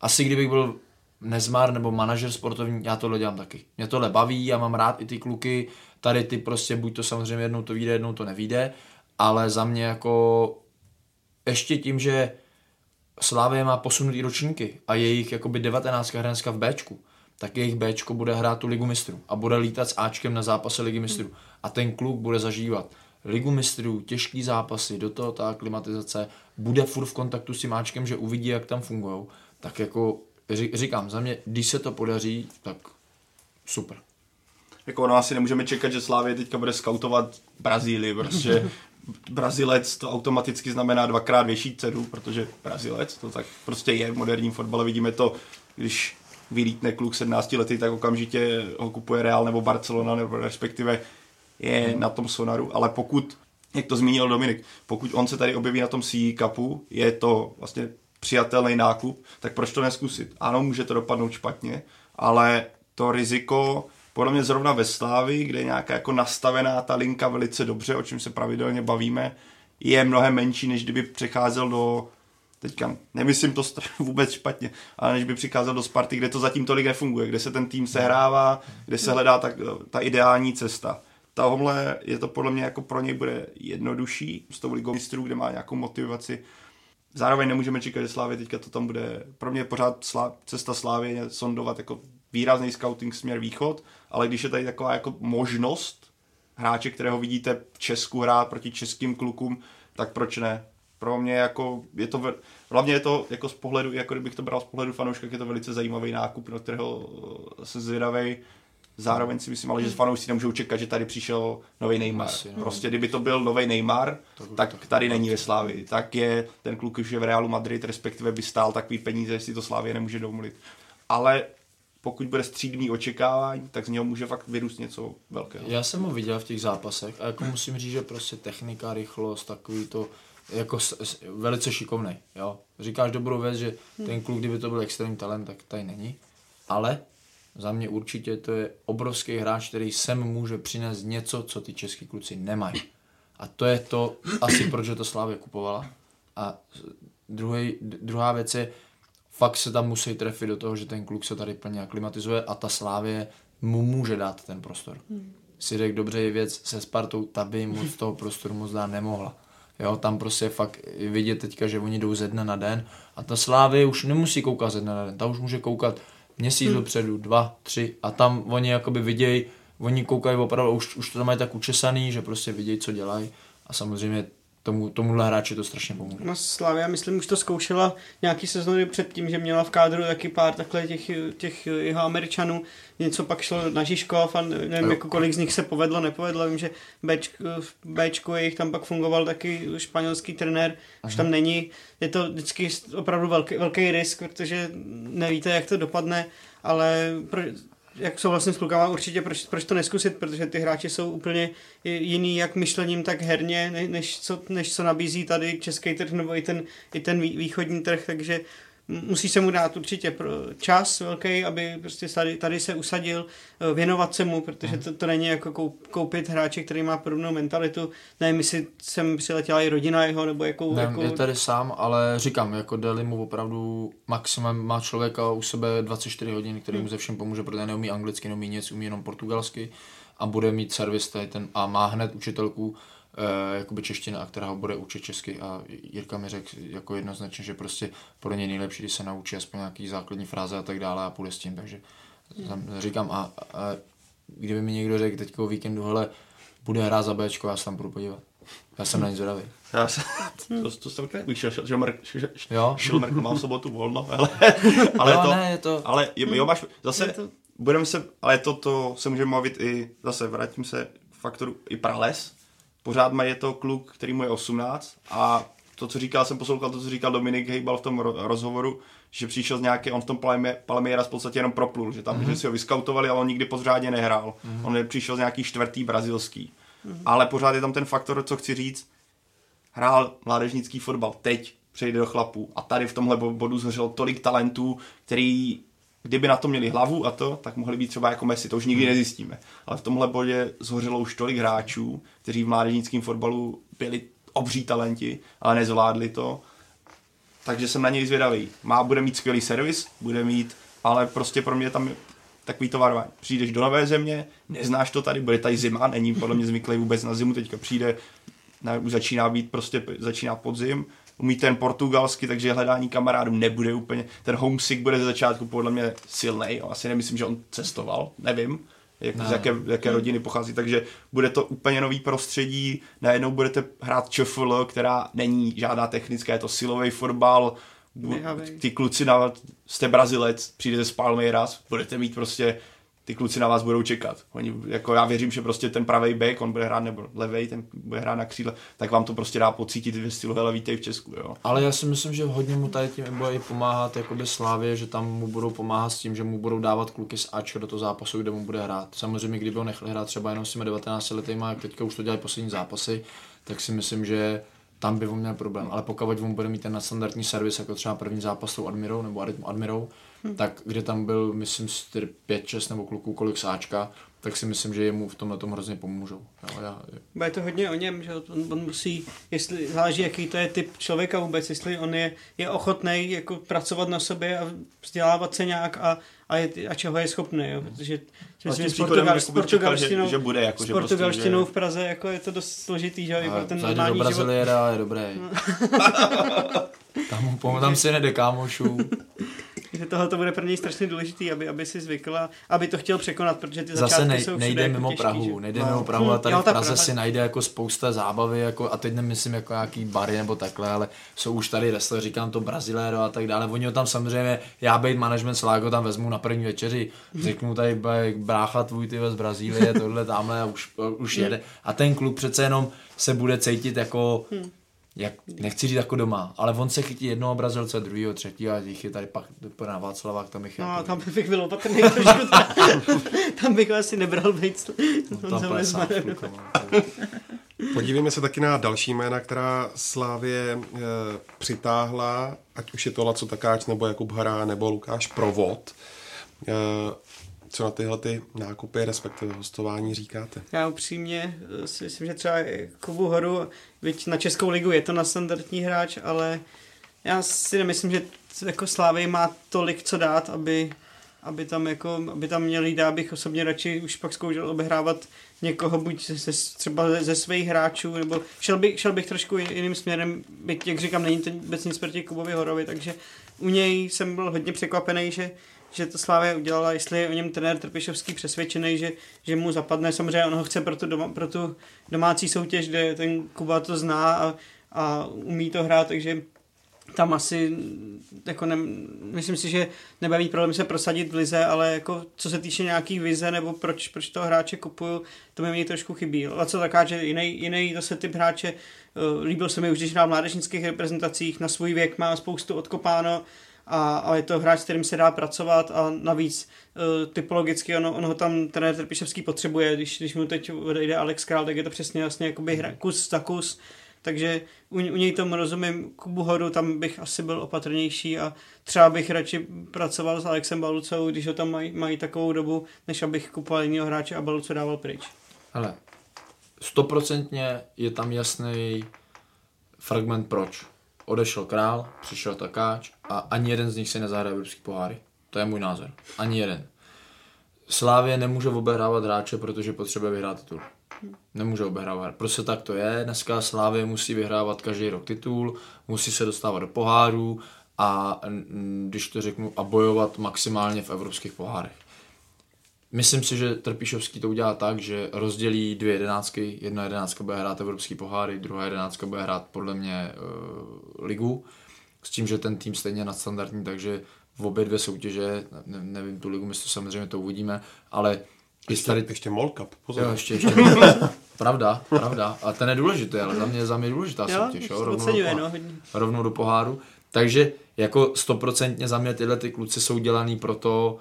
asi kdybych byl nezmár nebo manažer sportovní, já tohle dělám taky. Mě tohle baví, já mám rád i ty kluky, tady ty prostě buď to samozřejmě jednou to vyjde, jednou to nevyjde, ale za mě jako ještě tím, že Slavie má posunutý ročníky a jejich jakoby 19 hranická v Bčku, tak jejich Bčko bude hrát tu Ligu mistrů a bude lítat s Ačkem na zápasy Ligy mistrů. A ten kluk bude zažívat Ligu mistrů, těžký zápasy, do toho ta klimatizace, bude furt v kontaktu s tím Ačkem, že uvidí, jak tam fungujou. Tak jako říkám, za mě, když se to podaří, tak super. Jako no, asi nemůžeme čekat, že Slavie teďka bude skautovat Brazílii, protože Brazilec to automaticky znamená 2x větší cenu, protože Brazilec to tak prostě je v moderním fotbale, vidíme to, když vylítne kluk 17 lety, tak okamžitě ho kupuje Real nebo Barcelona, nebo respektive je na tom Sonaru, ale pokud, jak to zmínil Dominik, pokud on se tady objeví na tom CE Cupu, je to vlastně přijatelný nákup, tak proč to neskusit? Ano, může to dopadnout špatně, ale to riziko, podle mě zrovna ve Slavii, kde je nějaká jako nastavená ta linka velice dobře, o čem se pravidelně bavíme, je mnohem menší, než kdyby přecházel do teďka nemyslím to vůbec špatně, ale než by přicházel do Sparty, kde to zatím tolik nefunguje, kde se ten tým sehrává, kde se hledá ta ideální cesta. Tohle je to podle mě jako pro něj bude jednodušší s tou Ligou mistrů, kde má nějakou motivaci. Zároveň nemůžeme čekat, že Slavie teďka to tam bude, pro mě pořád cesta Slavie sondovat jako výrazný scouting směr východ, ale když je tady taková jako možnost hráče, kterého vidíte v Česku hrát proti českým klukům, tak proč ne? Pro mě jako je to hlavně je to jako z pohledu, jako kdybych to bral z pohledu fanouška, je to velice zajímavý nákup, na kterého jsem zvědavej. Zároveň si myslím, ale že fanoušci nemůžou čekat, že tady přišel nový Neymar. Prostě kdyby to byl nový Neymar, tak tady není ve Slavii. Tak je ten kluk už je v Realu Madrid, respektive by stál takový peníze, jestli to Slavie nemůže domluvit. Ale pokud bude střídmý očekávání, tak z něho může fakt vyrůst něco velkého. Já jsem ho viděl v těch zápasech a jako musím říct, že prostě technika, rychlost, takový to jako velice šikovnej, jo. Říkáš dobrou věc, že ten kluk, kdyby to byl extrémní talent, tak tady není. Ale za mě určitě to je obrovský hráč, který sem může přinést něco, co ty český kluci nemají. A to je to asi, proč to Slavie kupovala. A druhá věc je, fakt se tam musí trefit do toho, že ten kluk se tady plně aklimatizuje a ta Slavie mu může dát ten prostor. Si řekl, dobře, je věc se Spartou, ta by mu z toho prostoru moc dát nemohla. Jo, tam prostě fakt vidět teďka, že oni jdou ze dne na den a ta Slavie už nemusí koukat ze dne na den, ta už může koukat měsíc dopředu, 2, 3 a tam oni jakoby vidějí, oni koukají opravdu, už to tam mají tak učesaný, že prostě vidějí, co dělají a samozřejmě tomuhle hráči to strašně pomůže. No Slavia, myslím, už to zkoušela nějaký sezóny předtím, že měla v kádru taky pár takhle těch jeho Američanů, něco pak šlo na Žižkov a nevím, jako kolik z nich se povedlo, nepovedlo, vím, že v Bčku jejich tam pak fungoval taky španělský trenér, už tam není, je to vždycky opravdu velký risk, protože nevíte, jak to dopadne, ale jak jsou vlastně s klukama, určitě proč to neskusit, protože ty hráči jsou úplně jiný jak myšlením, tak herně, než co nabízí tady český trh nebo i ten východní trh, takže musí se mu dát určitě čas velký, aby prostě tady se usadil, věnovat se mu, protože to není jako koupit hráče, který má podobnou mentalitu. Nevím, jestli sem přiletěla i rodina jeho, nebo jako... Je tady sám, ale říkám, jako dali mu opravdu maximum, má člověka u sebe 24 hodin, který mu ze všem pomůže, protože neumí anglicky, neumí nic, umí jenom portugalsky a bude mít servis tady ten a má hned učitelku, jakoby čeština, která ho bude učit česky a Jirka mi řekl jako jednoznačně, že prostě pro ně nejlepší, když se naučí aspoň nějaký základní fráze a tak dále a půjde s tím, takže říkám a kdyby mi někdo řekl teďka o víkendu, hele, bude hrát za Bčko, já se tam budu podívat. Já jsem na ní zvědavý. Já se, to jsem tak vyšel, Šilmerk má v sobotu volno, ale jo, máš zase, budeme se, ale to se můžeme mluvit i zase, vrátím se k faktoru i prales. Pořád má je to kluk, který mu je 18 a to, co říkal, jsem poslouchal to, co říkal Dominik Hejbal v tom rozhovoru, že přišel z nějaké, on v tom Palmeiras v podstatě jenom proplul, že tam, že si ho vyskautovali, ale on nikdy pořádně nehrál. On přišel z nějaký 4. brazilský. ale pořád je tam ten faktor, co chci říct, hrál mládežnický fotbal, teď přejde do chlapů a tady v tomhle bodu zhořelo tolik talentů, který kdyby na to měli hlavu a to, tak mohli být třeba jako Messi, to už nikdy nezjistíme. Ale v tomhle bodě zhořelo už tolik hráčů, kteří v mládežnickém fotbalu byli obří talenti, ale nezvládli to. Takže jsem na něj zvědavý. Bude mít skvělý servis, bude mít, ale prostě pro mě tam je takový to varování. Přijdeš do nové země, neznáš to tady, bude tady zima, není podle mě zvyklý vůbec na zimu, teďka přijde, už začíná být, prostě začíná podzim, umí ten portugalsky, takže hledání kamarádů nebude úplně, ten homesick bude ze začátku podle mě silnej, asi nemyslím, že on cestoval, nevím, z jaké rodiny pochází, takže bude to úplně nový prostředí, najednou budete hrát ČFL, která není žádná technická, je to silový fotbal, ty kluci jste Brazilec, přijdete z Palmeiras, budete mít prostě, ty kluci na vás budou čekat. Oni, jako já věřím, že prostě ten pravej back, on bude hrát, nebo levej, ten bude hrát na křídle, tak vám to prostě dá pocítit ve stylu, hele, vítej v Česku, jo. Ale já si myslím, že hodně mu tady tím bude i pomáhat jakoby Slávě, že tam mu budou pomáhat s tím, že mu budou dávat kluky z Ačka do toho zápasu, kde mu bude hrát. Samozřejmě, kdyby ho nechali hrát třeba jenom s těmi 19 letýma, jak teďka už to dělají poslední zápasy, tak si myslím, že tam by on měl problém, ale pokud on bude mít ten nadstandardní servis, jako třeba první zápas tou Admirou nebo Admirou, tak kde tam byl, myslím, 5-6 nebo kluků kolik sáčka, tak si myslím, že jemu v tomhle tom hrozně pomůžou. Bude to hodně o něm, že on musí, jestli záleží, jaký to je typ člověka vůbec, jestli on je ochotný jako pracovat na sobě a vzdělávat se nějak a čeho je schopný, jo, protože s portugalštinou v Praze jako je to dost složitý, že jo, pro ten normální život. Braziliera je dobré. No. tam si nejde kámošů. Že tohle to bude pro něj strašně důležitý, aby si zvykla, aby to chtěl překonat, protože ty zase začátky jsou nejde všude mimo těžký, Prahu, že? Nejde mimo Prahu, a tady v Praze si najde jako spousta zábavy, jako, a teď nemyslím jako nějaký bary nebo takhle, ale jsou už tady wrestler, říkám to Brazilero a tak dále, oni ho tam samozřejmě, já bejt management Slágo tam vezmu na první večeři, řeknu tady brácha tvůj ty z Brazílie, tohle tamhle a už jede a ten kluk přece jenom se bude cítit jako... Jak, nechci říct jako doma, ale on se chytí jednoho Brazilce, druhého, třetího a jich je tady pak na Václavách, tam jich je. No, tam bych byl opatrný trošku, tam bych asi nebral být. No, tam plesáš klukama. Podívejme se taky na další jména, která Slávě přitáhla, ať už je to Laco Takáč, nebo Jakub Hara, nebo Lukáš Provod. Co na tyhle ty nákupy, respektive hostování říkáte? Já upřímně si myslím, že třeba Kubu Horu, byť na Českou ligu je to na standardní hráč, ale já si nemyslím, že jako Slávy má tolik co dát, aby tam měl jít, abych osobně radši už pak zkoušel obehrávat někoho buď třeba ze svých hráčů, nebo šel bych trošku jiným směrem, byť jak říkám, není to vůbec nic proti Kubovi Horovi, takže u něj jsem byl hodně překvapený, že to Slávě udělala, jestli je o něm trenér Trpišovský přesvědčený, že mu zapadne. Samozřejmě on ho chce pro tu domácí soutěž, kde ten Kuba to zná a umí to hrát, takže tam asi jako myslím si, že nebude mít problém se prosadit v lize, ale jako co se týče nějaký vize nebo proč toho hráče kupuju, to mi trošku chybí. Laco Takáč je jiný zase typ hráče, líbil se mi už, když hrál v mládežnických reprezentacích, na svůj věk má spoustu odkopáno, a je to hráč, s kterým se dá pracovat a navíc typologicky on ho tam trenér Trpišovský potřebuje, když mu teď odejde Alex Král, tak je to přesně vlastně kus za kus, takže u něj tomu rozumím. Kubu Horu tam bych asi byl opatrnější a třeba bych radši pracoval s Alexem Balucou, když ho tam mají takovou dobu, než abych kupoval jinýho hráče a Balucu dával pryč. Hele, 100% je tam jasný fragment proč. Odešel Král, přišel Takáč a ani jeden z nich se nezahraje evropský poháry. To je můj názor. Ani jeden. Slávě nemůže obehrávat hráče, protože potřebuje vyhrát titul. Nemůže obehrávat. Prostě tak to je. Dneska Slávě musí vyhrávat každý rok titul, musí se dostávat do pohárů a, když to řeknu, a bojovat maximálně v evropských pohárech. Myslím si, že Trpišovský to udělá tak, že rozdělí 2 jedenáctky, 1 jedenáctka bude hrát evropský poháry, 2 jedenáctka bude hrát podle mě ligu, s tím, že ten tým stejně je nadstandardní, takže v obě 2 soutěže, nevím tu ligu, my to samozřejmě to uvidíme, ale... Ještě MOL Cup, pozor. Jo, ještě pravda, a ten je důležitý, ale za mě je důležitá soutěž, jo, rovnou do poháru, takže jako 100% za mě tyhle ty kluci jsou dělaný proto,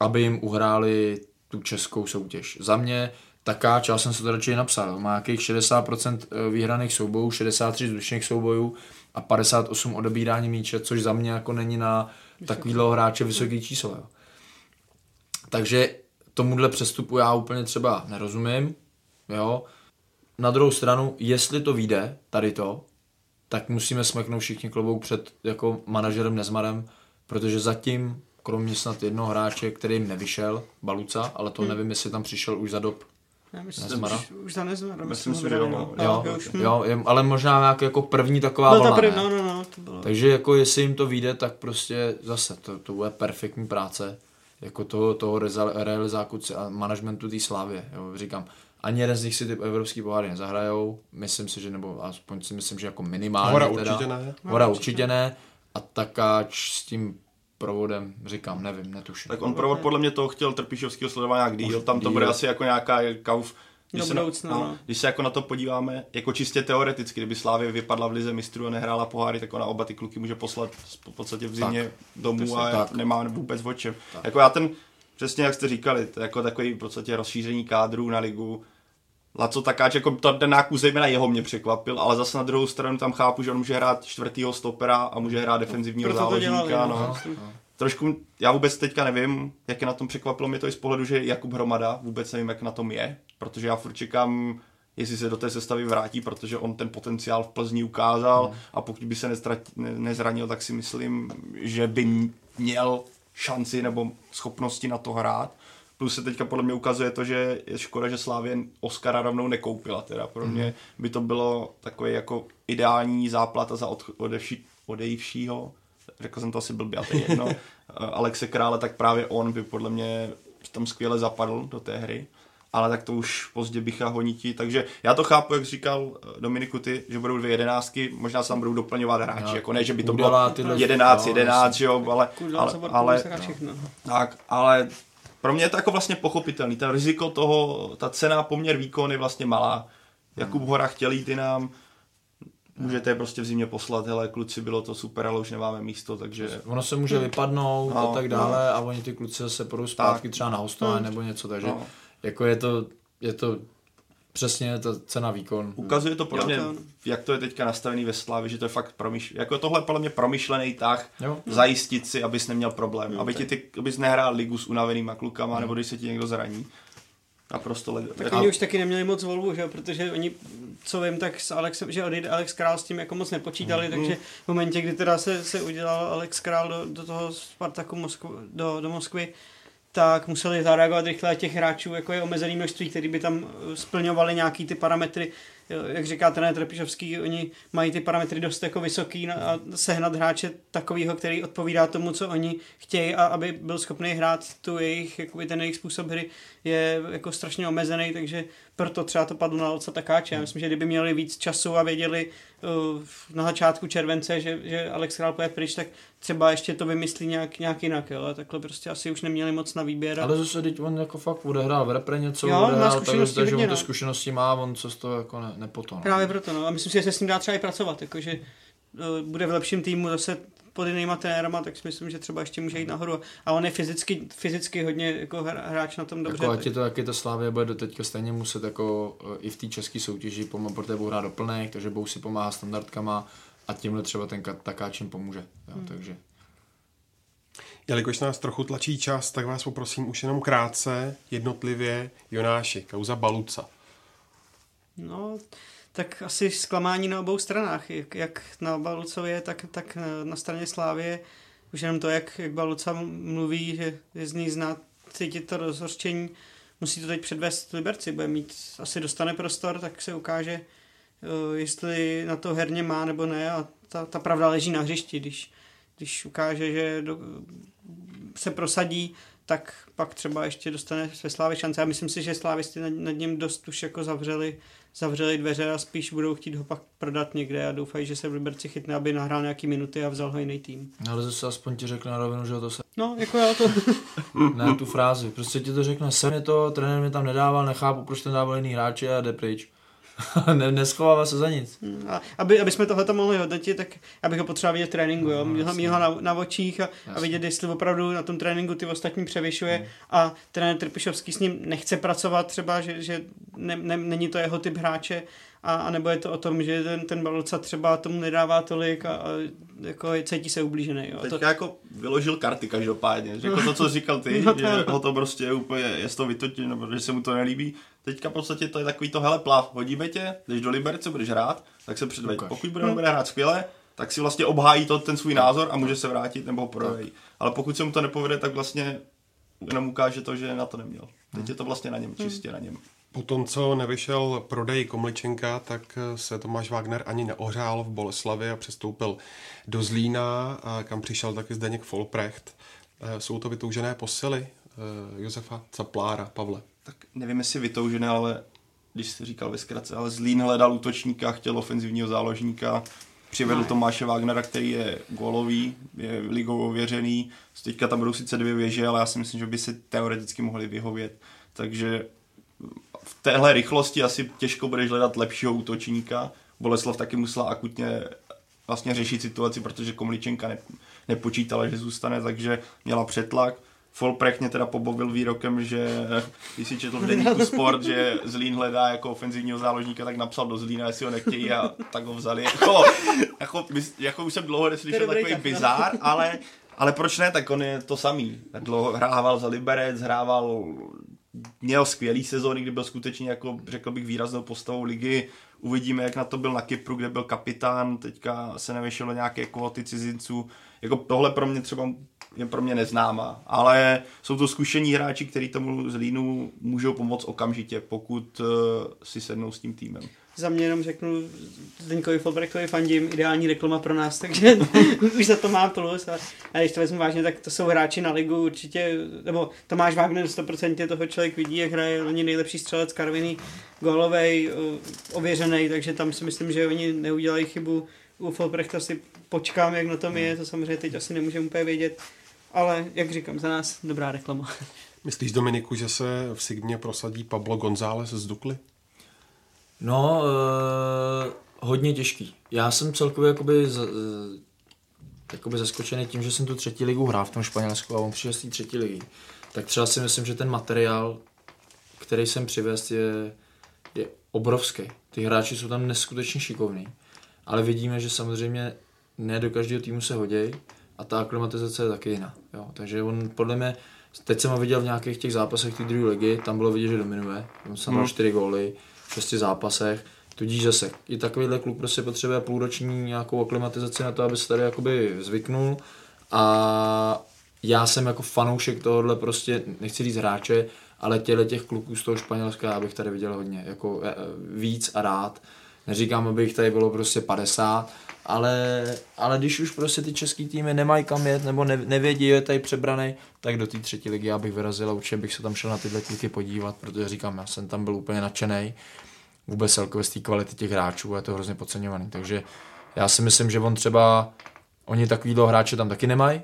aby jim uhráli tu českou soutěž. Za mě taká část jsem se to radši napsal. Má jakých 60% vyhraných soubojů, 63 vzdušných soubojů a 58 odebírání míče, což za mě jako není na takovýhleho hráče vysoký číslo. Jo. Takže tomuhle přestupu já úplně třeba nerozumím. Jo. Na druhou stranu, jestli to vyjde, tady to, tak musíme smeknout všichni klobouk před jako manažerem Nezmarem, protože zatím, kromě snad jednoho hráče, který jim nevyšel, Baluca, ale to nevím, jestli tam přišel už za dob Nezmara. Už za Nezmara. Myslím si, jo, ale možná nějak jako první taková vlna. To bylo. Takže jako jestli jim to vyjde, tak prostě zase to bude perfektní práce jako toho realizáku a managementu té Slávě. Říkám, ani jeden z nich si ty evropský poháry nezahrajou, myslím si, že, nebo aspoň si myslím, že jako minimálně. Hora určitě ne. A Takáč s tím provodem, říkám, nevím, netuším. Tak on provod podle mě toho chtěl Trpišovského sledovat nějak díl, tam to bude asi jako nějaká kauf. Když se jako na to podíváme, jako čistě teoreticky, kdyby Slávě vypadla v Lize mistrů a nehrála poháry, tak ona oba ty kluky může poslat v podstatě v zimě domů a nemá vůbec o čem. Jako já ten, přesně jak jste říkali, to jako takový v podstatě rozšíření kádrů na ligu. Laco Takáč, jako ten nákup zejména jeho mě překvapil, ale zase na druhou stranu tam chápu, že on může hrát čtvrtýho stopera a může hrát defenzivního záložníka. Trošku, já vůbec teďka nevím, jak je na tom, překvapilo mě to i z pohledu, že Jakub Hromada, vůbec nevím, jak na tom je, protože já furt čekám, jestli se do té sestavy vrátí, protože on ten potenciál v Plzni ukázal a pokud by se nezranil, tak si myslím, že by měl šanci nebo schopnosti na to hrát. Plus se teďka podle mě ukazuje to, že je škoda, že Slavia Oskara rovnou nekoupila. Teda pro mě by to bylo takový jako ideální záplata za odejivšího, řekl jsem to asi blbě, a to je jedno, Alexe Krále, tak právě on by podle mě tam skvěle zapadl do té hry, ale tak to už pozdě bycha honití, takže já to chápu, jak říkal Dominiku ty, že budou dvě jedenáctky, možná se tam budou doplňovat hráči, jako ne, že by to bylo 11, že jo, ale pro mě je to jako vlastně pochopitelný, ta riziko toho, ta cena poměr výkon je vlastně malá. Jakub Hora chtěl jít i nám, můžete je prostě v zimě poslat, hele kluci, bylo to super, ale už nemáme místo, takže... Ono se může vypadnout a tak dále a oni ty kluci se půjdou zpátky třeba na hostování nebo něco, takže jako je to přesně ta cena výkon. Ukazuje to podle mě, jak to je teďka nastavený ve Slavii, že to je fakt jako tohle podle mě promyšlený tah, zajistit si, abys neměl problém, abys nehrál ligu s unavenýma klukama, nebo když se ti někdo zraní. Tak oni už taky neměli moc volbu, že? Protože oni, co vím, tak s Alexem, že odejde Alex Král, s tím jako moc nepočítali, takže v momentě, kdy teda se udělal Alex Král do toho Spartaku do Moskvy, tak museli zareagovat rychle, těch hráčů jako je omezený množství, který by tam splňovali nějaký ty parametry. Jak říká trenér Trpišovský, oni mají ty parametry dost jako vysoký a sehnat hráče takovýho, který odpovídá tomu, co oni chtějí, a aby byl schopný hrát ten jejich způsob hry, je jako strašně omezený, takže proto třeba to padlo na Laca Takáče. Já myslím, že kdyby měli víc času a věděli na začátku července, že Alex Král půjde pryč, tak třeba ještě to vymyslí nějak jinak, jo? A takhle prostě asi už neměli moc na výběr. Ale zase teď on jako fakt odehrál v repre něco, takže on ty zkušenosti má, on co z toho jako nepotonu. Právě proto, no. A myslím si, že se s ním dá třeba i pracovat, jakože bude v lepším týmu zase pod jinýma trenérama, tak si myslím, že třeba ještě může jít nahoru. A on je fyzicky hodně jako hráč na tom dobře. Jako ať je to Slávě bude do teďka stejně muset jako i v té české soutěži protože budou hrát doplněk, takže budou si pomáhá standardkama a tímhle třeba ten Takáčem pomůže. Jo, takže. Jelikož nás trochu tlačí čas, tak vás poprosím už jenom krátce, jednotlivě, Jonáši, kauza Baluca. No, tak asi zklamání na obou stranách, jak na Balucově, tak na straně Slávie. Už jenom to, jak Baluca mluví, že je z ní znát, cítit to rozhořčení, musí to teď předvést Liberci, bude mít, asi dostane prostor, tak se ukáže, jestli na to herně má nebo ne, a ta pravda leží na hřišti, když ukáže, že se prosadí, tak pak třeba ještě dostane ve Slávě šance. Já myslím si, že Slávisti nad ním dost už jako zavřeli dveře a spíš budou chtít ho pak prodat někde a doufají, že se v Liberci chytne, aby nahrál nějaký minuty a vzal ho jiný tým. Ale zase aspoň ti řekne na rovinu, že to se... No, jako já to... ne, tu frázi. Prostě ti to řekne, se mě to, trenér mě tam nedával, nechápu, proč ten dával jiný hráče a jde pryč. Neschovává se za nic. Aby jsme tohle mohli hodnotit, tak abych ho potřeboval vidět v tréninku, no, jo? Měl ho na očích a vidět, jestli opravdu na tom tréninku ty ostatní převyšuje a trenér Trpišovský s ním nechce pracovat třeba, že není to jeho typ hráče a nebo je to o tom, že ten Balca třeba tomu nedává tolik a jako cítí se ublížený. Jo? Teďka jako vyložil karty každopádně, řekl to, co říkal ty, že ho to prostě úplně je z toho vytotil, nebo že se mu to nelíbí. Teďka v podstatě to je takový to, hele, Plav, hodíme tě, jdeš do Liberce, budeš hrát, tak se předveď. Pokud bude hrát skvěle, tak si vlastně obhájí ten svůj názor a může se vrátit nebo ho prodají. Ale pokud se mu to nepovede, tak vlastně jenom ukáže to, že na to neměl. Teď je to vlastně na něm, čistě na něm. Po tom, co nevyšel prodej Komličenka, tak se Tomáš Wagner ani neohřál v Boleslavi a přestoupil do Zlína, kam přišel taky Zdeněk Folprecht. Jsou to vytoužené posily Josefa Caplára, Pavle. Tak nevím, jestli vytoužené, ale když jsi říkal ve zkratce, ale Zlín hledal útočníka, chtěl ofenzivního záložníka, přivedl Tomáše Wagnera, který je gólový, je ligou ověřený, teďka tam budou sice dvě věže, ale já si myslím, že by se teoreticky mohli vyhovět, takže v téhle rychlosti asi těžko budeš hledat lepšího útočníka. Boleslav taky musela akutně vlastně řešit situaci, protože Komličenka nepočítala, že zůstane, takže měla přetlak. Folprecht mě teda pobavil výrokem, že když si četl v deníku Sport, že Zlín hledá jako ofenzivního záložníka, tak napsal do Zlína, jestli ho nechtějí a tak ho vzali. Jako už jsem dlouho neslyšel takový bizár, ale proč ne, tak on je to samý. Dlouho hrával za Liberec, měl skvělý sezóny, kdy byl skutečně, jako řekl bych, výraznou postavou ligy. Uvidíme, jak na to byl na Kypru, kde byl kapitán, teďka se nevyšlo nějaké kvóty cizinců. Jako tohle pro mě třeba je pro mě neznámá, ale jsou to zkušení hráči, kteří tomu Zlínu můžou pomoct okamžitě, pokud si sednou s tím týmem. Za mě jenom řeknu Zdeňkovi Folbrechtovi fandím, ideální reklama pro nás, takže už za to mám plus. A když to vezmu vážně, tak to jsou hráči na ligu určitě, nebo Tomáš Wagner 100% toho člověk vidí, jak hraje, on je nejlepší střelec Karviný, gólovej, ověřený, takže tam si myslím, že oni neudělají chybu. U Folbrechta si počkám, jak na tom je, to samozřejmě teď asi nemůžeme úplně vědět, ale jak říkám, za nás dobrá reklama. Myslíš, Dominiku, že se v Sigmě prosadí Pablo González z Dukly? No, hodně těžký. Já jsem celkově jakoby zaskočený tím, že jsem tu třetí ligu hrál v tom Španělsku a on přišel z té třetí ligy. Tak třeba si myslím, že ten materiál, který jsem přivez, je obrovský. Ty hráči jsou tam neskutečně šikovní, ale vidíme, že samozřejmě ne do každého týmu se hodí a ta aklimatizace je taky jiná. Jo, takže on podle mě, teď jsem ho viděl v nějakých těch zápasech té druhé ligy, tam bylo vidět, že dominuje. On sám dal 4 góly. V 6 zápasech, tudíž zase i takovýhle klub prostě potřebuje půlroční nějakou aklimatizaci na to, aby se tady jakoby zvyknul a já jsem jako fanoušek tohohle prostě, nechci říct hráče, ale těch kluků z toho Španělska já bych tady viděl hodně, jako víc a rád. Neříkám, aby jich tady bylo prostě 50, ale když už prostě ty český týmy nemají kam jet nebo nevědí, je tady přebranej, tak do té třetí ligy já bych vyrazil a určitě bych se tam šel na tyhle kluky podívat, protože říkám, já jsem tam byl úplně nadšenej, vůbec celkově z té kvality těch hráčů a je to hrozně podceňovaný, takže já si myslím, že oni takovýhle hráče tam taky nemají,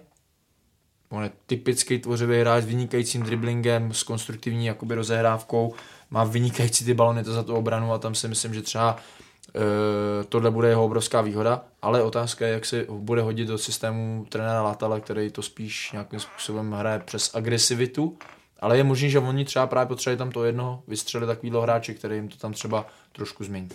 on je typický tvořivý hráč s vynikajícím driblingem, s konstruktivní jakoby rozehrávkou, má vynikající ty balony to za tu obranu a tam si myslím, že třeba tohle bude jeho obrovská výhoda, ale otázka je, jak se bude hodit do systému trenéra Látala, který to spíš nějakým způsobem hraje přes agresivitu, ale je možný, že oni třeba právě potřebují tam to jednoho vystřelit takovýhle hráče, který jim to tam třeba trošku změní.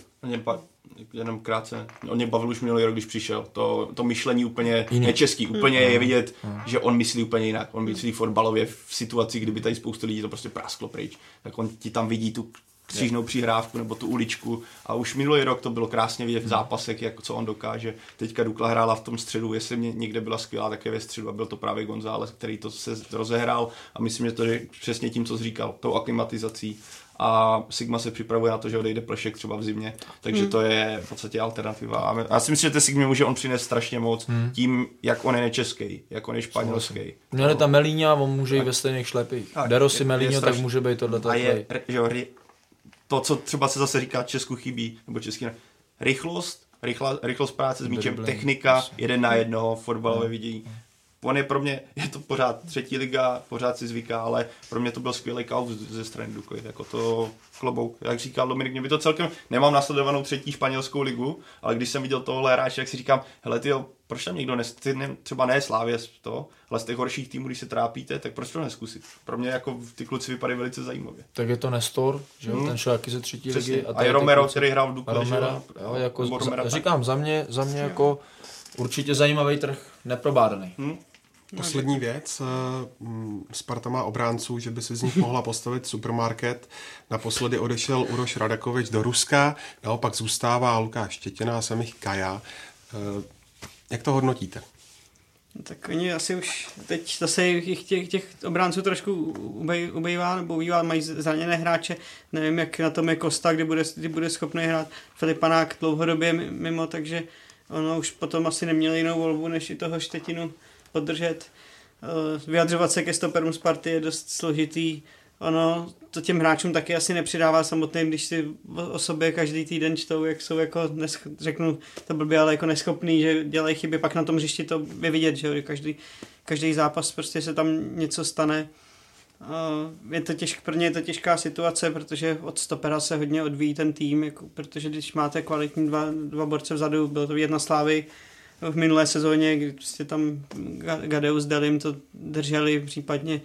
Jenom krátce, on mě bavil už minulý rok, když přišel, to myšlení úplně nečeský, úplně je vidět, že on myslí úplně jinak, on myslí fotbalově v situaci, kdyby tady spoustu lidí to prostě prasklo pryč, tak on ti tam vidí tu křížnou přihrávku nebo tu uličku a už minulý rok to bylo krásně vidět v zápasech, jak, co on dokáže. Teďka Dukla hrála v tom středu, jestli mě někde byla skvělá, tak je ve středu a byl to právě González, který to se rozehrál a myslím, že to je přesně tím, co jsi říkal, tou aklimatizací a Sigma se připravuje na to, že odejde Plešek třeba v zimě, takže to je v podstatě alternativa a já si myslím, že té Sigmě může on přinést strašně moc tím, jak on je nečeský, jak on je španělský. Měli tam Melíňa, on může i ve stejných šlepích. Darosi Melíňo, tak může být tohleto. To, co třeba se zase říká, Česku chybí, nebo český rychlost práce s míčem, technika, jeden na jednoho, fotbalové vidění. on je pro mě, je to pořád třetí liga, pořád si zvyká, ale pro mě to byl skvělý kauf ze strany Dukoy, jako to klobouk. Jak říkal Dominik, mě by to celkem, nemám nasledovanou třetí španělskou ligu, ale když jsem viděl tohle hráče, jak si říkám, hele tyjo, proč tam někdo, třeba ne Slavie to, ale z těch horších týmů, když se trápíte, tak proč to neskusit? Pro mě jako ty kluci vypadají velice zajímavě. Tak je to Nestor, že ten šel taky ze třetí ligy. A je Romero, který hrál v Dukoy. Jako říkám, za mě jako určitě zajímavý trh, neprobádaný. Poslední věc, Sparta má obránců, že by si z nich mohla postavit supermarket. Naposledy odešel Uroš Radakovič do Ruska, naopak zůstává Lukáš Štětina a Samich Kaja. Jak to hodnotíte? Tak oni asi už teď zase těch obránců trošku ubejvá, nebo ubývá, mají zraněné hráče, nevím jak na tom je Kosta, kdy bude schopný hrát, Filip Panák dlouhodobě mimo, takže ono už potom asi neměl jinou volbu, než i toho Štětinu podržet. Vyjadřovat se ke stoperům Sparty je dost složitý. Ono to těm hráčům taky asi nepřidává samotným, když si o sobě každý týden čtou, jak jsou jako, řeknu to blbě, ale jako neschopný, že dělají chyby, pak na tom hřišti to je vidět, že každý zápas prostě se tam něco stane. Pro ně je to těžká situace, protože od stopera se hodně odvíjí ten tým, jako, protože když máte kvalitní dva borce vzadu, bylo to jedna Slávy v minulé sezóně, kdy prostě tam Gadeu s Delim to drželi, případně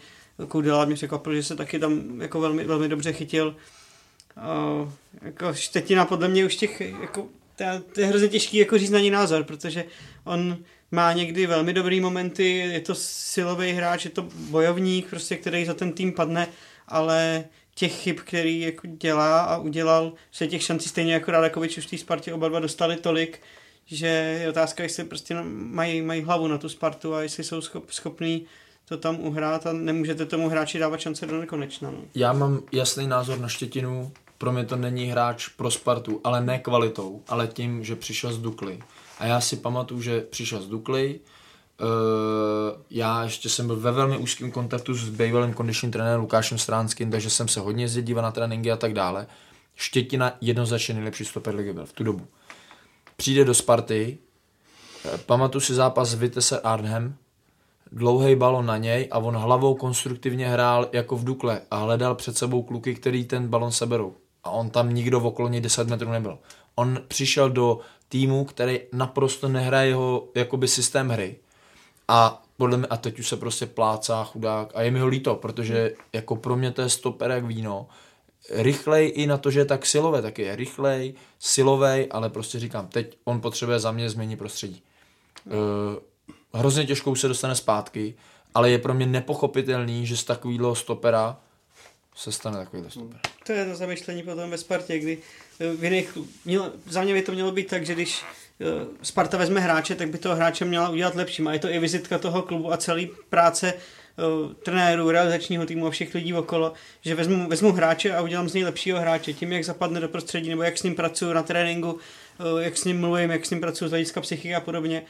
Kudela mě překvapil, že se taky tam jako velmi, velmi dobře chytil. Jako Štětina podle mě už těch, jako, to je hrozně těžký jako říct na ní názor, protože on má někdy velmi dobrý momenty, je to silový hráč, je to bojovník, prostě, který za ten tým padne, ale těch chyb, který jako dělá a udělal, se těch šancí stejně jako Radakovič už v té Spartě oba dva dostali tolik, že je otázka, jestli prostě mají hlavu na tu Spartu a jestli jsou schopní to tam uhrát a nemůžete tomu hráči dávat šance do nekonečna. No. Já mám jasný názor na Štětinu, pro mě to není hráč pro Spartu, ale ne kvalitou, ale tím, že přišel z Dukly. A já si pamatuju, že přišel z Dukly, já ještě jsem byl ve velmi úzkém kontaktu s bývalým kondičním trenérem Lukášem Stránským, takže jsem se hodně jezdil dívat na tréninky a tak dále. Štětina jednoznačně nejlepší stoper ligy byl v tu dobu. Přijde do Sparty, pamatuju si zápas Vitesse Arnhem, dlouhý balon na něj a on hlavou konstruktivně hrál jako v Dukle a hledal před sebou kluky, který ten balon seberou. A on tam nikdo okolo něj 10 metrů nebyl. On přišel do týmu, který naprosto nehraje jeho jakoby systém hry. A podle mě, a teď už se prostě plácá chudák a je mi ho líto, protože jako pro mě to je stoper jak víno. Rychlej i na to, že je tak silové, taky je rychlej, silovej, ale prostě říkám, teď on potřebuje za mě změnit prostředí. Hrozně těžko se dostane zpátky, ale je pro mě nepochopitelný, že z takovýhleho stopera se stane takovýhle stoper. To je to zamyšlení potom ve Spartě, kdy za mě by to mělo být tak, že když Sparta vezme hráče, tak by toho hráče měla udělat lepším. A je to i vizitka toho klubu a celý práce trenérů, realizačního týmu a všech lidí okolo, že vezmu hráče a udělám z něj lepšího hráče. Tím, jak zapadne do prostředí, nebo jak s ním pracuju na tréninku, jak s ním mluvím, jak s ním pracuju z hlediska psychiky a podobně.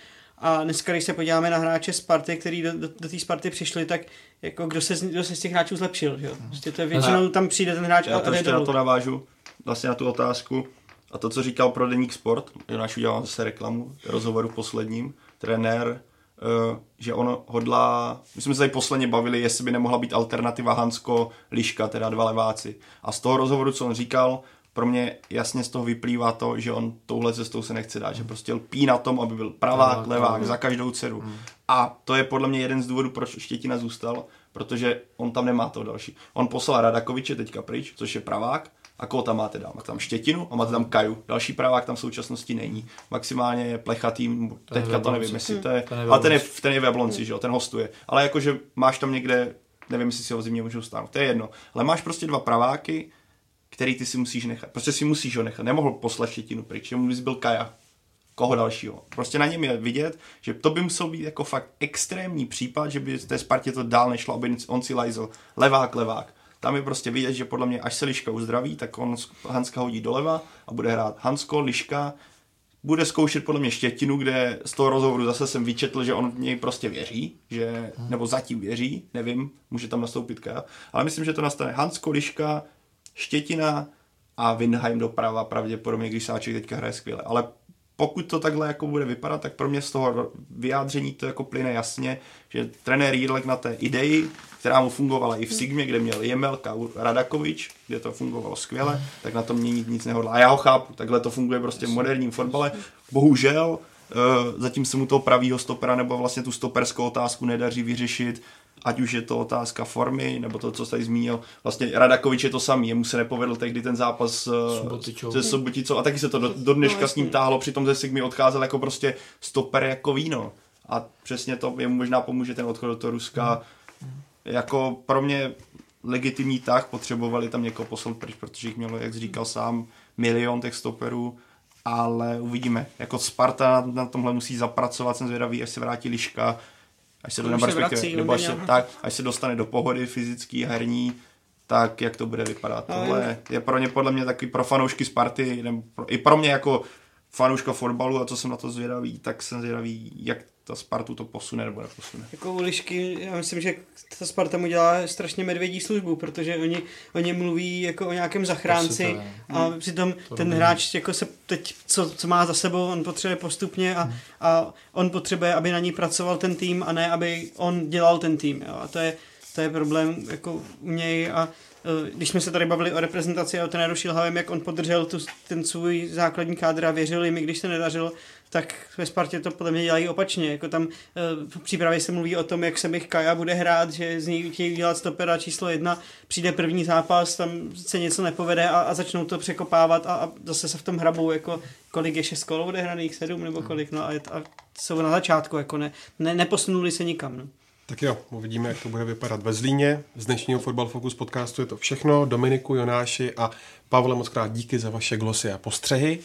A dneska, když se podíváme na hráče Sparty, který do té Sparty přišli, tak jako kdo se z těch hráčů zlepšil, že jo? Prostě to je většinou tam přijde ten hráč a jde dolů. Já to navážu vlastně na tu otázku a to, co říkal pro Deník Sport, jinak udělám zase reklamu, rozhovoru posledním, trenér, že on hodlá, my jsme se tady posledně bavili, jestli by nemohla být alternativa Hansko, Liška, teda dva leváci. A z toho rozhovoru, co on říkal, pro mě jasně z toho vyplývá to, že on touhle cestou se nechce dát, že prostě lpí na tom, aby byl pravák, levák, za každou dceru. A to je podle mě jeden z důvodů, proč Štětina zůstal, protože on tam nemá to další. On poslal Radakoviče teďka pryč, což je pravák, a koho tam máte dál? Máte tam Štětinu a máte tam Kaju. Další pravák tam v současnosti není. Maximálně je Plechatý, teďka to nevím, jestli to je, ale ten je v Jablonci, že jo, ten hostuje. Ale jakože máš tam někde, nevím, jestli si ho zimně můžou stáhnout, to je jedno. Ale máš prostě dva praváky, který ty si musíš nechat. Prostě si musíš ho nechat. Nemohl poslat Štětinu pryč, jemu bys byl Kaja. Koho dalšího? Prostě na něm je vidět, že to by musel být jako fakt extrémní případ, že by té Spartě to dál nešlo, aby on si lajzl levák. Tam je prostě vidět, že podle mě až se Liška uzdraví, tak on Hanska hodí doleva a bude hrát Hansko, Liška. Bude zkoušet podle mě Štětinu, kde z toho rozhovoru zase jsem vyčetl, že on v něj prostě věří, že, nebo zatím věří, nevím, může tam nastoupit Kaja. Ale myslím, že to nastane Hansko, Liška, Štětina a Windheim doprava pravděpodobně, když Sáček teďka hraje skvěle. Ale pokud to takhle jako bude vypadat, tak pro mě z toho vyjádření to jako plyne jasně, že trenér Jirlek na té ideji, která mu fungovala i v Sigmě, kde měl Jemelka, Radakovič, kde to fungovalo skvěle, tak na tom měnit nic nehodlá. A já ho chápu, takhle to funguje prostě v moderním fotbale. Bohužel, zatím se mu toho pravýho stopera nebo vlastně tu stoperskou otázku nedaří vyřešit, ať už je to otázka formy, nebo to, co jste tady zmínil. Vlastně Radakovič je to samý, jemu se nepovedl tehdy ten zápas se Soboticou a taky se to do dneška s ním táhlo, přitom ze Sigmy odcházel jako prostě stoper jako víno. A přesně to jemu možná pomůže ten odchod do toho Ruska. Jako pro mě legitimní tah, potřebovali tam někoho poslat pryč, protože jich mělo, jak říkal sám, milion těch stoperů, ale uvidíme. Jako Sparta na tomhle musí zapracovat, jsem zvědavý, až se vrátí Liška, až se, až se dostane do pohody fyzický, herní, tak jak to bude vypadat. Tohle je pro ně, podle mě takový pro fanoušky Sparty, nebo i pro mě jako fanouška fotbalu, a co jsem na to zvědavý, tak jsem zvědavý, jak ta Spartu to posune nebo neposune. Jako u Lišky, já myslím, že ta Sparta mu dělá strašně medvědí službu, protože oni mluví jako o nějakém zachránci a přitom ten hráč jako se teď, co má za sebou, on potřebuje postupně a on potřebuje, aby na ní pracoval ten tým a ne, aby on dělal ten tým. Jo. A to je problém jako u něj a když jsme se tady bavili o reprezentaci a o trenéru Šilhavem, jak on podržel ten svůj základní kádr a věřil jim, i když se nedařilo, tak ve Spartě to podle mě dělají opačně. Jako tam v přípravě se mluví o tom, jak se bych Kaja bude hrát, že z něj chtějí udělat stopera číslo 1, přijde první zápas, tam se něco nepovede a začnou to překopávat a zase se v tom hrabou, jako kolik je 6 kol odehraných, 7 nebo kolik, no a jsou na začátku, jako neposunuli se nikam, no. Tak jo, uvidíme, jak to bude vypadat ve Zlíně. Z dnešního Fotbal Focus podcastu je to všechno. Dominiku, Jonáši a Pavle, moc krát díky za vaše glosy a postřehy.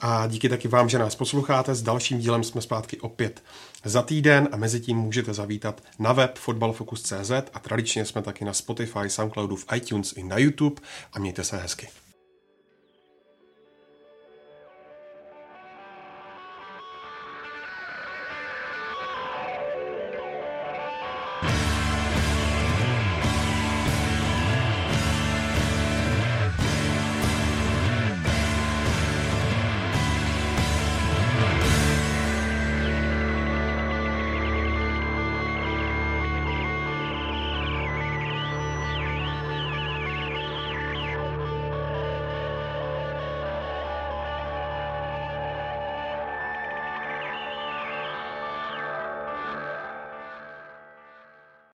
A díky taky vám, že nás posloucháte. S dalším dílem jsme zpátky opět za týden a mezi tím můžete zavítat na web fotbalfocus.cz a tradičně jsme taky na Spotify, Soundcloudu, v iTunes i na YouTube a mějte se hezky.